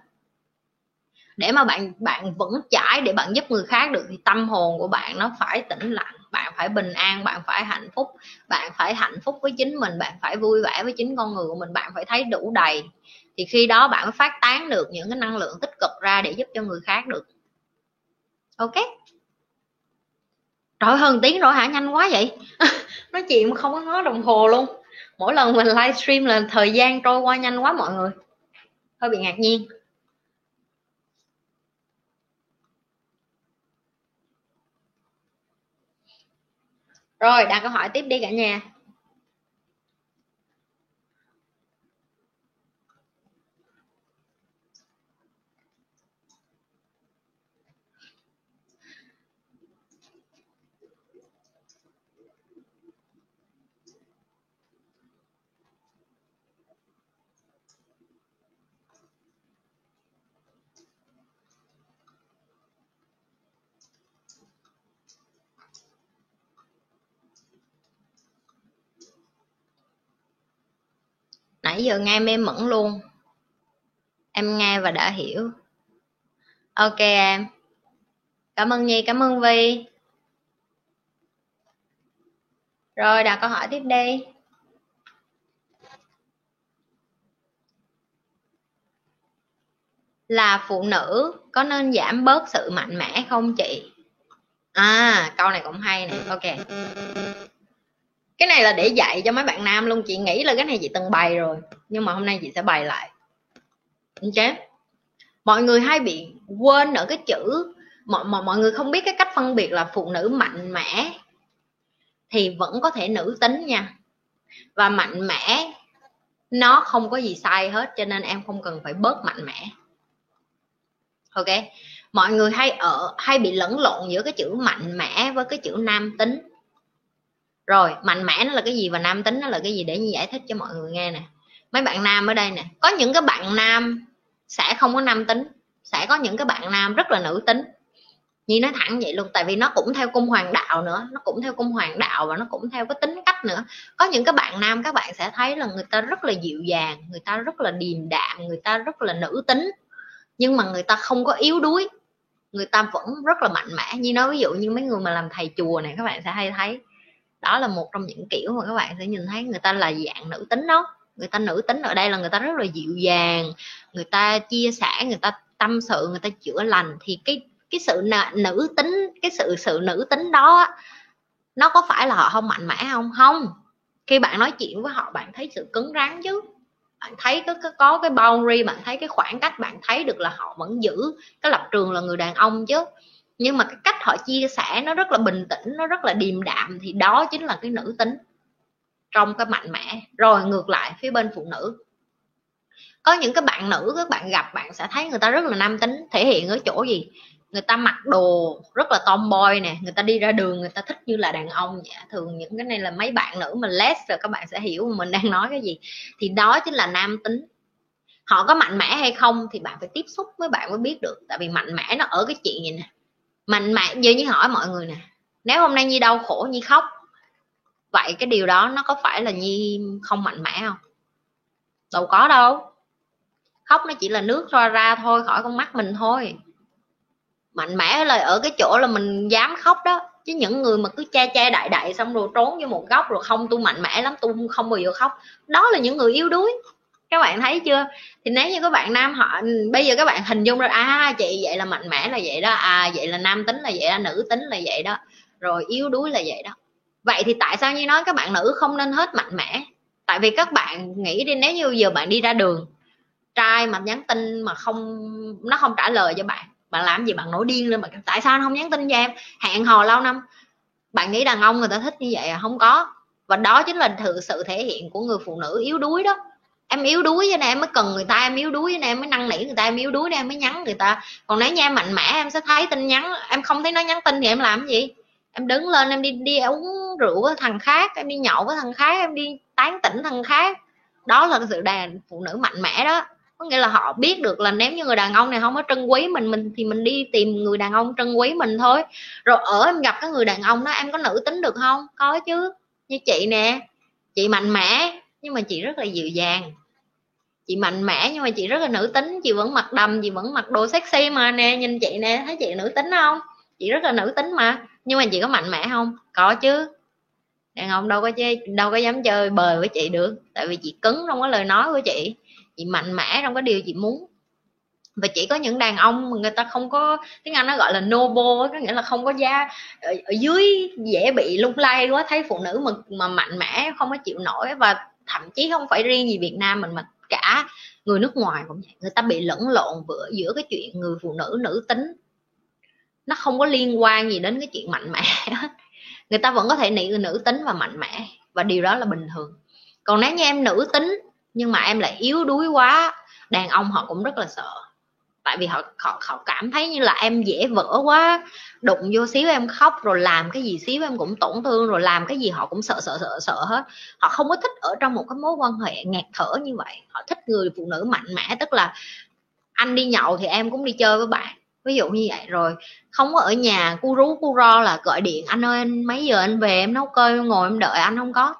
Để mà bạn bạn vững chãi để bạn giúp người khác được thì tâm hồn của bạn nó phải tĩnh lặng, bạn phải bình an, bạn phải hạnh phúc, bạn phải hạnh phúc với chính mình, bạn phải vui vẻ với chính con người của mình, bạn phải thấy đủ đầy, thì khi đó bạn mới phát tán được những cái năng lượng tích cực ra để giúp cho người khác được. Ok. Trời hơn tiếng rồi hả? Nhanh quá vậy. Nói chuyện mà không có nói đồng hồ luôn. Mỗi lần mình livestream là thời gian trôi qua nhanh quá mọi người, hơi bị ngạc nhiên. Rồi đặt câu hỏi tiếp đi cả nhà. nãy giờ nghe mê mẩn luôn. Em nghe và đã hiểu. Ok em. Cảm ơn Nhi, cảm ơn Vi. Rồi, đặt câu hỏi tiếp đi. Là phụ nữ có nên giảm bớt sự mạnh mẽ không chị? À, câu này cũng hay nè. Ok. Cái này là để dạy cho mấy bạn nam luôn. Chị nghĩ là cái này chị từng bày rồi, nhưng mà hôm nay chị sẽ bày lại. Okay. Mọi người hay bị quên ở cái chữ, mọi, mọi, mọi người không biết cái cách phân biệt là phụ nữ mạnh mẽ thì vẫn có thể nữ tính nha. Và mạnh mẽ nó không có gì sai hết, cho nên em không cần phải bớt mạnh mẽ. Ok. Mọi người hay ở hay bị lẫn lộn giữa cái chữ mạnh mẽ với cái chữ nam tính. Rồi, mạnh mẽ nó là cái gì và nam tính nó là cái gì, để như giải thích cho mọi người nghe nè. Mấy bạn nam ở đây nè, có những cái bạn nam sẽ không có nam tính, sẽ có những cái bạn nam rất là nữ tính. Như nói thẳng vậy luôn, tại vì nó cũng theo cung hoàng đạo nữa, nó cũng theo cung hoàng đạo và nó cũng theo cái tính cách nữa. Có những cái bạn nam các bạn sẽ thấy là người ta rất là dịu dàng, người ta rất là điềm đạm, người ta rất là nữ tính, nhưng mà người ta không có yếu đuối, người ta vẫn rất là mạnh mẽ. Như nói ví dụ như mấy người mà làm thầy chùa này các bạn sẽ hay thấy, đó là một trong những kiểu mà các bạn sẽ nhìn thấy người ta là dạng nữ tính đó. Người ta nữ tính ở đây là người ta rất là dịu dàng, người ta chia sẻ, người ta tâm sự, người ta chữa lành. Thì cái cái sự nữ tính, cái sự sự nữ tính đó, nó có phải là họ không mạnh mẽ không? Không. Khi bạn nói chuyện với họ, bạn thấy sự cứng rắn chứ, bạn thấy có, có, có cái boundary, bạn thấy cái khoảng cách, bạn thấy được là họ vẫn giữ cái lập trường là người đàn ông chứ. Nhưng mà cái cách họ chia sẻ nó rất là bình tĩnh, nó rất là điềm đạm, thì đó chính là cái nữ tính trong cái mạnh mẽ. Rồi ngược lại phía bên phụ nữ, có những cái bạn nữ các bạn gặp bạn sẽ thấy người ta rất là nam tính. Thể hiện ở chỗ gì? Người ta mặc đồ rất là tomboy nè, người ta đi ra đường người ta thích như là đàn ông vậy. Thường những cái này là mấy bạn nữ mà les rồi các bạn sẽ hiểu mình đang nói cái gì. Thì đó chính là nam tính. Họ có mạnh mẽ hay không thì bạn phải tiếp xúc với bạn mới biết được. Tại vì mạnh mẽ nó ở cái chuyện gì nè, mạnh mẽ như như hỏi mọi người nè, nếu hôm nay Nhi đau khổ, Nhi khóc, vậy cái điều đó nó có phải là Nhi không mạnh mẽ không? Đâu có đâu. Khóc nó chỉ là nước ra ra thôi, khỏi con mắt mình thôi. Mạnh mẽ là ở cái chỗ là mình dám khóc đó. Chứ những người mà cứ che che đại đại xong rồi trốn vô một góc rồi không tôi mạnh mẽ lắm, tôi không bao giờ khóc, đó là những người yếu đuối. Các bạn thấy chưa? Thì nếu như các bạn nam họ bây giờ các bạn hình dung ra, à chị vậy là mạnh mẽ là vậy đó, à vậy là nam tính là vậy đó, nữ tính là vậy đó, rồi yếu đuối là vậy đó. Vậy thì tại sao như nói các bạn nữ không nên hết mạnh mẽ? Tại vì các bạn nghĩ đi, nếu như giờ bạn đi ra đường, trai mà nhắn tin mà không, nó không trả lời cho bạn, bạn làm gì? Bạn nổi điên lên. Mà tại sao nó không nhắn tin cho em? Hẹn hò lâu năm. Bạn nghĩ đàn ông người ta thích như vậy à? Không có. Và đó chính là thực sự thể hiện của người phụ nữ yếu đuối đó. Em yếu đuối cho nên em mới cần người ta, em yếu đuối cho nên em mới năn nỉ người ta, em yếu đuối nên em mới nhắn người ta. Còn nếu như em mạnh mẽ em sẽ thấy tin nhắn, em không thấy nó nhắn tin thì em làm cái gì? Em đứng lên em đi đi uống rượu với thằng khác, em đi nhậu với thằng khác, em đi tán tỉnh thằng khác. Đó là sự đàn phụ nữ mạnh mẽ đó. Có nghĩa là họ biết được là nếu như người đàn ông này không có trân quý mình mình thì mình đi tìm người đàn ông trân quý mình thôi. Rồi ở em gặp cái người đàn ông đó, em có nữ tính được không? Có chứ. Như chị nè, chị mạnh mẽ nhưng mà chị rất là dịu dàng, chị mạnh mẽ nhưng mà chị rất là nữ tính, chị vẫn mặc đầm, chị vẫn mặc đồ sexy mà nè, nhìn chị nè, thấy chị nữ tính không? Chị rất là nữ tính mà, nhưng mà chị có mạnh mẽ không? Có chứ. Đàn ông đâu có chơi, đâu có dám chơi bời với chị được, tại vì chị cứng trong cái lời nói của chị, chị mạnh mẽ trong cái điều chị muốn. Và chỉ có những đàn ông mà người ta không có, tiếng Anh nó gọi là noble, có nghĩa là không có da ở, ở dưới dễ bị lung lay quá, thấy phụ nữ mà, mà mạnh mẽ không có chịu nổi. Và thậm chí không phải riêng gì Việt Nam mình mà cả người nước ngoài cũng vậy, người ta bị lẫn lộn giữa, giữa cái chuyện người phụ nữ nữ tính, nó không có liên quan gì đến cái chuyện mạnh mẽ hết. Người ta vẫn có thể nghĩ nữ tính và mạnh mẽ và điều đó là bình thường. Còn nếu như em nữ tính nhưng mà em lại yếu đuối quá, đàn ông họ cũng rất là sợ, tại vì họ, họ, họ cảm thấy như là em dễ vỡ quá, đụng vô xíu em khóc, rồi làm cái gì xíu em cũng tổn thương, rồi làm cái gì họ cũng sợ sợ sợ sợ hết. Họ không có thích ở trong một cái mối quan hệ ngạt thở như vậy. Họ thích người phụ nữ mạnh mẽ, tức là anh đi nhậu thì em cũng đi chơi với bạn, ví dụ như vậy. Rồi không có ở nhà cu rú cu ro là gọi điện anh ơi anh mấy giờ anh về, em nấu cơm ngồi em đợi anh, không có.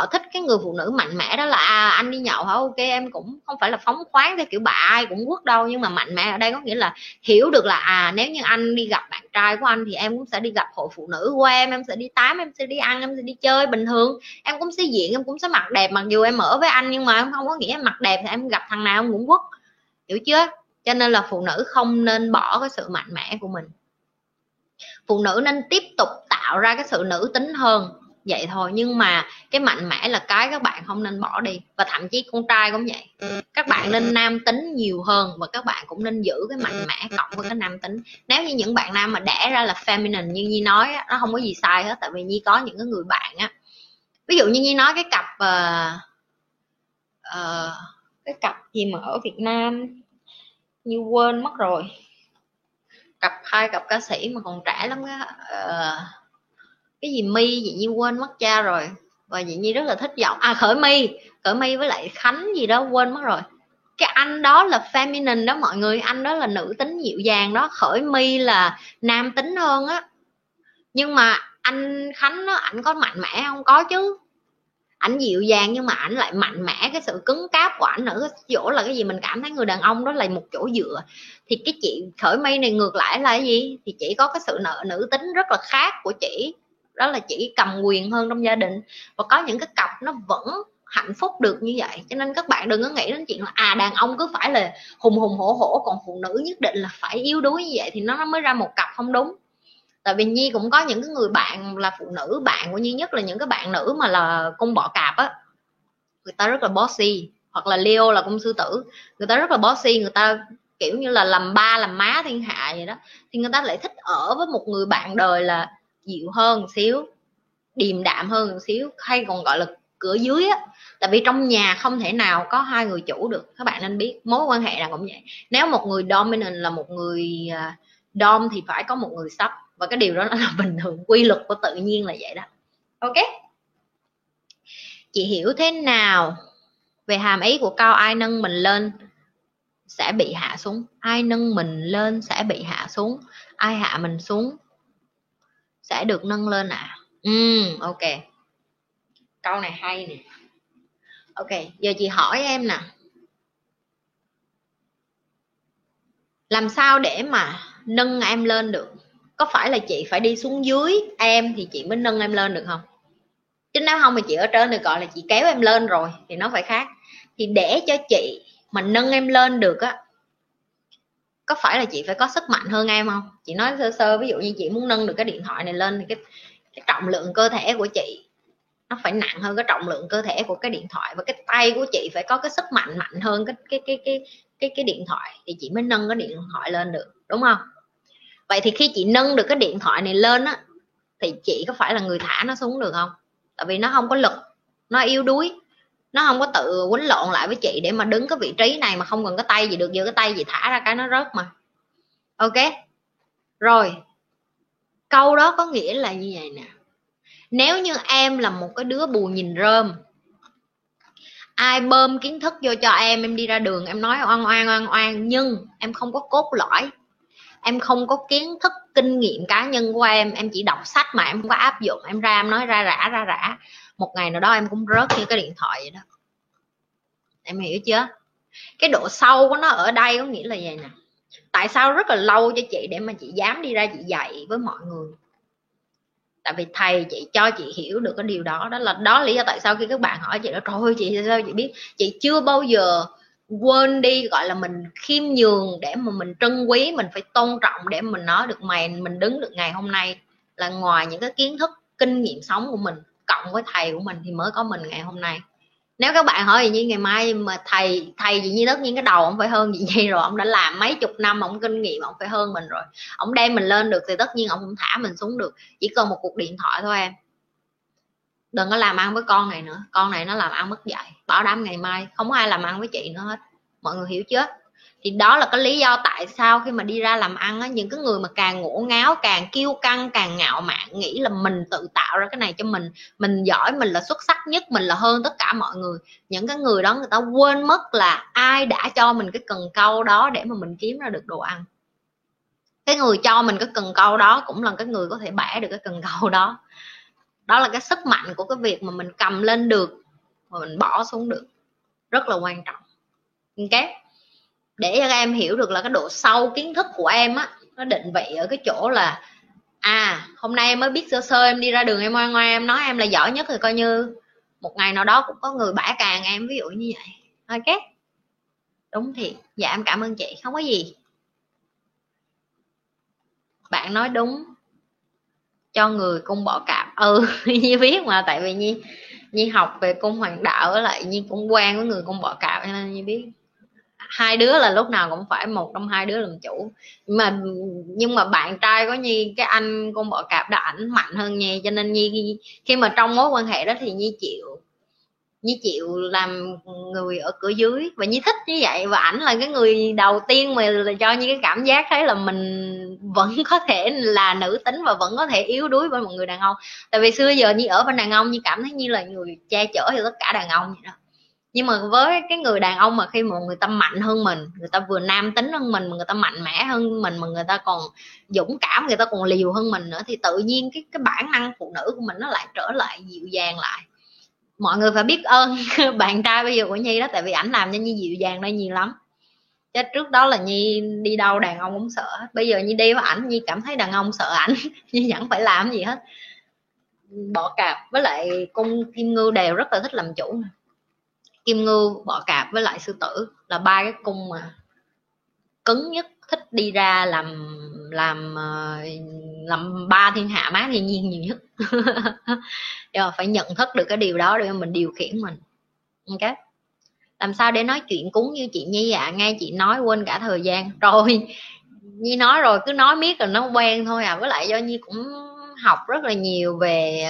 họ thích cái người phụ nữ mạnh mẽ đó, là à, anh đi nhậu hả, ok em cũng không phải là phóng khoáng theo kiểu bà ai cũng quất đâu, nhưng mà mạnh mẽ ở đây có nghĩa là hiểu được là à nếu như anh đi gặp bạn trai của anh thì em cũng sẽ đi gặp hội phụ nữ của em, em sẽ đi tám, em sẽ đi ăn, em sẽ đi chơi bình thường, em cũng sẽ diện, em cũng sẽ mặc đẹp, mặc dù em ở với anh nhưng mà em không có nghĩa em mặc đẹp thì em gặp thằng nào em cũng quất, hiểu chưa? Cho nên là phụ nữ không nên bỏ cái sự mạnh mẽ của mình, phụ nữ nên tiếp tục tạo ra cái sự nữ tính hơn, vậy thôi. Nhưng mà cái mạnh mẽ là cái các bạn không nên bỏ đi, và thậm chí con trai cũng vậy, các bạn nên nam tính nhiều hơn và các bạn cũng nên giữ cái mạnh mẽ cộng với cái nam tính. Nếu như những bạn nam mà đẻ ra là feminine như Nhi nói á, nó không có gì sai hết, tại vì Nhi có những cái người bạn á, ví dụ như Nhi nói cái cặp uh, uh, cái cặp gì mà ở Việt Nam Nhi quên mất rồi, cặp hai cặp ca sĩ mà còn trẻ lắm á, uh, cái gì My vậy Nhi quên mất cha rồi, và vậy Nhi rất là thích giọng à Khởi My, Khởi My với lại Khánh gì đó quên mất rồi. Cái anh đó là feminine đó mọi người, anh đó là nữ tính dịu dàng đó, Khởi My là nam tính hơn á. Nhưng mà anh Khánh đó, ảnh có mạnh mẽ không? Có chứ, ảnh dịu dàng nhưng mà ảnh lại mạnh mẽ, cái sự cứng cáp của ảnh ở cái chỗ là cái gì mình cảm thấy người đàn ông đó là một chỗ dựa. Thì cái chị Khởi My này ngược lại là cái gì, thì chị có cái sự nữ, nữ tính rất là khác của chị, đó là chỉ cầm quyền hơn trong gia đình, và có những cái cặp nó vẫn hạnh phúc được như vậy. Cho nên các bạn đừng có nghĩ đến chuyện là à đàn ông cứ phải là hùng hùng hổ hổ còn phụ nữ nhất định là phải yếu đuối như vậy thì nó mới ra một cặp, không đúng. Tại vì Nhi cũng có những cái người bạn là phụ nữ, bạn của Nhi nhất là những cái bạn nữ mà là con bọ cạp á, người ta rất là bossy, hoặc là Leo là con sư tử, người ta rất là bossy, người ta kiểu như là làm ba làm má thiên hạ vậy đó, thì người ta lại thích ở với một người bạn đời là dịu hơn một xíu, điềm đạm hơn một xíu, hay còn gọi là cửa dưới á. Tại vì trong nhà không thể nào có hai người chủ được, các bạn nên biết mối quan hệ là cũng vậy. Nếu một người dominant là một người dom thì phải có một người sub, và cái điều đó là bình thường, quy luật của tự nhiên là vậy đó. Ok, chị hiểu thế nào về hàm ý của câu ai nâng mình lên sẽ bị hạ xuống? Ai nâng mình lên sẽ bị hạ xuống, ai hạ mình xuống sẽ được nâng lên à? Ừ, ok, câu này hay nè. Ok, giờ chị hỏi em nè, làm sao để mà nâng em lên được? Có phải là chị phải đi xuống dưới em thì chị mới nâng em lên được không? Chứ nếu không thì chị ở trên được gọi là chị kéo em lên rồi thì nó phải khác. Thì để cho chị mà nâng em lên được á, có phải là chị phải có sức mạnh hơn em không? Chị nói sơ sơ, ví dụ như chị muốn nâng được cái điện thoại này lên thì cái, cái trọng lượng cơ thể của chị nó phải nặng hơn cái trọng lượng cơ thể của cái điện thoại, và cái tay của chị phải có cái sức mạnh mạnh hơn cái cái cái cái cái, cái điện thoại thì chị mới nâng cái điện thoại lên được, đúng không? Vậy thì khi chị nâng được cái điện thoại này lên á, thì chị có phải là người thả nó xuống được không? Tại vì nó không có lực, nó yếu đuối, nó không có tự quấn lộn lại với chị để mà đứng cái vị trí này mà không cần cái tay gì được, giờ cái tay gì thả ra cái nó rớt mà. Ok, rồi câu đó có nghĩa là như vậy nè, nếu như em là một cái đứa bù nhìn rơm, ai bơm kiến thức vô cho em, em đi ra đường em nói oan oan oan oan, nhưng em không có cốt lõi, em không có kiến thức kinh nghiệm cá nhân của em, em chỉ đọc sách mà em không có áp dụng, em ra em nói ra rã ra rã, một ngày nào đó em cũng rớt như cái điện thoại vậy đó, em hiểu chưa? Cái độ sâu của nó ở đây có nghĩa là vậy nè. Tại sao rất là lâu cho chị để mà chị dám đi ra chị dạy với mọi người? Tại vì thầy chị cho chị hiểu được cái điều đó, đó là đó lý do tại sao khi các bạn hỏi chị đó, trời ơi chị sao chị biết, chị chưa bao giờ quên đi gọi là mình khiêm nhường để mà mình trân quý, mình phải tôn trọng để mình nói được mày mình đứng được ngày hôm nay là ngoài những cái kiến thức kinh nghiệm sống của mình cộng với thầy của mình thì mới có mình ngày hôm nay. Nếu các bạn hỏi gì như ngày mai mà thầy thầy gì như tất nhiên cái đầu ông phải hơn gì vậy rồi, ông đã làm mấy chục năm, ông kinh nghiệm ông phải hơn mình rồi, ông đem mình lên được thì tất nhiên ông cũng thả mình xuống được. Chỉ cần một cuộc điện thoại thôi em, đừng có làm ăn với con này nữa, con này nó làm ăn mất dạy, bảo đảm ngày mai không có ai làm ăn với chị nữa hết, mọi người hiểu chưa? Thì đó là cái lý do tại sao khi mà đi ra làm ăn á, những cái người mà càng ngổ ngáo, càng kiêu căng, càng ngạo mạn, nghĩ là mình tự tạo ra cái này cho mình, mình giỏi, mình là xuất sắc nhất, mình là hơn tất cả mọi người, những cái người đó người ta quên mất là ai đã cho mình cái cần câu đó để mà mình kiếm ra được đồ ăn. Cái người cho mình cái cần câu đó cũng là cái người có thể bẻ được cái cần câu đó. Đó là cái sức mạnh của cái việc mà mình cầm lên được mà mình bỏ xuống được, rất là quan trọng. Ok, để cho các em hiểu được là cái độ sâu kiến thức của em á, nó định vị ở cái chỗ là à, hôm nay em mới biết sơ sơ, em đi ra đường em ngoan ngoan em nói em là giỏi nhất, thì coi như một ngày nào đó cũng có người bả càng em, ví dụ như vậy. Ok, đúng thiệt. Dạ em cảm ơn chị, không có gì. Bạn nói đúng, cho người cung bỏ cạp. Ừ, Nhi biết mà, tại vì Nhi Nhi học về cung hoàng đạo với lại Nhi cũng quen với người cung bỏ cạp nên Nhi biết. Hai đứa là lúc nào cũng phải một trong hai đứa làm chủ, mà nhưng mà bạn trai có Nhi, cái anh cung bỏ cạp đó, ảnh mạnh hơn Nhi, cho nên Nhi khi mà trong mối quan hệ đó thì Nhi chịu Nhi chịu làm người ở cửa dưới, và Nhi thích như vậy. Và ảnh là cái người đầu tiên mà cho Nhi cái cảm giác thấy là mình vẫn có thể là nữ tính và vẫn có thể yếu đuối với một người đàn ông. Tại vì xưa giờ Nhi ở bên đàn ông, Nhi cảm thấy Nhi là người che chở cho tất cả đàn ông vậy đó. Nhưng mà với cái người đàn ông mà khi mà người ta mạnh hơn mình, người ta vừa nam tính hơn mình, người ta mạnh mẽ hơn mình, mà người ta còn dũng cảm, người ta còn liều hơn mình nữa, thì tự nhiên cái cái bản năng phụ nữ của mình nó lại trở lại dịu dàng lại. Mọi người phải biết ơn bạn trai bây giờ của Nhi đó, tại vì ảnh làm cho Nhi dịu dàng đây nhiều lắm. Chứ trước đó là Nhi đi đâu đàn ông cũng sợ, bây giờ Nhi đi với ảnh, Nhi cảm thấy đàn ông sợ ảnh, Nhi chẳng phải làm gì hết. Bọ cạp với lại con kim ngưu đều rất là thích làm chủ. Kim ngưu, bọ cạp với lại sư tử là ba cái cung mà cứng nhất, thích đi ra làm làm làm ba thiên hạ má thiên nhiên nhiều nhất. Rồi phải nhận thức được cái điều đó để mình điều khiển mình. Ok, làm sao để nói chuyện cúng như chị Nhi ạ? À, nghe chị nói quên cả thời gian rồi. Nhi nói rồi, cứ nói miết rồi nó quen thôi à. Với lại do Nhi cũng học rất là nhiều về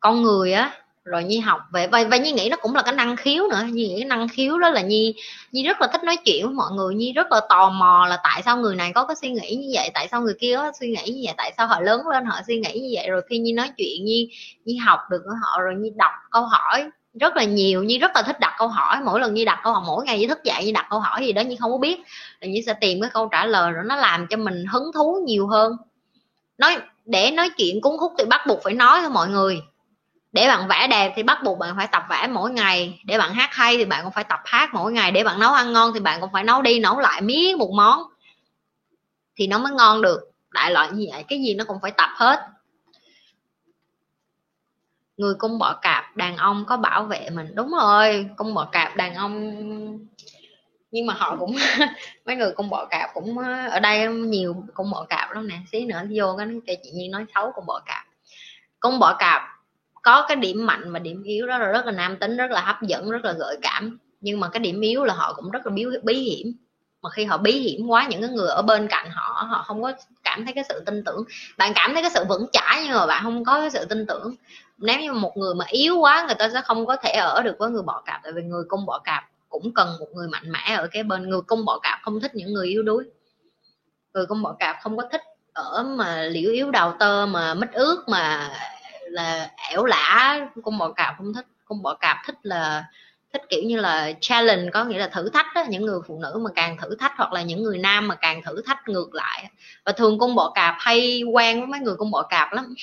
con người á, rồi Nhi học về và, và Nhi nghĩ nó cũng là cái năng khiếu nữa. Nhi nghĩ cái năng khiếu đó là Nhi Nhi rất là thích nói chuyện với mọi người. Nhi rất là tò mò là tại sao người này có cái suy nghĩ như vậy, tại sao người kia có suy nghĩ như vậy, tại sao họ lớn lên họ suy nghĩ như vậy. Rồi khi Nhi nói chuyện, Nhi Nhi học được của họ, rồi Nhi đọc câu hỏi rất là nhiều. Nhi rất là thích đặt câu hỏi. Mỗi lần Nhi đặt câu hỏi, mỗi ngày Nhi thức dậy Nhi đặt câu hỏi gì đó Nhi không có biết, rồi Nhi sẽ tìm cái câu trả lời, rồi nó làm cho mình hứng thú nhiều hơn. Nói để nói chuyện cuốn hút thì bắt buộc phải nói thôi mọi người. Để bạn vẽ đẹp thì bắt buộc bạn phải tập vẽ mỗi ngày. Để bạn hát hay thì bạn cũng phải tập hát mỗi ngày. Để bạn nấu ăn ngon thì bạn cũng phải nấu đi nấu lại miết một món thì nó mới ngon được. Đại loại như vậy, cái gì nó cũng phải tập hết. Người cung bọ cạp, đàn ông có bảo vệ mình. Đúng rồi, cung bọ cạp, đàn ông. Nhưng mà họ cũng mấy người cung bọ cạp cũng ở đây nhiều cung bọ cạp lắm nè. Xí nữa vô cái cho chị Nhi nói xấu cung bọ cạp. Cung bọ cạp có cái điểm mạnh và điểm yếu đó là rất là nam tính, rất là hấp dẫn, rất là gợi cảm. Nhưng mà cái điểm yếu là họ cũng rất là bí hiểm. Mà khi họ bí hiểm quá, những cái người ở bên cạnh họ, họ không có cảm thấy cái sự tin tưởng. Bạn cảm thấy cái sự vững chãi nhưng mà bạn không có cái sự tin tưởng. Nếu như một người mà yếu quá, người ta sẽ không có thể ở được với người bọ cạp. Tại vì người cung bọ cạp cũng cần một người mạnh mẽ ở cái bên. Người cung bọ cạp không thích những người yếu đuối. Người cung bọ cạp không có thích ở mà liễu yếu đầu tơ, mà mít ướt, mà là ẻo lả. Cung bọ cạp không thích. Cung bọ cạp thích là thích kiểu như là challenge, có nghĩa là thử thách đó. Những người phụ nữ mà càng thử thách, hoặc là những người nam mà càng thử thách ngược lại. Và thường cung bọ cạp hay quen với mấy người cung bọ cạp lắm.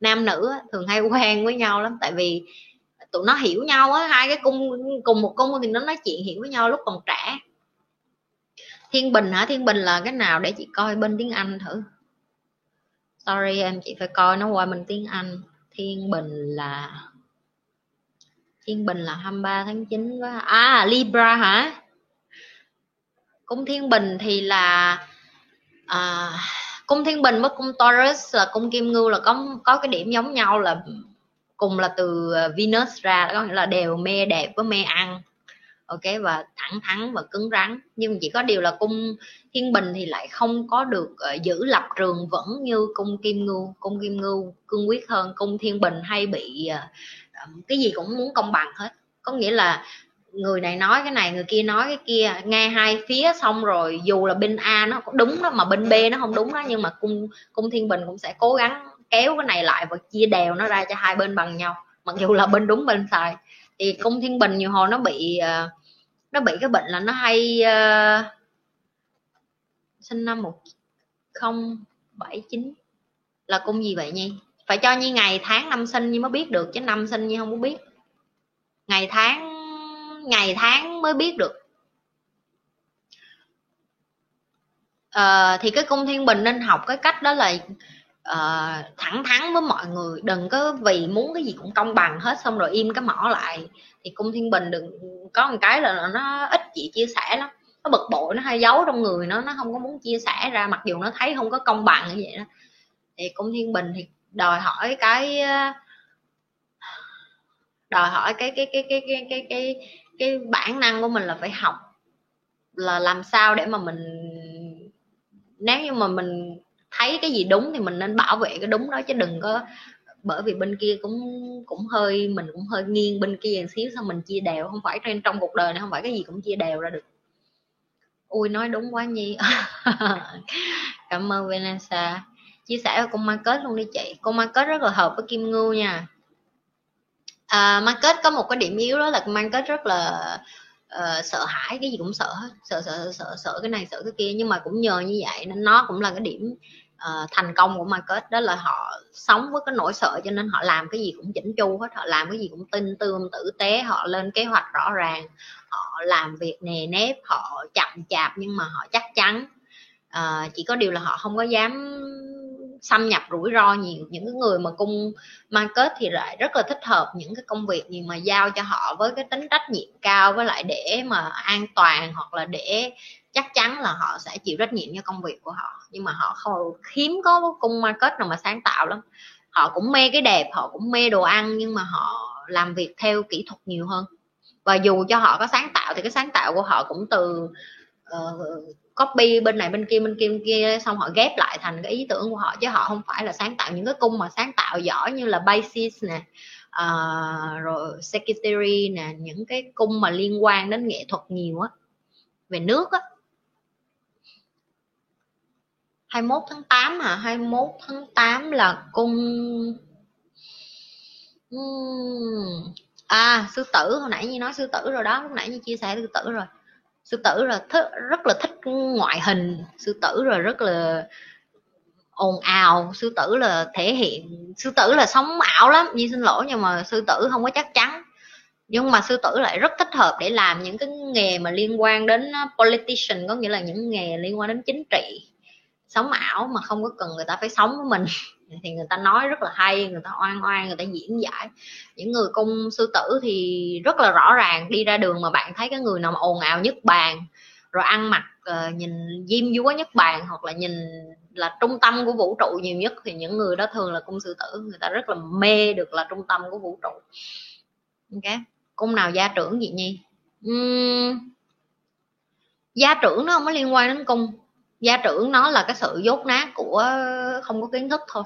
Nam nữ thường hay quen với nhau lắm, tại vì tụi nó hiểu nhau á. Hai cái cung cùng một cung thì nó nói chuyện hiểu với nhau lúc còn trẻ. Thiên bình hả? Thiên bình là cái nào? Để chị coi bên tiếng Anh thử. Sorry em, chị phải coi nó qua bên tiếng Anh. Thiên bình là Thiên bình là hai mươi ba tháng chín đó. À, Libra hả? Cung Thiên bình thì là à, cung Thiên bình với cung Taurus là cung Kim Ngưu là có có cái điểm giống nhau, là cùng là từ Venus ra, có nghĩa là đều mê đẹp với mê ăn. Ok, và thẳng thắn và cứng rắn. Nhưng chỉ có điều là cung Thiên bình thì lại không có được uh, giữ lập trường vững như cung Kim Ngưu. Cung Kim Ngưu cương quyết hơn. Cung Thiên bình hay bị uh, cái gì cũng muốn công bằng hết. Có nghĩa là người này nói cái này, người kia nói cái kia, nghe hai phía xong rồi dù là bên A nó đúng đó mà bên B nó không đúng đó, nhưng mà cung cung Thiên bình cũng sẽ cố gắng kéo cái này lại và chia đều nó ra cho hai bên bằng nhau, mặc dù là bên đúng bên sai. Thì cung Thiên bình nhiều hồi nó bị uh, nó bị cái bệnh là nó hay uh, sinh năm một không bảy chín là cung gì vậy Nhi? phải cho Nhi ngày tháng năm sinh Nhi mới biết được, chứ năm sinh Nhi không có biết. Ngày tháng ngày tháng mới biết được. À, thì cái cung Thiên Bình nên học cái cách đó là uh, thẳng thắn với mọi người, đừng có vì muốn cái gì cũng công bằng hết xong rồi im cái mỏ lại. Thì cung Thiên Bình đừng có một cái là nó ít chị chia sẻ lắm, nó bực bội, nó hay giấu trong người nó nó không có muốn chia sẻ ra, mặc dù nó thấy không có công bằng như vậy đó. Thì cung Thiên Bình thì đòi hỏi cái đòi hỏi cái cái cái cái cái cái cái, cái bản năng của mình là phải học là làm sao để mà mình, nếu như mà mình thấy cái gì đúng thì mình nên bảo vệ cái đúng đó, chứ đừng có bởi vì bên kia cũng cũng hơi mình cũng hơi nghiêng bên kia một xíu sao mình chia đều. Không phải trên trong cuộc đời này không phải cái gì cũng chia đều ra được. Ui nói đúng quá Nhi. Cảm ơn Venasa chia sẻ với con Market luôn đi chị. Con Market rất là hợp với Kim Ngưu nha. À, Market có một cái điểm yếu đó là Market rất là Uh, sợ hãi, cái gì cũng sợ hết, sợ sợ sợ sợ cái này sợ cái kia, nhưng mà cũng nhờ như vậy nên nó cũng là cái điểm uh, thành công của Market, đó là họ sống với cái nỗi sợ cho nên họ làm cái gì cũng chỉnh chu hết, họ làm cái gì cũng tin tưởng tử tế, họ lên kế hoạch rõ ràng, họ làm việc nề nếp, họ chậm chạp nhưng mà họ chắc chắn. Uh, chỉ có điều là họ không có dám xâm nhập rủi ro nhiều. Những cái người mà cung Market thì lại rất là thích hợp những cái công việc gì mà giao cho họ với cái tính trách nhiệm cao, với lại để mà an toàn hoặc là để chắc chắn là họ sẽ chịu trách nhiệm cho công việc của họ. Nhưng mà họ không hiếm có cung Market nào mà sáng tạo lắm. Họ cũng mê cái đẹp, họ cũng mê đồ ăn, nhưng mà họ làm việc theo kỹ thuật nhiều hơn. Và dù cho họ có sáng tạo thì cái sáng tạo của họ cũng từ uh, copy bên này bên kia bên kia bên kia xong họ ghép lại thành cái ý tưởng của họ, chứ họ không phải là sáng tạo. Những cái cung mà sáng tạo giỏi như là Basis nè, uh, rồi Secretary nè, những cái cung mà liên quan đến nghệ thuật nhiều á, về nước á. Hai mươi mốt tháng tám hả? Hai mươi mốt tháng tám là cung uhm. à sư tử, hồi nãy như nói sư tử rồi đó, lúc nãy như chia sẻ sư tử rồi. Sư tử là thích, rất là thích ngoại hình, sư tử rồi rất là ồn ào, sư tử là thể hiện, sư tử là sống ảo lắm, Nhi xin lỗi nhưng mà sư tử không có chắc chắn. Nhưng mà sư tử lại rất thích hợp để làm những cái nghề mà liên quan đến politician, có nghĩa là những nghề liên quan đến chính trị, sống ảo mà không có cần người ta phải sống với mình. Thì người ta nói rất là hay, người ta oan oan, người ta diễn giải. Những người cung sư tử thì rất là rõ ràng, đi ra đường mà bạn thấy cái người nào mà ồn ào nhất bàn, rồi ăn mặc uh, nhìn diêm dúa nhất bàn, hoặc là nhìn là trung tâm của vũ trụ nhiều nhất, thì những người đó thường là cung sư tử. Người ta rất là mê được là trung tâm của vũ trụ. Okay. Cung nào gia trưởng gì Nhi? Uhm, gia trưởng nó không có liên quan đến cung. Gia trưởng nó là cái sự dốt nát của không có kiến thức thôi,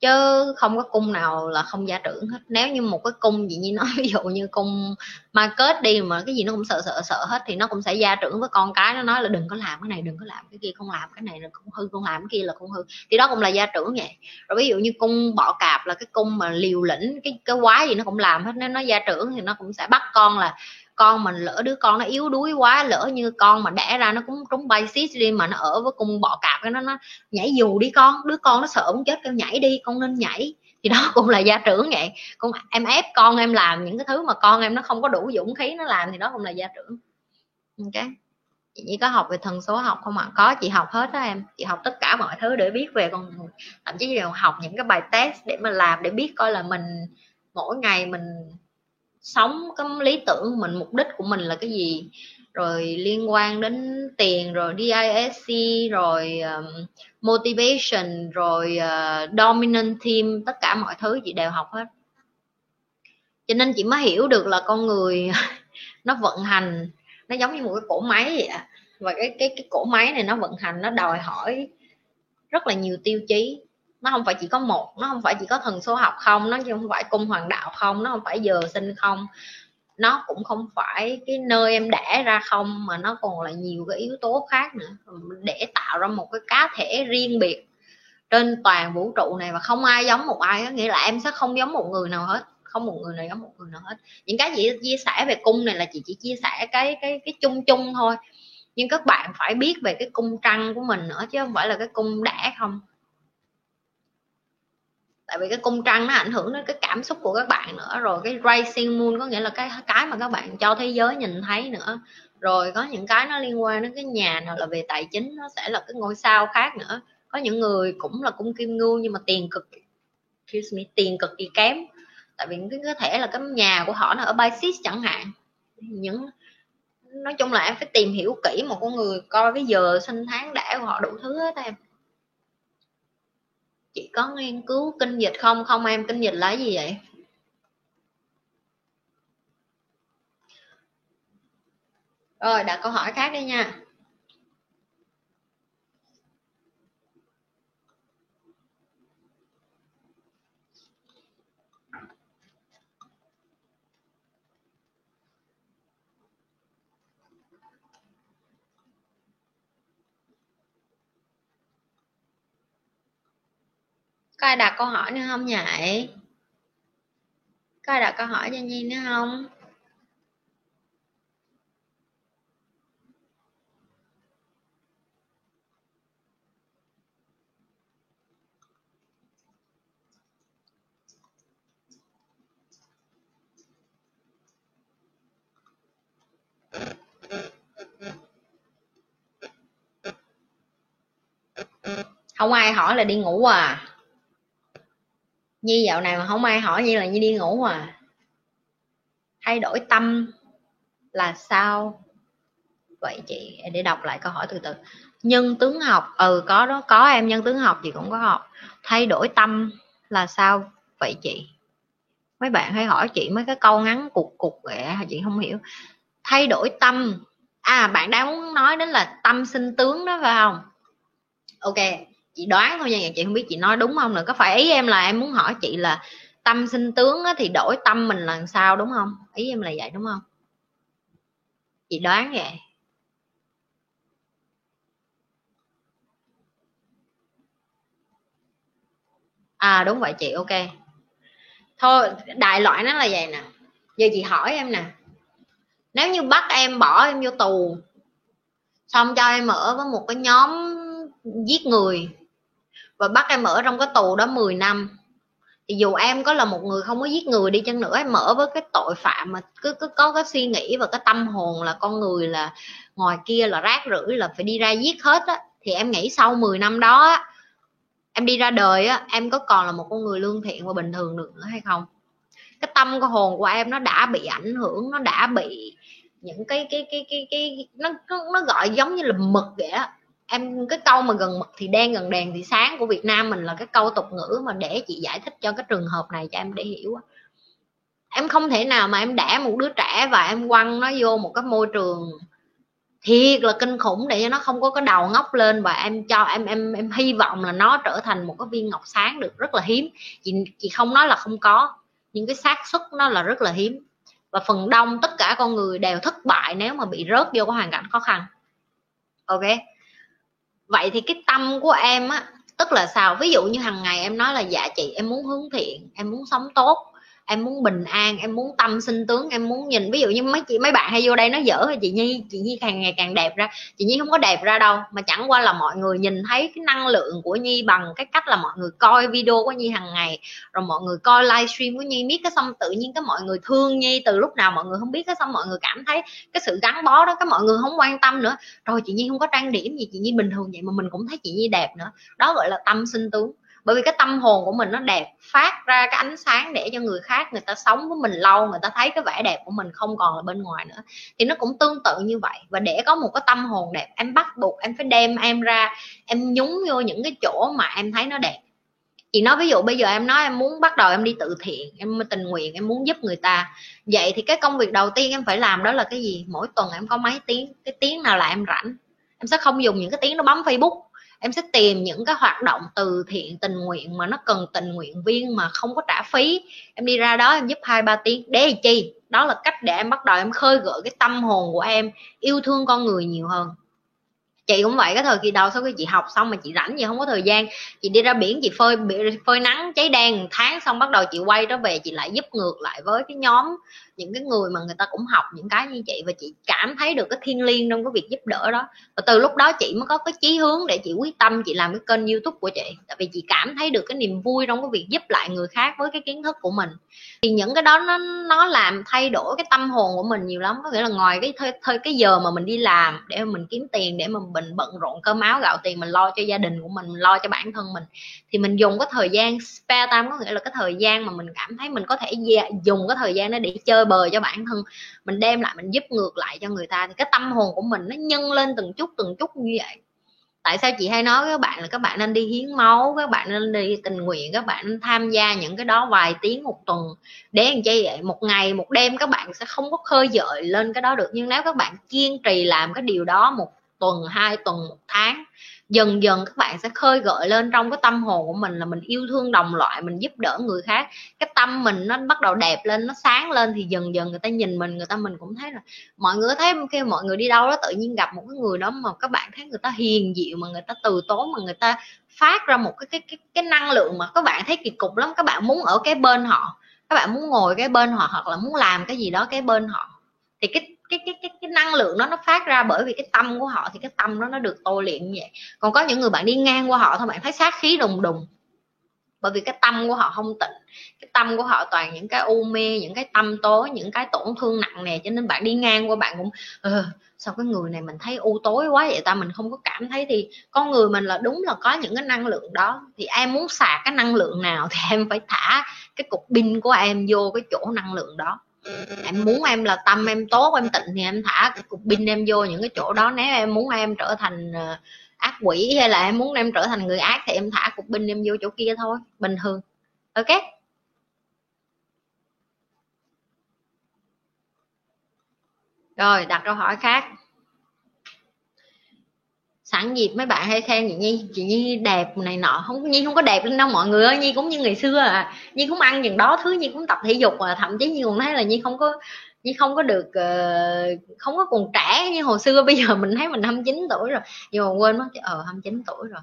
chứ không có cung nào là không gia trưởng hết. Nếu như một cái cung gì như nói ví dụ như cung Market đi mà cái gì nó cũng sợ sợ sợ hết thì nó cũng sẽ gia trưởng với con cái, nó nói là đừng có làm cái này, đừng có làm cái kia, không làm cái này là cũng hư, không làm cái kia là cũng hư, thì đó cũng là gia trưởng vậy. Rồi ví dụ như cung bọ cạp là cái cung mà liều lĩnh, cái cái quái gì nó cũng làm hết, nên nó gia trưởng thì nó cũng sẽ bắt con là con mình, lỡ đứa con nó yếu đuối quá, lỡ như con mà đẻ ra nó cũng trúng bay xít đi mà nó ở với cung bọ cạp cái nó nó nhảy dù đi con, đứa con nó sợ muốn chết kêu nhảy đi con nên nhảy, thì đó cũng là gia trưởng vậy. Con em ép con em làm những cái thứ mà con em nó không có đủ dũng khí nó làm thì đó cũng là gia trưởng. Ok, chị Nhi có học về thần số học không ạ? Có, chị học hết đó em, chị học tất cả mọi thứ để biết về con, thậm chí đều học những cái bài test để mà làm, để biết coi là mình mỗi ngày mình sống cái lý tưởng mình, mục đích của mình là cái gì, rồi liên quan đến tiền, rồi đê i ét xê, rồi um, motivation, rồi uh, dominant team, tất cả mọi thứ chị đều học hết. Cho nên chị mới hiểu được là con người nó vận hành, nó giống như một cái cỗ máy vậy ạ. Và cái cái cái cỗ máy này nó vận hành, nó đòi hỏi rất là nhiều tiêu chí. Nó không phải chỉ có một, nó không phải chỉ có thần số học không, nó không phải cung hoàng đạo không, nó không phải giờ sinh không, nó cũng không phải cái nơi em đẻ ra không, mà nó còn là nhiều cái yếu tố khác nữa để tạo ra một cái cá thể riêng biệt trên toàn vũ trụ này, và không ai giống một ai, có nghĩa là em sẽ không giống một người nào hết, không một người này giống một người nào hết. Những cái chị chia sẻ về cung này là chị chỉ chia sẻ cái cái cái chung chung thôi, nhưng các bạn phải biết về cái cung trăng của mình nữa, chứ không phải là cái cung đẻ không. tại vì cái cung trăng nó ảnh hưởng đến cái cảm xúc của các bạn nữa, rồi cái rising moon có nghĩa là cái cái mà các bạn cho thế giới nhìn thấy nữa, rồi có những cái nó liên quan đến cái nhà nào là về tài chính, nó sẽ là cái ngôi sao khác nữa. Có những người cũng là cung kim ngưu nhưng mà tiền cực excuse me, tiền cực kỳ kém, tại vì cái có thể là cái nhà của họ nó ở Pisces chẳng hạn. Những nói chung là em phải tìm hiểu kỹ một con người, coi cái giờ sinh tháng đẻ của họ đủ thứ hết em. Chị có nghiên cứu kinh dịch không? Không em, kinh dịch là gì vậy? Rồi, đặt câu hỏi khác đi nha. Có ai đặt câu hỏi nữa không nhỉ? Có ai đặt câu hỏi cho Nhi nữa không? Không ai hỏi là đi ngủ à? Nhi dạo này mà không ai hỏi Nhi là Nhi đi ngủ à. Thay đổi tâm là sao vậy chị? Để đọc lại câu hỏi từ từ. Nhân tướng học, ừ có đó, có em, nhân tướng học chị cũng có học. Thay đổi tâm là sao vậy chị? Mấy bạn hay hỏi chị mấy cái câu ngắn cục cục vậy chị không hiểu. Thay đổi tâm à, bạn đang muốn nói đến là tâm sinh tướng đó phải không? Ok, chị đoán thôi nha, chị không biết chị nói đúng không nữa. Có phải ý em là em muốn hỏi chị là tâm sinh tướng thì đổi tâm mình làm sao đúng không? Ý em là vậy đúng không? Chị đoán vậy. À đúng vậy chị, ok. Thôi đại loại nó là vậy nè. Giờ chị hỏi em nè, nếu như bắt em bỏ em vô tù, xong cho em ở với một cái nhóm giết người và bắt em ở trong cái tù đó mười năm, thì dù em có là một người không có giết người đi chăng nữa, em ở với cái tội phạm mà cứ, cứ có cái suy nghĩ và cái tâm hồn là con người là ngoài kia là rác rưởi là phải đi ra giết hết á, thì em nghĩ sau mười năm đó á, em đi ra đời á, em có còn là một con người lương thiện và bình thường được nữa hay không? Cái tâm cái hồn của em nó đã bị ảnh hưởng, nó đã bị những cái cái cái cái, cái nó, nó gọi giống như là mực vậy á. Em cái câu mà gần mực thì đen gần đèn thì sáng của Việt Nam mình là cái câu tục ngữ mà để chị giải thích cho cái trường hợp này cho em để hiểu. Em không thể nào mà em đẻ một đứa trẻ và em quăng nó vô một cái môi trường thiệt là kinh khủng để cho nó không có cái đầu ngóc lên, và em cho em em em hy vọng là nó trở thành một cái viên ngọc sáng được rất là hiếm. Chị chị không nói là không có, nhưng cái xác suất nó là rất là hiếm, và phần đông tất cả con người đều thất bại nếu mà bị rớt vô cái hoàn cảnh khó khăn. Ok. Vậy thì cái tâm của em á, tức là sao? Ví dụ như hàng ngày em nói là dạ chị em muốn hướng thiện, em muốn sống tốt, em muốn bình an, em muốn tâm sinh tướng, em muốn nhìn, ví dụ như mấy chị mấy bạn hay vô đây nói dở chị Nhi, chị Nhi càng ngày càng đẹp ra. Chị Nhi không có đẹp ra đâu, mà chẳng qua là mọi người nhìn thấy cái năng lượng của Nhi bằng cái cách là mọi người coi video của Nhi hàng ngày, rồi mọi người coi livestream của Nhi biết, cái xong tự nhiên cái mọi người thương Nhi từ lúc nào mọi người không biết, cái xong mọi người cảm thấy cái sự gắn bó đó, cái mọi người không quan tâm nữa. Rồi chị Nhi không có trang điểm gì, chị Nhi bình thường vậy mà mình cũng thấy chị Nhi đẹp nữa. Đó gọi là tâm sinh tướng. Bởi vì cái tâm hồn của mình nó đẹp, phát ra cái ánh sáng để cho người khác, người ta sống với mình lâu, người ta thấy cái vẻ đẹp của mình không còn là bên ngoài nữa. Thì nó cũng tương tự như vậy. Và để có một cái tâm hồn đẹp, em bắt buộc em phải đem em ra, em nhúng vô những cái chỗ mà em thấy nó đẹp. Chị nói ví dụ bây giờ em nói em muốn bắt đầu em đi từ thiện, em tình nguyện, em muốn giúp người ta. Vậy thì cái công việc đầu tiên em phải làm đó là cái gì? Mỗi tuần em có mấy tiếng, cái tiếng nào là em rảnh. Em sẽ không dùng những cái tiếng nó bấm Facebook, em sẽ tìm những cái hoạt động từ thiện tình nguyện mà nó cần tình nguyện viên mà không có trả phí, em đi ra đó em giúp hai ba tiếng để chi. Đó là cách để em bắt đầu em khơi gợi cái tâm hồn của em yêu thương con người nhiều hơn. Chị cũng vậy, cái thời kỳ đầu sau khi chị học xong mà chị rảnh, chị không có thời gian, chị đi ra biển, chị phơi phơi nắng cháy đen một tháng, xong bắt đầu chị quay trở về, chị lại giúp ngược lại với cái nhóm những cái người mà người ta cũng học những cái như chị, và chị cảm thấy được cái thiêng liêng trong cái việc giúp đỡ đó. Và từ lúc đó chị mới có cái chí hướng để chị quyết tâm chị làm cái kênh YouTube của chị, tại vì chị cảm thấy được cái niềm vui trong cái việc giúp lại người khác với cái kiến thức của mình. Thì những cái đó nó nó làm thay đổi cái tâm hồn của mình nhiều lắm. Có nghĩa là ngoài cái thời, thời cái giờ mà mình đi làm để mình kiếm tiền, để mà mình bận rộn cơm áo gạo tiền, mình lo cho gia đình của mình, mình lo cho bản thân mình, thì mình dùng cái thời gian spare time, có nghĩa là cái thời gian mà mình cảm thấy mình có thể dùng cái thời gian đó để chơi bời cho bản thân mình, đem lại mình giúp ngược lại cho người ta, thì cái tâm hồn của mình nó nhân lên từng chút từng chút như vậy. Tại sao chị hay nói với các bạn là các bạn nên đi hiến máu, các bạn nên đi tình nguyện, các bạn nên tham gia những cái đó vài tiếng một tuần, để làm chi vậy, một ngày một đêm các bạn sẽ không có khơi dậy lên cái đó được. Nhưng nếu các bạn kiên trì làm cái điều đó một tuần, hai tuần, một tháng, dần dần các bạn sẽ khơi gợi lên trong cái tâm hồn của mình là mình yêu thương đồng loại, mình giúp đỡ người khác, cái tâm mình nó bắt đầu đẹp lên, nó sáng lên, thì dần dần người ta nhìn mình, người ta mình cũng thấy là mọi người thấy khi mọi người đi đâu đó tự nhiên gặp một cái người đó mà các bạn thấy người ta hiền dịu, mà người ta từ tốn, mà người ta phát ra một cái cái cái, cái năng lượng mà các bạn thấy kỳ cục lắm, các bạn muốn ở cái bên họ, các bạn muốn ngồi cái bên họ, hoặc là muốn làm cái gì đó cái bên họ, thì cái Cái, cái, cái, cái năng lượng đó nó phát ra bởi vì cái tâm của họ, thì cái tâm đó nó được tôi luyện như vậy. Còn có những người bạn đi ngang qua họ thôi bạn thấy sát khí đùng đùng, bởi vì cái tâm của họ không tịnh, cái tâm của họ toàn những cái u mê, những cái tâm tối, những cái tổn thương nặng nề, cho nên bạn đi ngang qua bạn cũng ờ, sao cái người này mình thấy u tối quá vậy ta, mình không có cảm thấy. Thì con người mình là đúng là có những cái năng lượng đó, thì em muốn sạc cái năng lượng nào thì em phải thả cái cục pin của em vô cái chỗ năng lượng đó. Em muốn em là tâm em tốt, em tịnh thì em thả cái cục pin em vô những cái chỗ đó. Nếu em muốn em trở thành ác quỷ hay là em muốn em trở thành người ác thì em thả cục pin em vô chỗ kia thôi, bình thường. Ok, rồi đặt câu hỏi khác. Sẵn dịp mấy bạn hay khen chị Nhi, chị Nhi đẹp này nọ, không Nhi không có đẹp lên đâu mọi người ơi, Nhi cũng như ngày xưa à, Nhi cũng ăn những đó thứ, Nhi cũng tập thể dục à, thậm chí Nhi còn thấy là Nhi không có Nhi không có được uh, không có còn trẻ như hồi xưa. Bây giờ mình thấy mình hai mươi chín tuổi rồi, nhưng mà quên mất chứ ờ hai mươi chín tuổi rồi,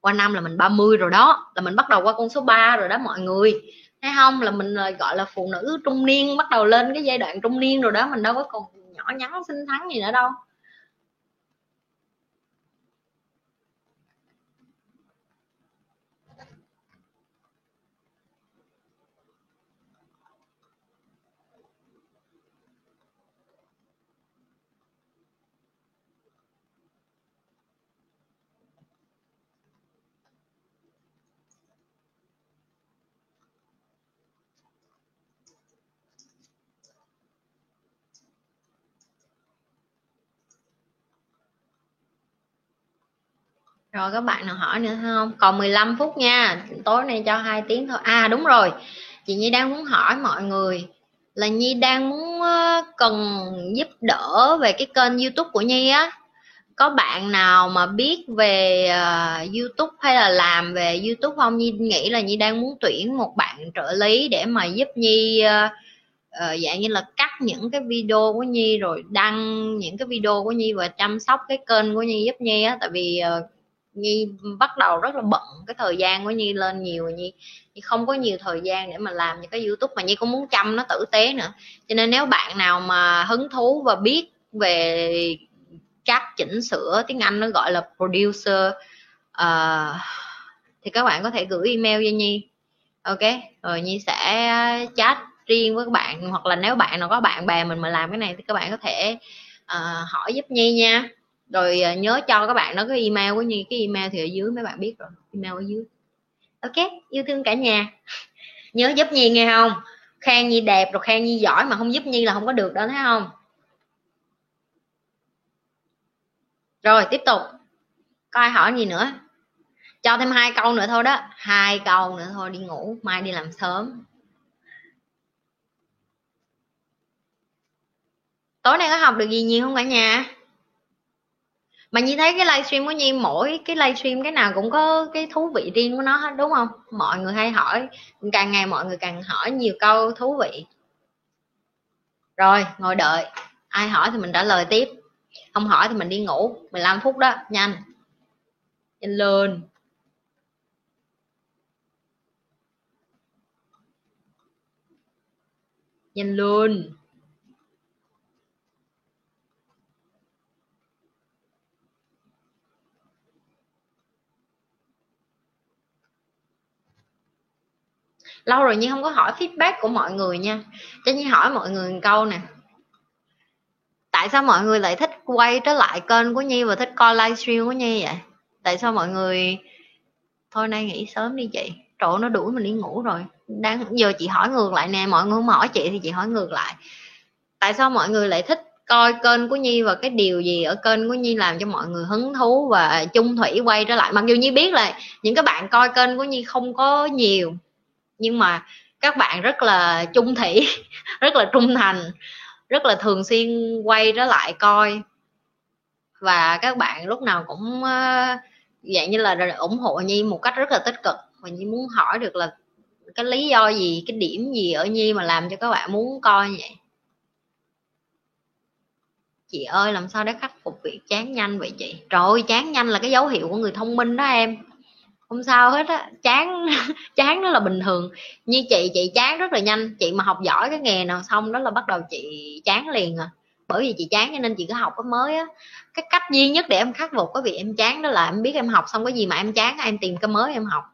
qua năm là mình ba mươi rồi đó, là mình bắt đầu qua con số ba rồi đó mọi người, thấy không, là mình gọi là phụ nữ trung niên, bắt đầu lên cái giai đoạn trung niên rồi đó, mình đâu có còn nhỏ nhắn xinh xắn gì nữa đâu. Rồi các bạn nào hỏi nữa không? Còn mười lăm phút nha, tối nay cho hai tiếng thôi. À đúng rồi, chị Nhi đang muốn hỏi mọi người là Nhi đang muốn cần giúp đỡ về cái kênh YouTube của Nhi á. Có bạn nào mà biết về uh, YouTube hay là làm về YouTube không? Nhi nghĩ là Nhi đang muốn tuyển một bạn trợ lý để mà giúp Nhi uh, uh, dạng như là cắt những cái video của Nhi rồi đăng những cái video của Nhi và chăm sóc cái kênh của Nhi giúp Nhi á, tại vì uh, Nhi bắt đầu rất là bận, cái thời gian của Nhi lên nhiều, Nhi không có nhiều thời gian để mà làm những cái YouTube mà Nhi cũng muốn chăm nó tử tế nữa. Cho nên nếu bạn nào mà hứng thú và biết về các chỉnh sửa, tiếng Anh nó gọi là producer, uh, thì các bạn có thể gửi email cho Nhi. Ok, rồi Nhi sẽ chat riêng với các bạn, hoặc là nếu bạn nào có bạn bè mình mà làm cái này thì các bạn có thể uh, hỏi giúp Nhi nha. Rồi nhớ cho các bạn nó cái email của Nhi, cái email thì ở dưới mấy bạn biết rồi, email ở dưới. Ok, yêu thương cả nhà. Nhớ giúp Nhi nghe không? Khen Nhi đẹp rồi khen Nhi giỏi mà không giúp Nhi là không có được đó, thấy không? Rồi tiếp tục. Có ai hỏi gì nữa? Cho thêm hai câu nữa thôi đó, hai câu nữa thôi đi ngủ, mai đi làm sớm. Tối nay có học được gì nhiều không cả nhà? Mà Nhi thấy cái livestream của Nhi, mỗi cái livestream cái nào cũng có cái thú vị riêng của nó hết đúng không? Mọi người hay hỏi, càng ngày mọi người càng hỏi nhiều câu thú vị. Rồi ngồi đợi, ai hỏi thì mình trả lời tiếp. Không hỏi thì mình đi ngủ. Mười lăm phút đó, nhanh nhanh lên. Nhanh lên. Lâu rồi nhưng không có hỏi feedback của mọi người nha. Cho Nhi hỏi mọi người một câu nè. Tại sao mọi người lại thích quay trở lại kênh của Nhi và thích coi livestream của Nhi vậy? Tại sao mọi người... Thôi nay nghỉ sớm đi chị. Trời ơi, nó đuổi mình đi ngủ rồi. Đang giờ chị hỏi ngược lại nè. Mọi người không hỏi chị thì chị hỏi ngược lại. Tại sao mọi người lại thích coi kênh của Nhi và cái điều gì ở kênh của Nhi làm cho mọi người hứng thú và chung thủy quay trở lại? Mặc dù Nhi biết là những các bạn coi kênh của Nhi không có nhiều, nhưng mà các bạn rất là chung thủy, rất là trung thành, rất là thường xuyên quay trở lại coi. Và các bạn lúc nào cũng dạng như là ủng hộ Nhi một cách rất là tích cực. Và Nhi muốn hỏi được là cái lý do gì, cái điểm gì ở Nhi mà làm cho các bạn muốn coi vậy? Chị ơi, làm sao để khắc phục việc chán nhanh vậy chị? Trời ơi, chán nhanh là cái dấu hiệu của người thông minh đó em. Không sao hết á, chán chán đó là bình thường. Như chị, chị chán rất là nhanh. Chị mà học giỏi cái nghề nào xong đó là bắt đầu chị chán liền à. Bởi vì chị chán cho nên chị cứ học cái mới á. Cái cách duy nhất để em khắc phục cái việc em chán đó là em biết em học xong cái gì mà em chán, em tìm cái mới em học.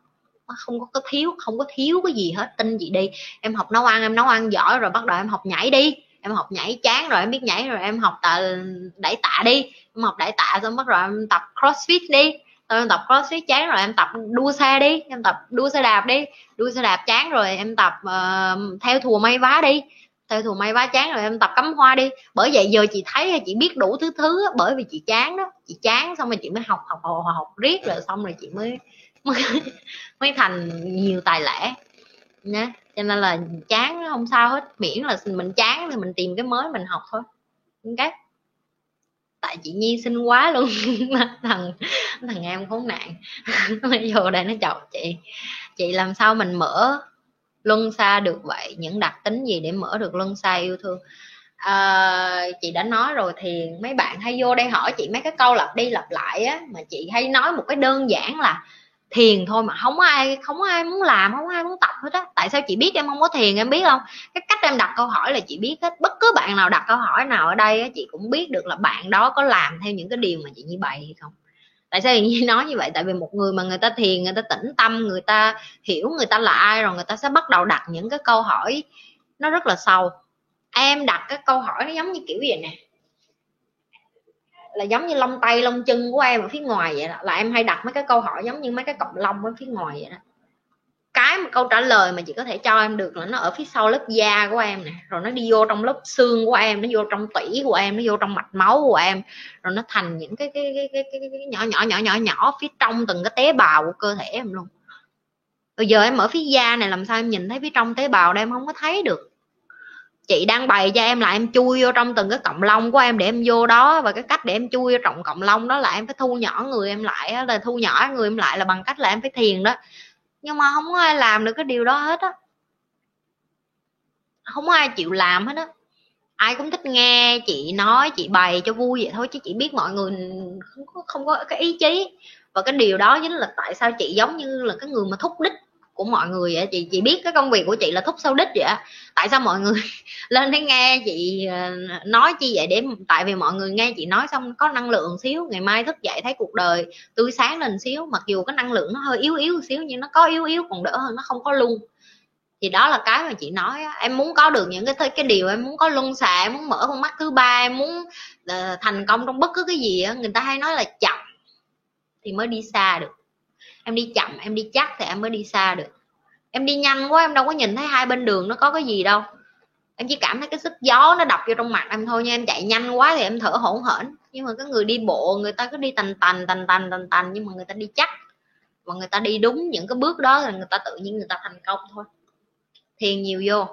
Không có, có thiếu, không có thiếu cái gì hết, tin chị đi. Em học nấu ăn, em nấu ăn giỏi rồi bắt đầu em học nhảy đi. Em học nhảy chán rồi em biết nhảy rồi em học tạ, đẩy tạ đi. Em học đẩy tạ xong bắt đầu em tập crossfit đi. Rồi em tập crossfit chán rồi em tập đua xe đi, em tập đua xe đạp đi. Đua xe đạp chán rồi em tập uh, theo thùa may vá đi. Theo thùa may vá chán rồi em tập cắm hoa đi. Bởi vậy giờ chị thấy chị biết đủ thứ thứ á, bởi vì chị chán đó. Chị chán xong rồi chị mới học học học, học, học riết rồi xong rồi chị mới mới thành nhiều tài lẻ nha. Cho nên là chán không sao hết, miễn là mình chán thì mình tìm cái mới mình học thôi. Okay. Tại chị Nhi xinh quá luôn. thằng thằng em khốn nạn. Vô đây nó chọc chị. Chị làm sao mình mở luân xa được vậy? Những đặc tính gì để mở được luân xa yêu thương? À, chị đã nói rồi thì mấy bạn hay vô đây hỏi chị mấy cái câu lặp đi lặp lại á, mà chị hay nói một cái đơn giản là thiền thôi mà không ai không ai muốn làm, không ai muốn tập hết á. Tại sao chị biết em không có thiền, em biết không? Cái cách em đặt câu hỏi là chị biết hết. Bất cứ bạn nào đặt câu hỏi nào ở đây á, chị cũng biết được là bạn đó có làm theo những cái điều mà chị như bày hay không. Tại sao chị nói như vậy? Tại vì một người mà người ta thiền, người ta tĩnh tâm, người ta hiểu người ta là ai rồi, người ta sẽ bắt đầu đặt những cái câu hỏi nó rất là sâu. Em đặt cái câu hỏi nó giống như kiểu vậy nè, là giống như lông tay lông chân của em ở phía ngoài vậy đó. Là em hay đặt mấy cái câu hỏi giống như mấy cái cọng lông ở phía ngoài vậy đó. Cái mà câu trả lời mà chị có thể cho em được là nó ở phía sau lớp da của em nè, rồi nó đi vô trong lớp xương của em, nó vô trong tủy của em, nó vô trong mạch máu của em, rồi nó thành những cái cái cái, cái, cái, cái nhỏ nhỏ nhỏ nhỏ nhỏ phía trong từng cái tế bào của cơ thể em luôn. Bây giờ em ở phía da này làm sao em nhìn thấy phía trong tế bào đây, em không có thấy được. Chị đang bày cho em là em chui vô trong từng cái cọng lông của em để em vô đó, và cái cách để em chui vô trong cọng lông đó là em phải thu nhỏ người em lại, là thu nhỏ người em lại là bằng cách là em phải thiền đó. Nhưng mà không có ai làm được cái điều đó hết á, không có ai chịu làm hết á. Ai cũng thích nghe chị nói, chị bày cho vui vậy thôi, chứ chị biết mọi người không có, không có cái ý chí. Và cái điều đó chính là tại sao chị giống như là cái người mà thúc đích của mọi người vậy. Chị chị biết cái công việc của chị là thúc sau đích vậy. Tại sao mọi người lên để nghe chị nói chi vậy? Để tại vì mọi người nghe chị nói xong có năng lượng xíu, ngày mai thức dậy thấy cuộc đời tươi sáng lên xíu. Mặc dù cái năng lượng nó hơi yếu yếu xíu nhưng nó có yếu yếu còn đỡ hơn nó không có luôn. Thì đó là cái mà chị nói á. Em muốn có được những cái cái điều em muốn, có luân xa, em muốn mở con mắt thứ ba, em muốn thành công trong bất cứ cái gì á. Người ta hay nói là chậm thì mới đi xa được. Em đi chậm, em đi chắc thì em mới đi xa được. Em đi nhanh quá em đâu có nhìn thấy hai bên đường nó có cái gì đâu. Em chỉ cảm thấy cái sức gió nó đập vô trong mặt em thôi nha. Em chạy nhanh quá thì em thở hổn hển. Nhưng mà cái người đi bộ người ta cứ đi tành tành tành tành tành tành, nhưng mà người ta đi chắc. Mà người ta đi đúng những cái bước đó thì người ta tự nhiên người ta thành công thôi. Thiền nhiều vô.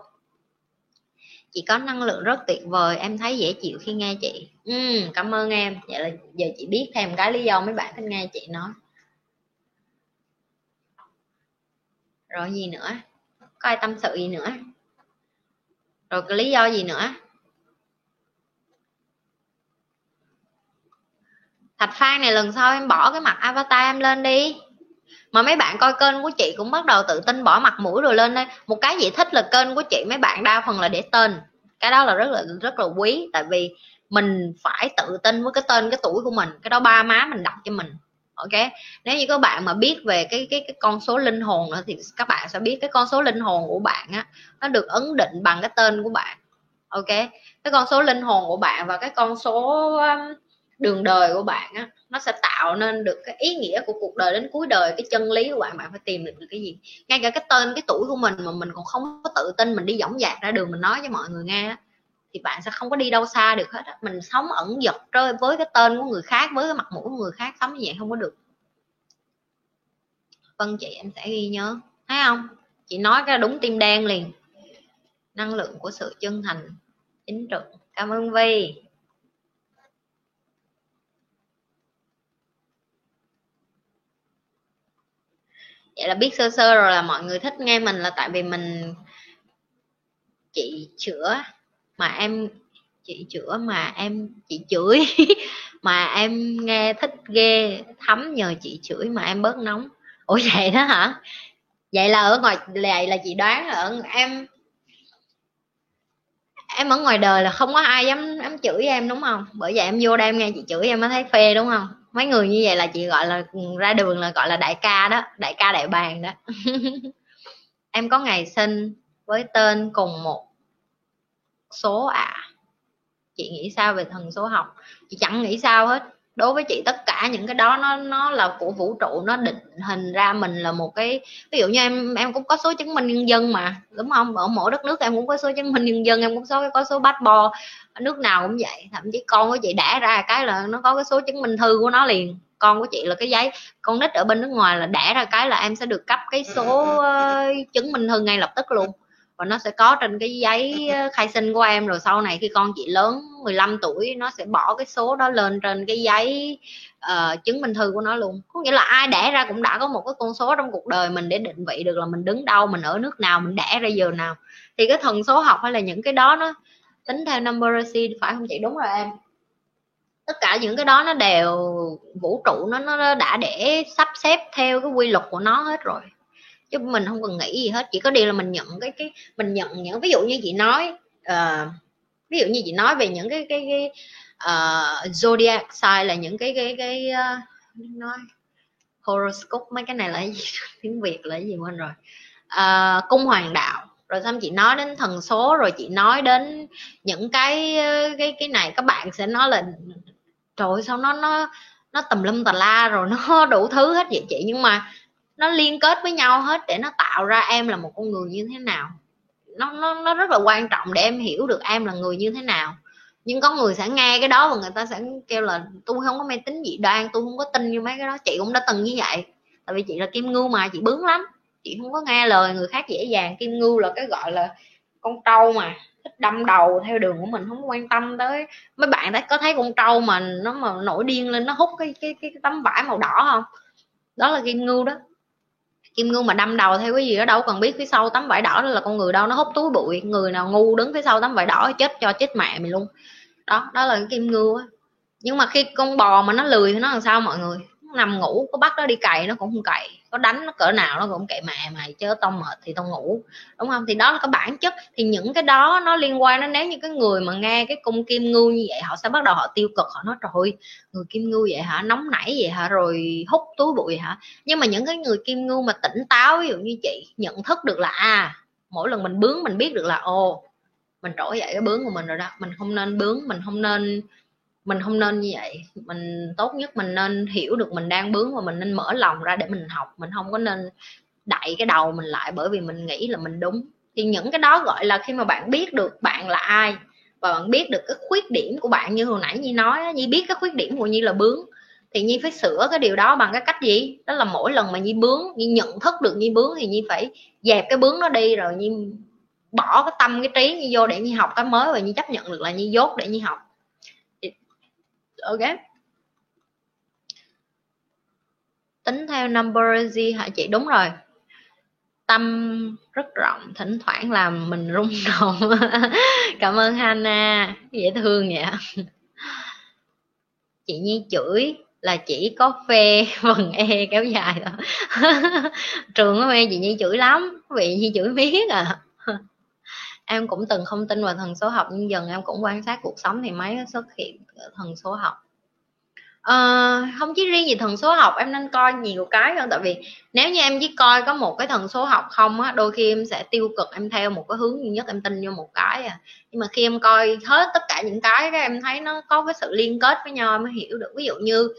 Chị có năng lượng rất tuyệt vời, em thấy dễ chịu khi nghe chị. Ừ, cảm ơn em. Vậy là giờ chị biết thêm cái lý do mấy bạn thích nghe chị nói. Rồi gì nữa? Có ai tâm sự gì nữa? Rồi cái lý do gì nữa? Thạch Phan này, lần sau em bỏ cái mặt avatar em lên đi. Mà mấy bạn coi kênh của chị cũng bắt đầu tự tin bỏ mặt mũi rồi lên đây. Một cái gì thích là kênh của chị mấy bạn đa phần là để tên. Cái đó là rất là rất là quý. Tại vì mình phải tự tin với cái tên, cái tuổi của mình. Cái đó ba má mình đặt cho mình. Ok. Nếu như các bạn mà biết về cái cái, cái con số linh hồn nữa, thì các bạn sẽ biết cái con số linh hồn của bạn á, nó được ấn định bằng cái tên của bạn. Ok. Cái con số linh hồn của bạn và cái con số đường đời của bạn á, nó sẽ tạo nên được cái ý nghĩa của cuộc đời đến cuối đời. Cái chân lý của bạn, bạn phải tìm được cái gì. Ngay cả cái tên, cái tuổi của mình mà mình còn không có tự tin, mình đi dõng dạc ra đường mình nói với mọi người nghe á, thì bạn sẽ không có đi đâu xa được hết á. Mình sống ẩn dật rơi với cái tên của người khác, với cái mặt mũi của người khác, sống như vậy không có được. Vâng chị, em sẽ ghi nhớ. Thấy không, chị nói cái đúng tim đen liền. Năng lượng của sự chân thành, chính trực. Cảm ơn Vi. Vậy là biết sơ sơ rồi là mọi người thích nghe mình là tại vì mình chị chữa mà em chị chữa mà em chị chửi mà em nghe thích ghê. Thấm nhờ chị chửi mà em bớt nóng. Ủa vậy đó hả? Vậy là ở ngoài này là chị đoán là ở, em em ở ngoài đời là không có ai dám, dám chửi em đúng không? Bởi vậy em vô đây em nghe chị chửi em mới thấy phê đúng không? Mấy người như vậy là chị gọi là ra đường là gọi là đại ca đó, đại ca đại bàng đó. Em có ngày sinh với tên cùng một số ạ. À, chị nghĩ sao về thần số học? Chị chẳng nghĩ sao hết. Đối với chị tất cả những cái đó nó nó là của vũ trụ, nó định hình ra mình là một cái, ví dụ như em em cũng có số chứng minh nhân dân mà đúng không? Ở mỗi đất nước em cũng có số chứng minh nhân dân, em cũng có có số passport, nước nào cũng vậy. Thậm chí con của chị đẻ ra cái là nó có cái số chứng minh thư của nó liền. Con của chị là cái giấy, con nít ở bên nước ngoài là đẻ ra cái là em sẽ được cấp cái số chứng minh thư ngay lập tức luôn. Và nó sẽ có trên cái giấy khai sinh của em. Rồi sau này khi con chị lớn mười lăm tuổi, nó sẽ bỏ cái số đó lên trên cái giấy uh, chứng minh thư của nó luôn. Có nghĩa là ai đẻ ra cũng đã có một cái con số trong cuộc đời mình để định vị được là mình đứng đâu, mình ở nước nào, mình đẻ ra giờ nào. Thì cái thần số học hay là những cái đó nó tính theo numeracy phải không chị? Đúng rồi em. Tất cả những cái đó nó đều vũ trụ nó, nó đã để sắp xếp theo cái quy luật của nó hết rồi, chứ mình không cần nghĩ gì hết. Chỉ có điều là mình nhận cái cái mình nhận những ví dụ như chị nói uh, ví dụ như chị nói về những cái cái, cái uh, zodiac sign là những cái cái cái uh, nói horoscope, mấy cái này là cái gì? Tiếng Việt là cái gì quên rồi. Uh, cung hoàng đạo, rồi xong chị nói đến thần số, rồi chị nói đến những cái cái cái này, các bạn sẽ nói là trời ơi, sao nó nó nó tùm lum tà la rồi nó đủ thứ hết vậy chị, nhưng mà nó liên kết với nhau hết để nó tạo ra em là một con người như thế nào. Nó, nó, nó rất là quan trọng để em hiểu được em là người như thế nào. Nhưng có người sẽ nghe cái đó và người ta sẽ kêu là tôi không có mê tín dị đoan, tôi không có tin như mấy cái đó. Chị cũng đã từng như vậy. Tại vì chị là kim ngưu mà, chị bướng lắm. Chị không có nghe lời người khác dễ dàng. Kim ngưu là cái gọi là con trâu mà, thích đâm đầu theo đường của mình, không quan tâm tới. Mấy bạn đã có thấy con trâu mà nó mà nổi điên lên, nó hút cái, cái, cái, cái tấm vải màu đỏ không? Đó là kim ngưu đó. Kim ngưu mà đâm đầu theo cái gì đó đâu còn biết phía sau tấm vải đỏ đó là con người đâu, nó hút túi bụi. Người nào ngu đứng phía sau tấm vải đỏ chết cho chết mẹ mình luôn. Đó, đó là cái kim ngưu á. Nhưng mà khi con bò mà nó lười thì nó làm sao mọi người? Nó nằm ngủ, có bắt nó đi cày nó cũng không cày, có đánh nó cỡ nào nó cũng cậy mẹ mày chứ tao mệt thì tao ngủ, đúng không? Thì đó là cái bản chất. Thì những cái đó nó liên quan đến, nếu như cái người mà nghe cái cung kim ngưu như vậy họ sẽ bắt đầu họ tiêu cực, họ nói trời ơi, người kim ngưu vậy hả, nóng nảy vậy hả, rồi hút túi bụi vậy hả. Nhưng mà những cái người kim ngưu mà tỉnh táo, ví dụ như chị, nhận thức được là à, mỗi lần mình bướng mình biết được là ồ, mình trỗi dậy cái bướng của mình rồi đó, mình không nên bướng, mình không nên mình không nên như vậy. Mình tốt nhất mình nên hiểu được mình đang bướng và mình nên mở lòng ra để mình học. Mình không có nên đậy cái đầu mình lại bởi vì mình nghĩ là mình đúng. Thì những cái đó gọi là khi mà bạn biết được bạn là ai và bạn biết được cái khuyết điểm của bạn, như hồi nãy Nhi nói, Nhi biết cái khuyết điểm của Nhi là bướng, thì Nhi phải sửa cái điều đó bằng cái cách gì? Đó là mỗi lần mà Nhi bướng, Nhi nhận thức được Nhi bướng thì Nhi phải dẹp cái bướng nó đi, rồi Nhi bỏ cái tâm cái trí Nhi vô để Nhi học cái mới, và Nhi chấp nhận được là Nhi dốt để Nhi học. Ok. Tính theo numerology hả chị? Đúng rồi. Tâm rất rộng, thỉnh thoảng làm mình rung động. Cảm ơn Hana, dễ thương vậy. Chị Nhi chửi là chỉ có phê vần e kéo dài thôi. Trường của em chị Nhi chửi lắm, quý vị Nhi chửi biết à. Em cũng từng không tin vào thần số học, nhưng dần em cũng quan sát cuộc sống thì mới xuất hiện thần số học. À, không chỉ riêng gì thần số học, em nên coi nhiều cái hơn, tại vì nếu như em chỉ coi có một cái thần số học không á, đôi khi em sẽ tiêu cực, em theo một cái hướng duy nhất, em tin vô một cái à. Nhưng mà khi em coi hết tất cả những cái, cái em thấy nó có cái sự liên kết với nhau, em mới hiểu được. Ví dụ như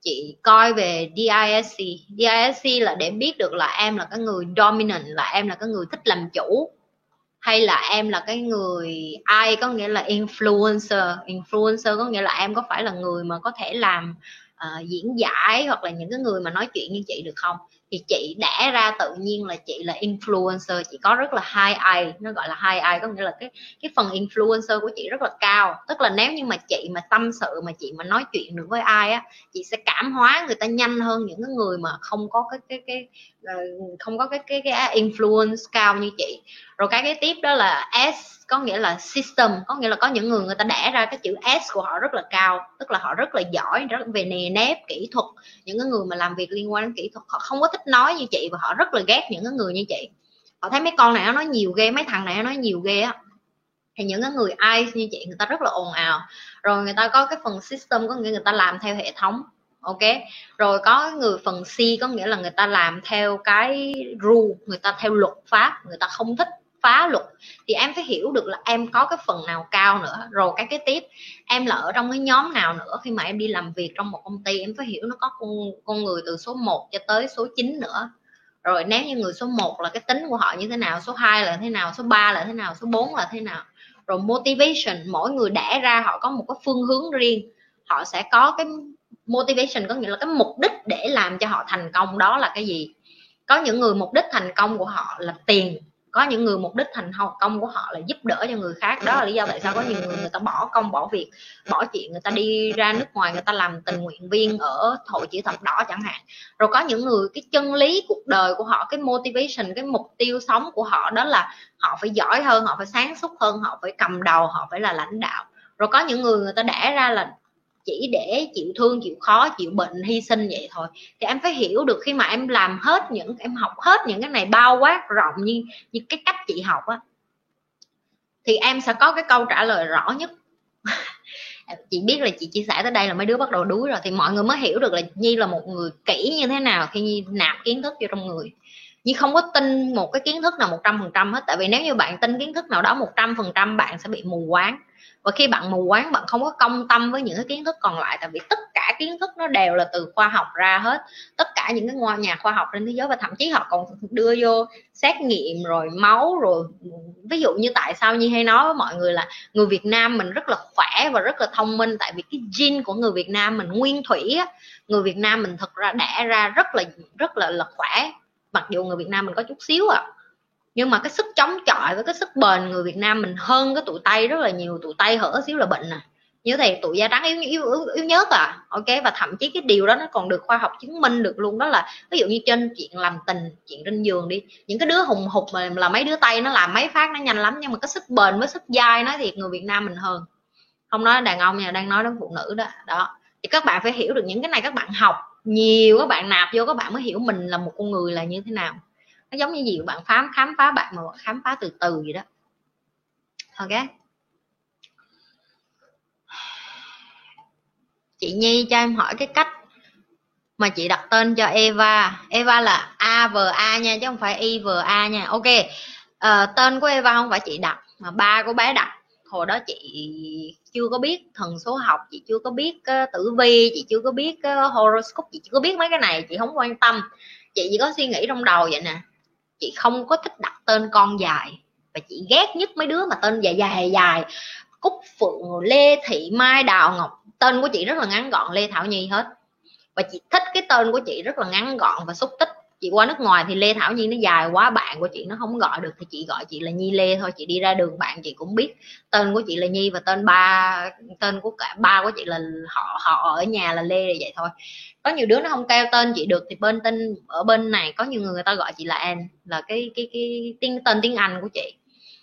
chị coi về đê i ét xê, đê i ét xê là để biết được là em là cái người dominant, là em là cái người thích làm chủ, hay là em là cái người ai, có nghĩa là influencer. Influencer có nghĩa là em có phải là người mà có thể làm uh, diễn giải hoặc là những cái người mà nói chuyện như chị được không. Thì chị đẻ ra tự nhiên là chị là influencer, chị có rất là high eye, nó gọi là high eye, có nghĩa là cái cái phần influencer của chị rất là cao. Tức là nếu như mà chị mà tâm sự, mà chị mà nói chuyện được với ai á, chị sẽ cảm hóa người ta nhanh hơn những cái người mà không có cái cái cái không có cái cái, cái influence cao như chị. Rồi cái cái tiếp đó là S, có nghĩa là system, có nghĩa là có những người người ta đẻ ra cái chữ S của họ rất là cao, tức là họ rất là giỏi rất về nề nếp kỹ thuật. Những cái người mà làm việc liên quan đến kỹ thuật họ không có thích nói như chị, và họ rất là ghét những cái người như chị. Họ thấy mấy con này nó nói nhiều ghê, mấy thằng này nó nói nhiều ghê á. Thì những cái người ai như chị người ta rất là ồn ào. Rồi người ta có cái phần system, có nghĩa người ta làm theo hệ thống. Ok, rồi có người phần C, có nghĩa là người ta làm theo cái rule, người ta theo luật pháp, người ta không thích phá luật. Thì em phải hiểu được là em có cái phần nào cao nữa. Rồi cái cái tiếp, em là ở trong cái nhóm nào nữa. Khi mà em đi làm việc trong một công ty, em phải hiểu nó có con, con người từ số một cho tới số chín nữa. Rồi nếu như người số một là cái tính của họ như thế nào, số hai là thế nào, số ba là thế nào, số bốn là thế nào. Rồi motivation, mỗi người đẻ ra họ có một cái phương hướng riêng. Họ sẽ có cái motivation, có nghĩa là cái mục đích để làm cho họ thành công đó là cái gì. Có những người mục đích thành công của họ là tiền, có những người mục đích thành công của họ là giúp đỡ cho người khác. Đó là lý do tại sao có nhiều người người ta bỏ công bỏ việc bỏ chuyện, người ta đi ra nước ngoài người ta làm tình nguyện viên ở hội chữ thập đỏ chẳng hạn. Rồi có những người cái chân lý cuộc đời của họ, cái motivation, cái mục tiêu sống của họ đó là họ phải giỏi hơn, họ phải sáng suốt hơn, họ phải cầm đầu, họ phải là lãnh đạo. Rồi có những người người ta đẻ ra là chỉ để chịu thương, chịu khó, chịu bệnh, hy sinh vậy thôi. Thì em phải hiểu được khi mà em làm hết những, em học hết những cái này bao quát rộng như, như cái cách chị học á, thì em sẽ có cái câu trả lời rõ nhất. Chị biết là chị chia sẻ tới đây là mấy đứa bắt đầu đuối rồi, thì mọi người mới hiểu được là Nhi là một người kỹ như thế nào khi Nhi nạp kiến thức vô trong người. Nhi không có tin một cái kiến thức nào một trăm phần trăm hết, tại vì nếu như bạn tin kiến thức nào đó một trăm phần trăm bạn sẽ bị mù quáng. Và khi bạn mù quáng, bạn không có công tâm với những cái kiến thức còn lại, tại vì tất cả kiến thức nó đều là từ khoa học ra hết. Tất cả những cái ngôi nhà khoa học trên thế giới, và thậm chí họ còn đưa vô xét nghiệm rồi máu rồi. Ví dụ như tại sao Nhi hay nói với mọi người là người Việt Nam mình rất là khỏe và rất là thông minh, tại vì cái gene của người Việt Nam mình nguyên thủy á, người Việt Nam mình thật ra đẻ ra rất là rất là là khỏe. Mặc dù người Việt Nam mình có chút xíu à, nhưng mà cái sức chống chọi với cái sức bền người Việt Nam mình hơn cái tụi Tây rất là nhiều. Tụi Tây hở xíu là bệnh nè, như thế tụi da trắng yếu, yếu, yếu, yếu nhớt à. Ok, và thậm chí cái điều đó nó còn được khoa học chứng minh được luôn. Đó là ví dụ như trên chuyện làm tình, chuyện trên giường đi, những cái đứa hùng hục mà là mấy đứa Tây nó làm mấy phát nó nhanh lắm, nhưng mà cái sức bền với sức dai nói thiệt người Việt Nam mình hơn. Không nói đàn ông nha, đang nói đến phụ nữ đó. Đó thì các bạn phải hiểu được những cái này, các bạn học nhiều, các bạn nạp vô các bạn mới hiểu mình là một con người là như thế nào. Nó giống như gì bạn khám khám phá bạn mà bạn khám phá từ từ vậy đó. Ok, chị Nhi cho em hỏi cái cách mà chị đặt tên cho Eva. Eva là A V A nha, chứ không phải I V A nha. Ok, à, tên của Eva không phải chị đặt mà ba của bé đặt. Hồi đó chị chưa có biết thần số học, chị chưa có biết uh, tử vi, chị chưa có biết uh, horoscope, chị chưa có biết mấy cái này, chị không quan tâm. Chị chỉ có suy nghĩ trong đầu vậy nè, chị không có thích đặt tên con dài, và chị ghét nhất mấy đứa mà tên dài dài dài, Cúc Phượng, Lê Thị, Mai, Đào, Ngọc. Tên của chị rất là ngắn gọn, Lê Thảo Nhi hết. Và chị thích cái tên của chị rất là ngắn gọn và xúc tích. Chị qua nước ngoài thì Lê Thảo Nhi nó dài quá, bạn của chị nó không gọi được, thì chị gọi chị là Nhi Lê thôi. Chị đi ra đường bạn chị cũng biết tên của chị là Nhi, và tên ba tên của cả ba của chị là họ họ ở nhà là Lê vậy thôi. Có nhiều đứa nó không kêu tên chị được thì bên tên ở bên này có nhiều người người ta gọi chị là An, là cái cái cái tiếng tên tiếng Anh của chị.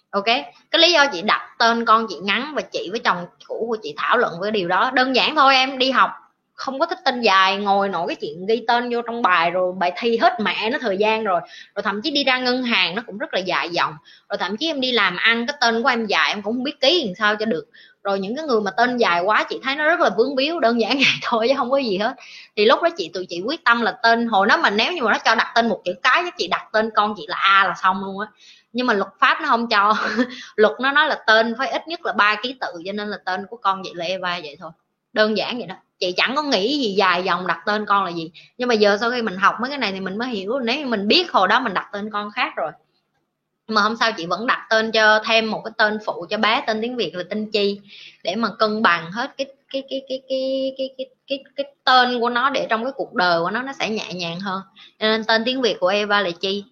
Ok, cái lý do chị đặt tên con chị ngắn, và chị với chồng cũ của chị thảo luận với điều đó đơn giản thôi. Em đi học không có thích tên dài, ngồi nổi cái chuyện ghi tên vô trong bài rồi bài thi hết mẹ nó thời gian rồi. Rồi thậm chí đi ra ngân hàng nó cũng rất là dài dòng. Rồi thậm chí em đi làm ăn cái tên của em dài em cũng không biết ký làm sao cho được. Rồi những cái người mà tên dài quá chị thấy nó rất là vướng víu, đơn giản vậy thôi chứ không có gì hết. Thì lúc đó chị tụi chị quyết tâm là tên hồi đó mà nếu như mà nó cho đặt tên một chữ cái chị đặt tên con chị là A là xong luôn á. Nhưng mà luật pháp nó không cho. Luật nó nói là tên phải ít nhất là ba ký tự, cho nên là tên của con chị là Eva vậy thôi, đơn giản vậy đó. Chị chẳng có nghĩ gì dài dòng đặt tên con là gì, nhưng mà giờ sau khi mình học mấy cái này thì mình mới hiểu nếu như mình biết hồi đó mình đặt tên con khác rồi. Mà hôm sau chị vẫn đặt tên cho thêm một cái tên phụ cho bé, tên tiếng Việt là tên Chi để mà cân bằng hết cái cái cái cái cái cái cái cái, cái tên của nó, để trong cái cuộc đời của nó nó sẽ nhẹ nhàng hơn. Cho nên tên tiếng Việt của Eva là Chi.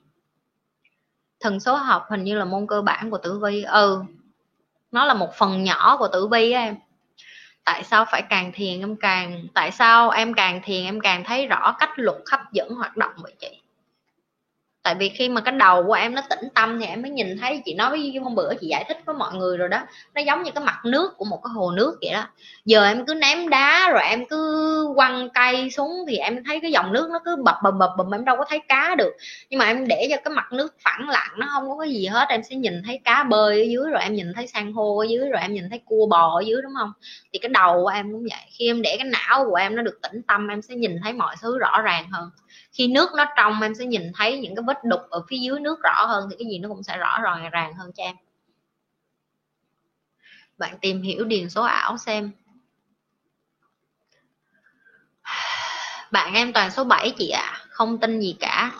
Thần số học hình như là môn cơ bản của tử vi. Ừ, nó là một phần nhỏ của tử vi á em. Tại sao phải càng thiền em càng tại sao em càng thiền em càng thấy rõ cách luật hấp dẫn hoạt động vậy chị? Tại vì khi mà cái đầu của em nó tĩnh tâm thì em mới nhìn thấy. Chị nói với hôm bữa chị giải thích với mọi người rồi đó, nó giống như cái mặt nước của một cái hồ nước vậy đó. Giờ em cứ ném đá rồi em cứ quăng cây xuống thì em thấy cái dòng nước nó cứ bập bập bập bập, em đâu có thấy cá được. Nhưng mà em để cho cái mặt nước phẳng lặng, nó không có cái gì hết, em sẽ nhìn thấy cá bơi ở dưới, rồi em nhìn thấy san hô ở dưới, rồi em nhìn thấy cua bò ở dưới, đúng không? Thì cái đầu của em cũng vậy, khi em để cái não của em nó được tĩnh tâm em sẽ nhìn thấy mọi thứ rõ ràng hơn. Khi nước nó trong em sẽ nhìn thấy những cái vết đục ở phía dưới nước rõ hơn, thì cái gì nó cũng sẽ rõ ràng ràng hơn cho em. Bạn tìm hiểu điền số ảo xem. Bạn em toàn số bảy chị ạ, à, không tin gì cả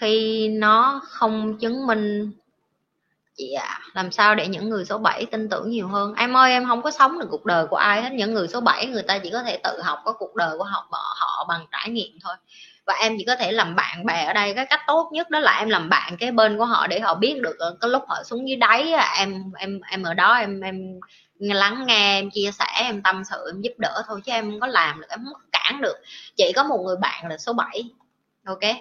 khi nó không chứng minh chị ạ. À, làm sao để những người số bảy tin tưởng nhiều hơn? Em ơi, em không có sống được cuộc đời của ai hết. Những người số bảy người ta chỉ có thể tự học có cuộc đời của họ, họ bằng trải nghiệm thôi. Và em chỉ có thể làm bạn bè ở đây, cái cách tốt nhất đó là em làm bạn cái bên của họ để họ biết được cái lúc họ xuống dưới đáy em em em ở đó em em lắng nghe, em chia sẻ, em tâm sự, em giúp đỡ thôi, chứ em không có làm được, em không cản được. Chị có một người bạn là số bảy, ok,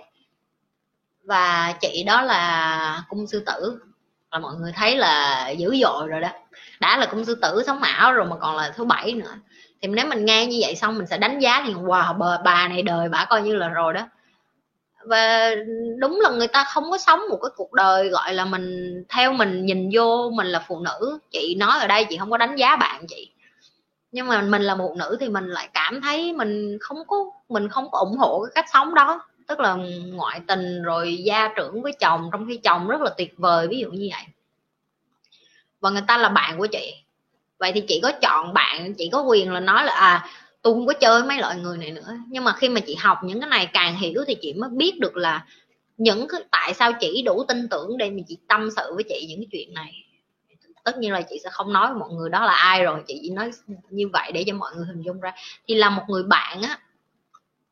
và chị đó là cung sư tử, là mọi người thấy là dữ dội rồi đó, đã là cung sư tử sống ảo rồi mà còn là số bảy nữa. Thì nếu mình nghe như vậy xong mình sẽ đánh giá thì wow, bà này đời bà coi như là rồi đó. Và đúng là người ta không có sống một cái cuộc đời gọi là mình theo mình nhìn vô mình là phụ nữ. Chị nói ở đây chị không có đánh giá bạn chị, nhưng mà mình là phụ nữ thì mình lại cảm thấy mình không có mình không có ủng hộ cái cách sống đó, tức là ngoại tình rồi gia trưởng với chồng trong khi chồng rất là tuyệt vời, ví dụ như vậy. Và người ta là bạn của chị, vậy thì chị có chọn bạn, chị có quyền là nói là à tôi không có chơi mấy loại người này nữa. Nhưng mà khi mà chị học những cái này càng hiểu thì chị mới biết được là những cái tại sao chị đủ tin tưởng để mà chị tâm sự với chị những cái chuyện này. Tất nhiên là chị sẽ không nói với mọi người đó là ai rồi, chị chỉ nói như vậy để cho mọi người hình dung ra. Thì là một người bạn á,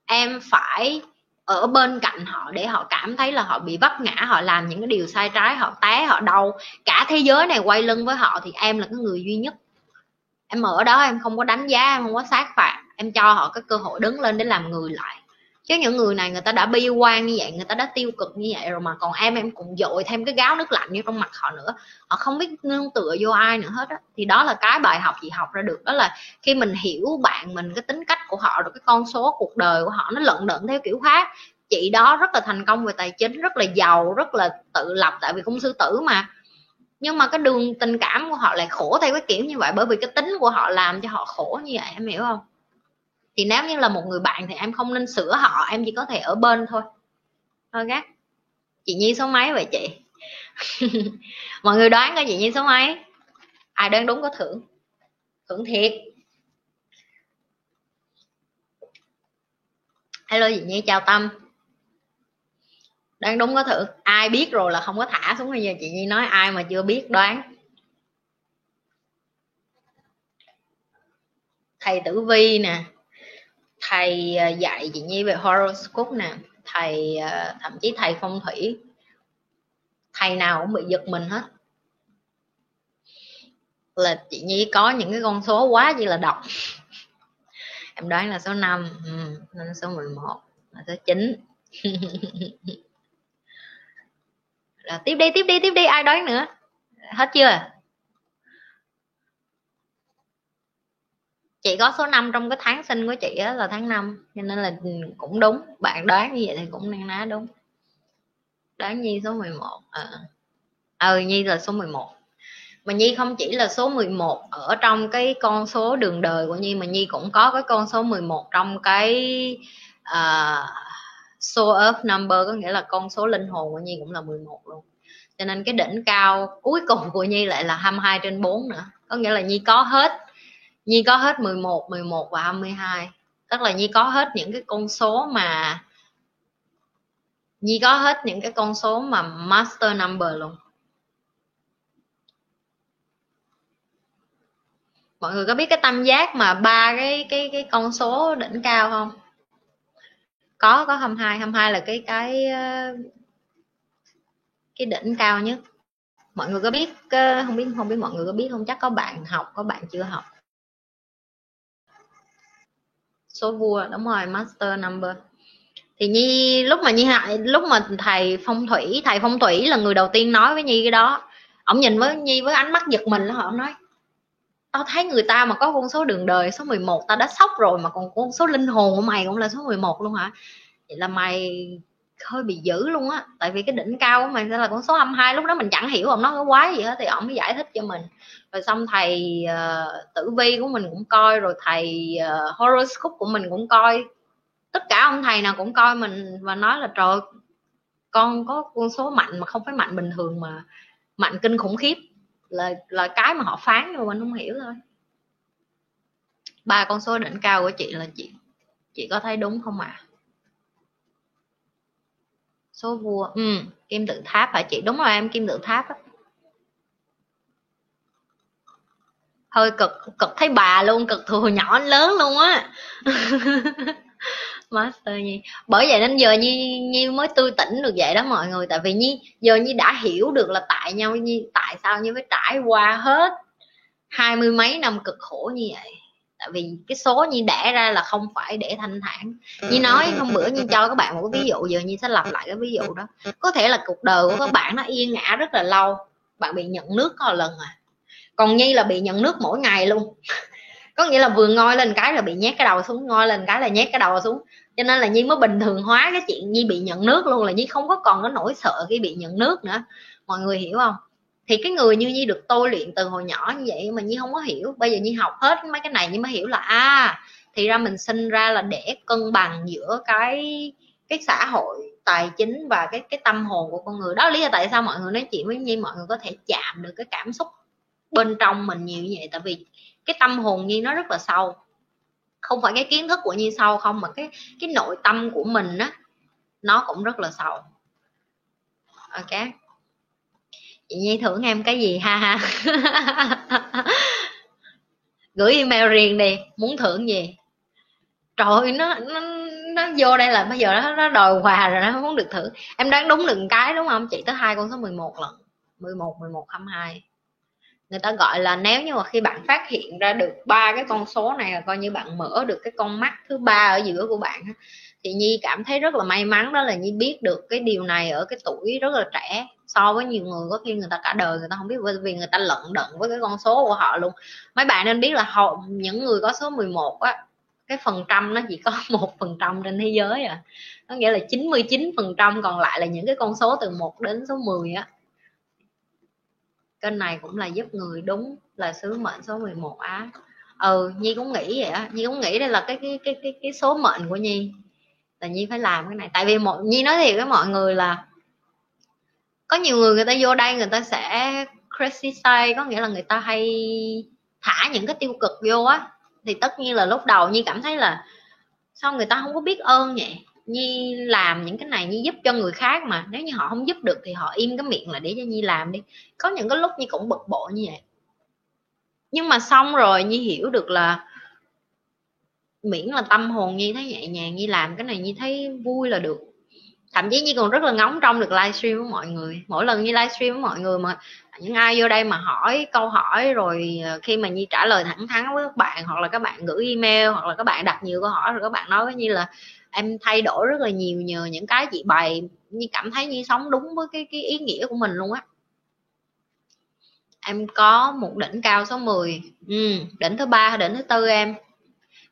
em phải ở bên cạnh họ để họ cảm thấy là họ bị vấp ngã, họ làm những cái điều sai trái, họ té, họ đau, cả thế giới này quay lưng với họ thì em là cái người duy nhất. Em ở đó em không có đánh giá, em không có sát phạt, em cho họ cái cơ hội đứng lên để làm người lại. Chứ những người này người ta đã bi quan như vậy, người ta đã tiêu cực như vậy rồi mà còn em em cũng dội thêm cái gáo nước lạnh vô trong mặt họ nữa, họ không biết nương tựa vô ai nữa hết á. Thì đó là cái bài học chị học ra được, đó là khi mình hiểu bạn mình, cái tính cách của họ rồi cái con số cuộc đời của họ nó lận đận theo kiểu khác. Chị đó rất là thành công về tài chính, rất là giàu, rất là tự lập tại vì cung sư tử mà, nhưng mà cái đường tình cảm của họ lại khổ theo cái kiểu như vậy, bởi vì cái tính của họ làm cho họ khổ như vậy, em hiểu không? Thì nếu như là một người bạn thì em không nên sửa họ, em chỉ có thể ở bên thôi. Thôi gác. Chị Nhi số mấy vậy chị? Mọi người đoán coi chị Nhi số mấy? Ai đoán đúng có thưởng. Thưởng thiệt. Hello chị Nhi, chào Tâm. Đoán đúng có thưởng. Ai biết rồi là không có thả xuống bây giờ. Chị Nhi nói ai mà chưa biết đoán. Thầy tử vi nè, thầy dạy chị Nhi về horoscope nè, thầy thậm chí thầy phong thủy, thầy nào cũng bị giật mình hết. Là chị Nhi có những cái con số quá chỉ là độc. Em đoán là số năm, nên số mười một là số chín. Là tiếp đi, tiếp đi, tiếp đi, ai đoán nữa? Hết chưa? Chị có số năm trong cái tháng sinh của chị á là tháng năm, cho nên là cũng đúng. Bạn đoán như vậy thì cũng đang ná đúng. Đoán Nhi số mười một à. Ừ, Nhi là số mười một. Mà Nhi không chỉ là số mười một ở trong cái con số đường đời của Nhi, mà Nhi cũng có cái con số mười một trong cái uh, soul earth number, có nghĩa là con số linh hồn của Nhi cũng là mười một luôn. Cho nên cái đỉnh cao cuối cùng của Nhi lại là hai mươi hai trên bốn nữa. Có nghĩa là Nhi có hết, Nhi có hết mười một, mười một và hai mươi hai. Tức là Nhi có hết những cái con số mà Nhi có hết những cái con số mà master number luôn. Mọi người có biết cái tam giác mà ba cái cái cái con số đỉnh cao không? Có có hai mươi hai, hai mươi hai là cái cái cái đỉnh cao nhất. Mọi người có biết không? Biết không biết mọi người có biết không? Chắc có bạn học, có bạn chưa học. Số vua, đúng rồi, master number. Thì Nhi lúc mà Nhi hại, lúc mà thầy phong thủy, thầy phong thủy là người đầu tiên nói với Nhi cái đó. Ông nhìn với Nhi với ánh mắt giật mình đó, họ nói: tao thấy người ta mà có con số đường đời số mười một tao đã sốc rồi, mà còn con số linh hồn của mày cũng là số mười một luôn hả? Vậy là mày hơi bị dữ luôn á. Tại vì cái đỉnh cao của mình sẽ là con số hai mươi hai. Lúc đó mình chẳng hiểu ông nói cái quái gì hết, thì ông mới giải thích cho mình. Rồi xong thầy uh, tử vi của mình cũng coi, rồi thầy uh, horoscope của mình cũng coi, tất cả ông thầy nào cũng coi mình và nói là trời, con có con số mạnh mà không phải mạnh bình thường, mà mạnh kinh khủng khiếp, là là cái mà họ phán rồi mình không hiểu thôi. Ba con số đỉnh cao của chị là chị chị có thấy đúng không ạ? À? Số vua, ừ, kim tự tháp hả chị? Đúng rồi em, kim tự tháp đó. Hơi cực, cực thấy bà luôn, cực từ hồi nhỏ lớn luôn á. Master Nhi. Bởi vậy nên giờ Nhi, Nhi mới tươi tỉnh được vậy đó mọi người. Tại vì Nhi giờ Nhi đã hiểu được là tại nhau Nhi, tại sao Nhi phải trải qua hết hai mươi mấy năm cực khổ như vậy. Tại vì cái số Nhi đẻ ra là không phải để thanh thản. Nhi nói hôm bữa Nhi cho các bạn một cái ví dụ, giờ Nhi sẽ lặp lại cái ví dụ đó. Có thể là cuộc đời của các bạn nó yên ả rất là lâu, bạn bị nhận nước có lần à. Còn Nhi là bị nhận nước mỗi ngày luôn. Có nghĩa là vừa ngoi lên cái là bị nhét cái đầu xuống, ngoi lên cái là nhét cái đầu xuống. Cho nên là Nhi mới bình thường hóa cái chuyện Nhi bị nhận nước luôn, là Nhi không có còn có nỗi sợ khi bị nhận nước nữa. Mọi người hiểu không? Thì cái người như Nhi được tôi luyện từ hồi nhỏ như vậy mà Nhi không có hiểu. Bây giờ Nhi học hết mấy cái này Nhi mới hiểu là à, thì ra mình sinh ra là để cân bằng giữa cái cái xã hội, tài chính và cái cái tâm hồn của con người. Đó lý do tại sao mọi người nói chuyện với Nhi, mọi người có thể chạm được cái cảm xúc bên trong mình nhiều như vậy. Tại vì cái tâm hồn Nhi nó rất là sâu, không phải cái kiến thức của Nhi sâu không, mà cái cái nội tâm của mình á nó cũng rất là sâu. Ok, chị Nhi thưởng em cái gì ha ha. Gửi email riêng đi, muốn thưởng gì. Trời, nó nó, nó vô đây là bây giờ nó, nó đòi quà rồi, nó muốn được thưởng. Em đoán đúng được cái đúng không chị? Tới hai con số mười một lần, mười một, mười một, hai mươi hai. Người ta gọi là nếu như mà khi bạn phát hiện ra được ba cái con số này là coi như bạn mở được cái con mắt thứ ba ở giữa của bạn. Thì Nhi cảm thấy rất là may mắn, đó là Nhi biết được cái điều này ở cái tuổi rất là trẻ. So với nhiều người có khi người ta cả đời người ta không biết, vì người ta lận đận với cái con số của họ luôn. Mấy bạn nên biết là họ, những người có số mười một á, cái phần trăm nó chỉ có một phần trăm trên thế giới à. Có nghĩa là chín mươi chín phần trăm còn lại là những cái con số từ một đến số mười á. Kênh này cũng là giúp người, đúng là sứ mệnh số mười một á. Ừ, Nhi cũng nghĩ vậy á. Nhi cũng nghĩ đây là cái cái cái cái cái số mệnh của Nhi, là Nhi phải làm cái này. Tại vì một, Nhi nói thiệt với mọi người là có nhiều người người ta vô đây người ta sẽ criticize, có nghĩa là người ta hay thả những cái tiêu cực vô á. Thì tất nhiên là lúc đầu Nhi cảm thấy là sao người ta không có biết ơn vậy. Nhi làm những cái này, Nhi giúp cho người khác mà, nếu như họ không giúp được thì họ im cái miệng là để cho Nhi làm đi. Có những cái lúc Nhi cũng bực bội như vậy, nhưng mà xong rồi Nhi hiểu được là miễn là tâm hồn Nhi thấy nhẹ nhàng, Nhi làm cái này Nhi thấy vui là được. Thậm chí Nhi còn rất là ngóng trong được livestream với mọi người. Mỗi lần Nhi livestream với mọi người mà những ai vô đây mà hỏi câu hỏi, rồi khi mà Nhi trả lời thẳng thắn với các bạn, hoặc là các bạn gửi email, hoặc là các bạn đặt nhiều câu hỏi, rồi các bạn nói với Nhi là em thay đổi rất là nhiều nhờ những cái chị bày. Nhi cảm thấy Nhi sống đúng với cái, cái ý nghĩa của mình luôn á. Em có một đỉnh cao số mười, ừ, đỉnh thứ ba hay đỉnh thứ tư em?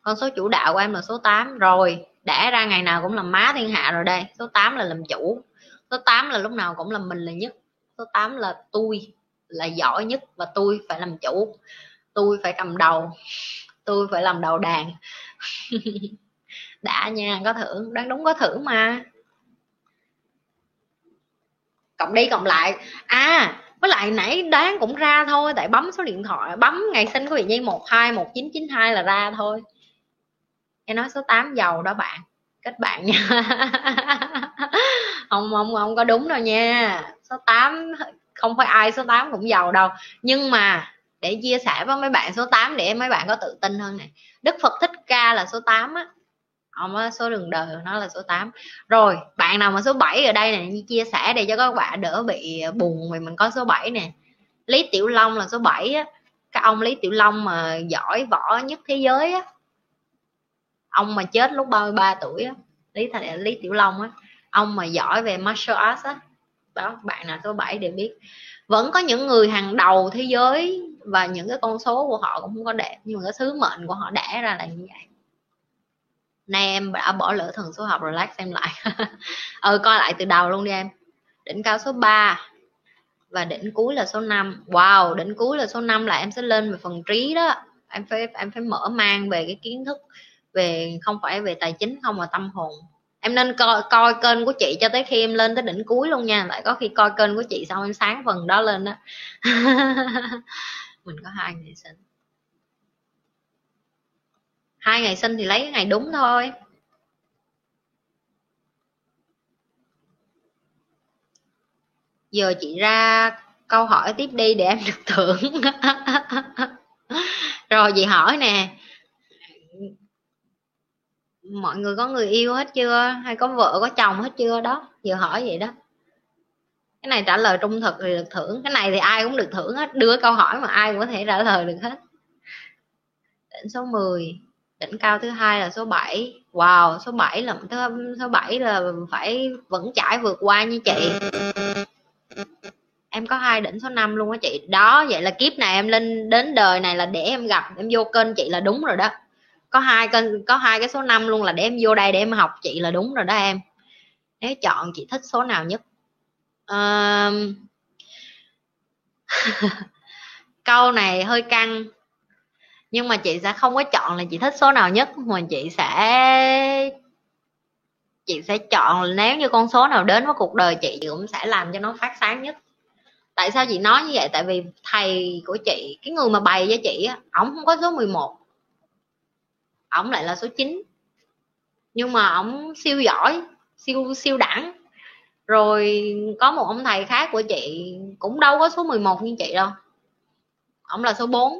Con số chủ đạo của em là số tám rồi, đã ra ngày nào cũng làm má thiên hạ rồi đây. Số tám là làm chủ, số tám là lúc nào cũng làm mình là nhất, số tám là tôi là giỏi nhất và tôi phải làm chủ, tôi phải cầm đầu, tôi phải làm đầu đàn. Đã nha, có thưởng, đáng đúng có thưởng mà. Cộng đi cộng lại. À, với lại nãy đoán cũng ra thôi, tại bấm số điện thoại, bấm ngày sinh của Việt Nhi một hai một chín chín hai là ra thôi. Em nói số tám giàu đó bạn, kết bạn nha. Không, không, không có đúng đâu nha. Số tám không phải ai số tám cũng giàu đâu, nhưng mà để chia sẻ với mấy bạn số tám để mấy bạn có tự tin hơn này. Đức Phật Thích Ca là số tám á. Ông á, số đường đời nó là số tám. Rồi, bạn nào mà số bảy ở đây này chia sẻ để cho các bạn đỡ bị buồn vì mình có số bảy nè. Lý Tiểu Long là số bảy á. Cái ông Lý Tiểu Long mà giỏi võ nhất thế giới á. Ông mà chết lúc ba mươi ba tuổi á, Lý Thành Lý Tiểu Long á, ông mà giỏi về martial arts á. Đó, bạn nào số bảy để biết. Vẫn có những người hàng đầu thế giới và những cái con số của họ cũng không có đẹp, nhưng mà cái sứ mệnh của họ đẻ ra là như vậy. Nay em đã bỏ lỡ thần số học, relax xem lại. Ừ, coi lại từ đầu luôn đi em. Đỉnh cao số ba và đỉnh cuối là số năm. Wow, đỉnh cuối là số năm là em sẽ lên về phần trí đó. Em phải em phải mở mang về cái kiến thức, về không phải về tài chính không mà tâm hồn. Em nên coi, coi kênh của chị cho tới khi em lên tới đỉnh cuối luôn nha. Tại có khi coi kênh của chị xong em sáng phần đó lên đó. Mình có hai ngày sinh. Hai ngày sinh thì lấy cái ngày đúng thôi. Giờ chị ra câu hỏi tiếp đi để em được thưởng. Rồi chị hỏi nè. Mọi người có người yêu hết chưa? Hay có vợ, có chồng hết chưa? Đó, vừa hỏi vậy đó. Cái này trả lời trung thực thì được thưởng. Cái này thì ai cũng được thưởng hết. Đưa câu hỏi mà ai cũng có thể trả lời được hết. Đỉnh số mười. Đỉnh cao thứ hai là số bảy. Wow, số bảy là số bảy là phải vững chãi vượt qua như chị. Em có hai đỉnh số năm luôn á chị. Đó, vậy là kiếp này em lên đến đời này là để em gặp, em vô kênh chị là đúng rồi đó. Có hai kênh, có hai cái số năm luôn là để em vô đây để em học chị là đúng rồi đó em. Nếu chọn chị thích số nào nhất? Um... Câu này hơi căng. Nhưng mà chị sẽ không có chọn là chị thích số nào nhất, mà chị sẽ chị sẽ chọn nếu như con số nào đến với cuộc đời chị, chị cũng sẽ làm cho nó phát sáng nhất. Tại sao chị nói như vậy? Tại vì thầy của chị, cái người mà bày cho chị á, ổng không có số mười một. Ổng lại là số chín. Nhưng mà ổng siêu giỏi, siêu siêu đẳng. Rồi có một ông thầy khác của chị cũng đâu có số mười một như chị đâu. Ổng là số bốn.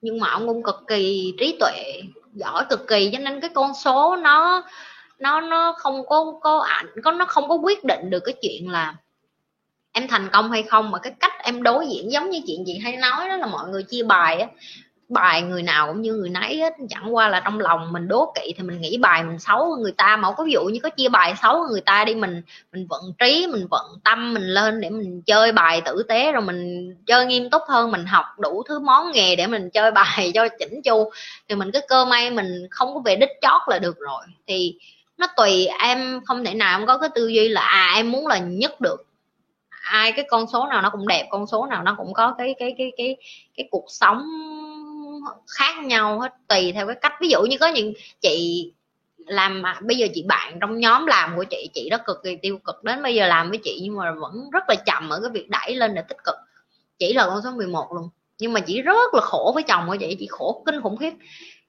Nhưng mà ông cũng cực kỳ trí tuệ, giỏi cực kỳ, cho nên cái con số nó nó nó không có có ảnh có nó không có quyết định được cái chuyện là em thành công hay không, mà cái cách em đối diện. Giống như chuyện chị hay nói đó là mọi người chia bài á, bài người nào cũng như người nấy hết, chẳng qua là trong lòng mình đố kỵ thì mình nghĩ bài mình xấu hơn người ta. Mà có ví dụ như có chia bài xấu hơn người ta đi, mình mình vận trí, mình vận tâm mình lên để mình chơi bài tử tế, rồi mình chơi nghiêm túc hơn, mình học đủ thứ món nghề để mình chơi bài cho chỉnh chu, thì mình cứ cơ may mình không có về đích chót là được rồi. Thì nó tùy, em không thể nào em có cái tư duy là à em muốn là nhất được. Ai cái con số nào nó cũng đẹp, con số nào nó cũng có cái cái cái cái cái cuộc sống khác nhau hết, tùy theo cái cách. Ví dụ như có những chị làm, bây giờ chị bạn trong nhóm làm của chị chị đó cực kỳ tiêu cực, đến bây giờ làm với chị nhưng mà vẫn rất là chậm ở cái việc đẩy lên để tích cực. Chỉ là con số mười một luôn, nhưng mà chị rất là khổ với chồng của chị chị khổ kinh khủng khiếp.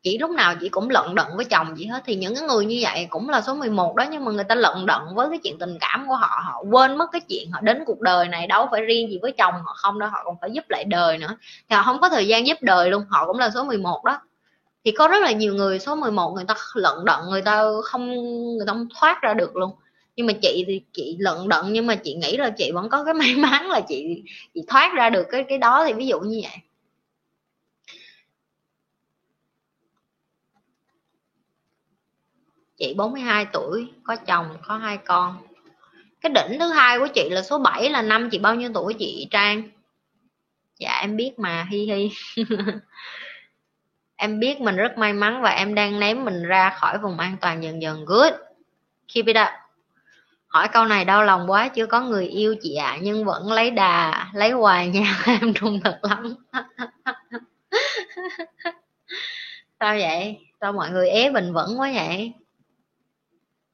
Chị lúc nào chị cũng lận đận với chồng chị hết. Thì những cái người như vậy cũng là số mười một đó, nhưng mà người ta lận đận với cái chuyện tình cảm của họ, họ quên mất cái chuyện họ đến cuộc đời này đâu phải riêng gì với chồng họ không đâu, họ còn phải giúp lại đời nữa, thì họ không có thời gian giúp đời luôn. Họ cũng là số mười một đó. Thì có rất là nhiều người số mười một người ta lận đận, người ta không người ta không thoát ra được luôn. Nhưng mà chị thì chị lận đận, nhưng mà chị nghĩ là chị vẫn có cái may mắn là chị chị thoát ra được cái cái đó. Thì ví dụ như vậy. Chị bốn mươi hai tuổi, có chồng, có hai con. Cái đỉnh thứ hai của chị là số bảy là năm chị bao nhiêu tuổi chị Trang? Dạ em biết mà, hi hi. Em biết mình rất may mắn và em đang ném mình ra khỏi vùng an toàn dần dần. Good. Keep it up. Hỏi câu này đau lòng quá, chưa có người yêu chị ạ, à, nhưng vẫn lấy đà, lấy hoài nha, em trung thực lắm. Sao vậy? Sao mọi người é bình vẫn quá vậy?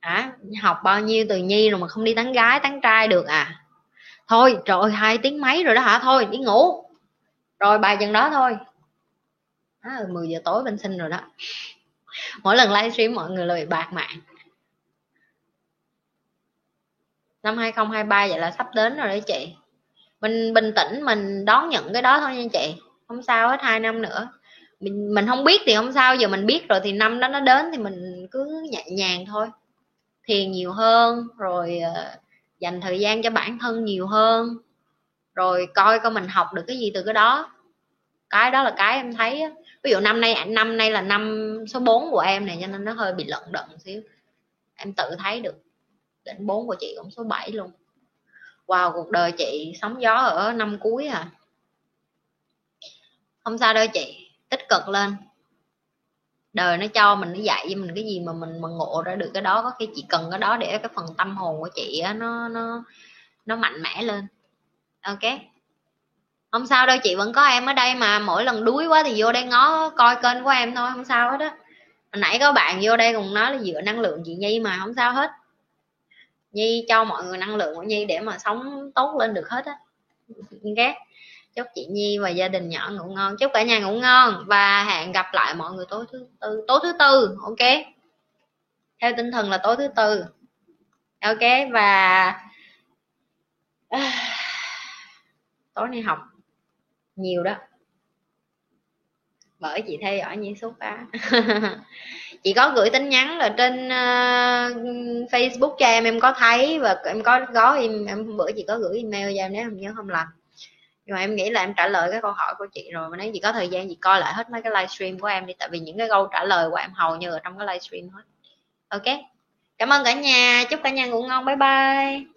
Hả? Học bao nhiêu từ Nhi rồi mà không đi tán gái, tán trai được à? Thôi, trời ơi, hai tiếng mấy rồi đó hả? Thôi, đi ngủ. Rồi, bài chừng đó thôi. À, mười giờ tối bên sinh rồi đó. Mỗi lần livestream mọi người lời bạc mạng. Năm hai không hai ba vậy là sắp đến rồi đấy chị. Mình bình tĩnh, mình đón nhận cái đó thôi nha chị. Không sao hết, hai năm nữa. Mình, mình không biết thì không sao, giờ mình biết rồi thì năm đó nó đến thì mình cứ nhẹ nhàng thôi. Thiền nhiều hơn, rồi dành thời gian cho bản thân nhiều hơn. Rồi coi coi mình học được cái gì từ cái đó. Cái đó là cái em thấy. Ví dụ năm nay năm nay là năm số bốn của em này, cho nên nó hơi bị lận đận xíu. Em tự thấy được. Đỉnh bốn của chị cũng số bảy luôn. Wow, cuộc đời chị sóng gió ở năm cuối à. Không sao đâu chị, tích cực lên. Đời nó cho mình, nó dạy với mình cái gì mà mình mà ngộ ra được cái đó. Có khi chị cần cái đó để cái phần tâm hồn của chị á, nó nó nó mạnh mẽ lên. Ok, không sao đâu chị, vẫn có em ở đây mà. Mỗi lần đuối quá thì vô đây ngó coi kênh của em thôi, không sao hết á. Hồi nãy có bạn vô đây cùng nói là dựa năng lượng chị Nhi mà, không sao hết. Nhi cho mọi người năng lượng của Nhi để mà sống tốt lên được hết á. Ghét. Chúc chị Nhi và gia đình nhỏ ngủ ngon, chúc cả nhà ngủ ngon và hẹn gặp lại mọi người tối thứ tư. Tối thứ tư, ok. Theo tinh thần là tối thứ tư. Ok, và tối nay học nhiều đó. Bởi chị theo dõi Nhi suốt á. Chị có gửi tin nhắn là trên uh, Facebook cho em, em có thấy và em có có em, em bữa chị có gửi email cho em nếu em nhớ không lầm. Nhưng mà em nghĩ là em trả lời cái câu hỏi của chị rồi, mà nếu chị có thời gian chị coi lại hết mấy cái livestream của em đi, tại vì những cái câu trả lời của em hầu như ở trong cái livestream hết. Ok. Cảm ơn cả nhà, chúc cả nhà ngủ ngon. Bye bye.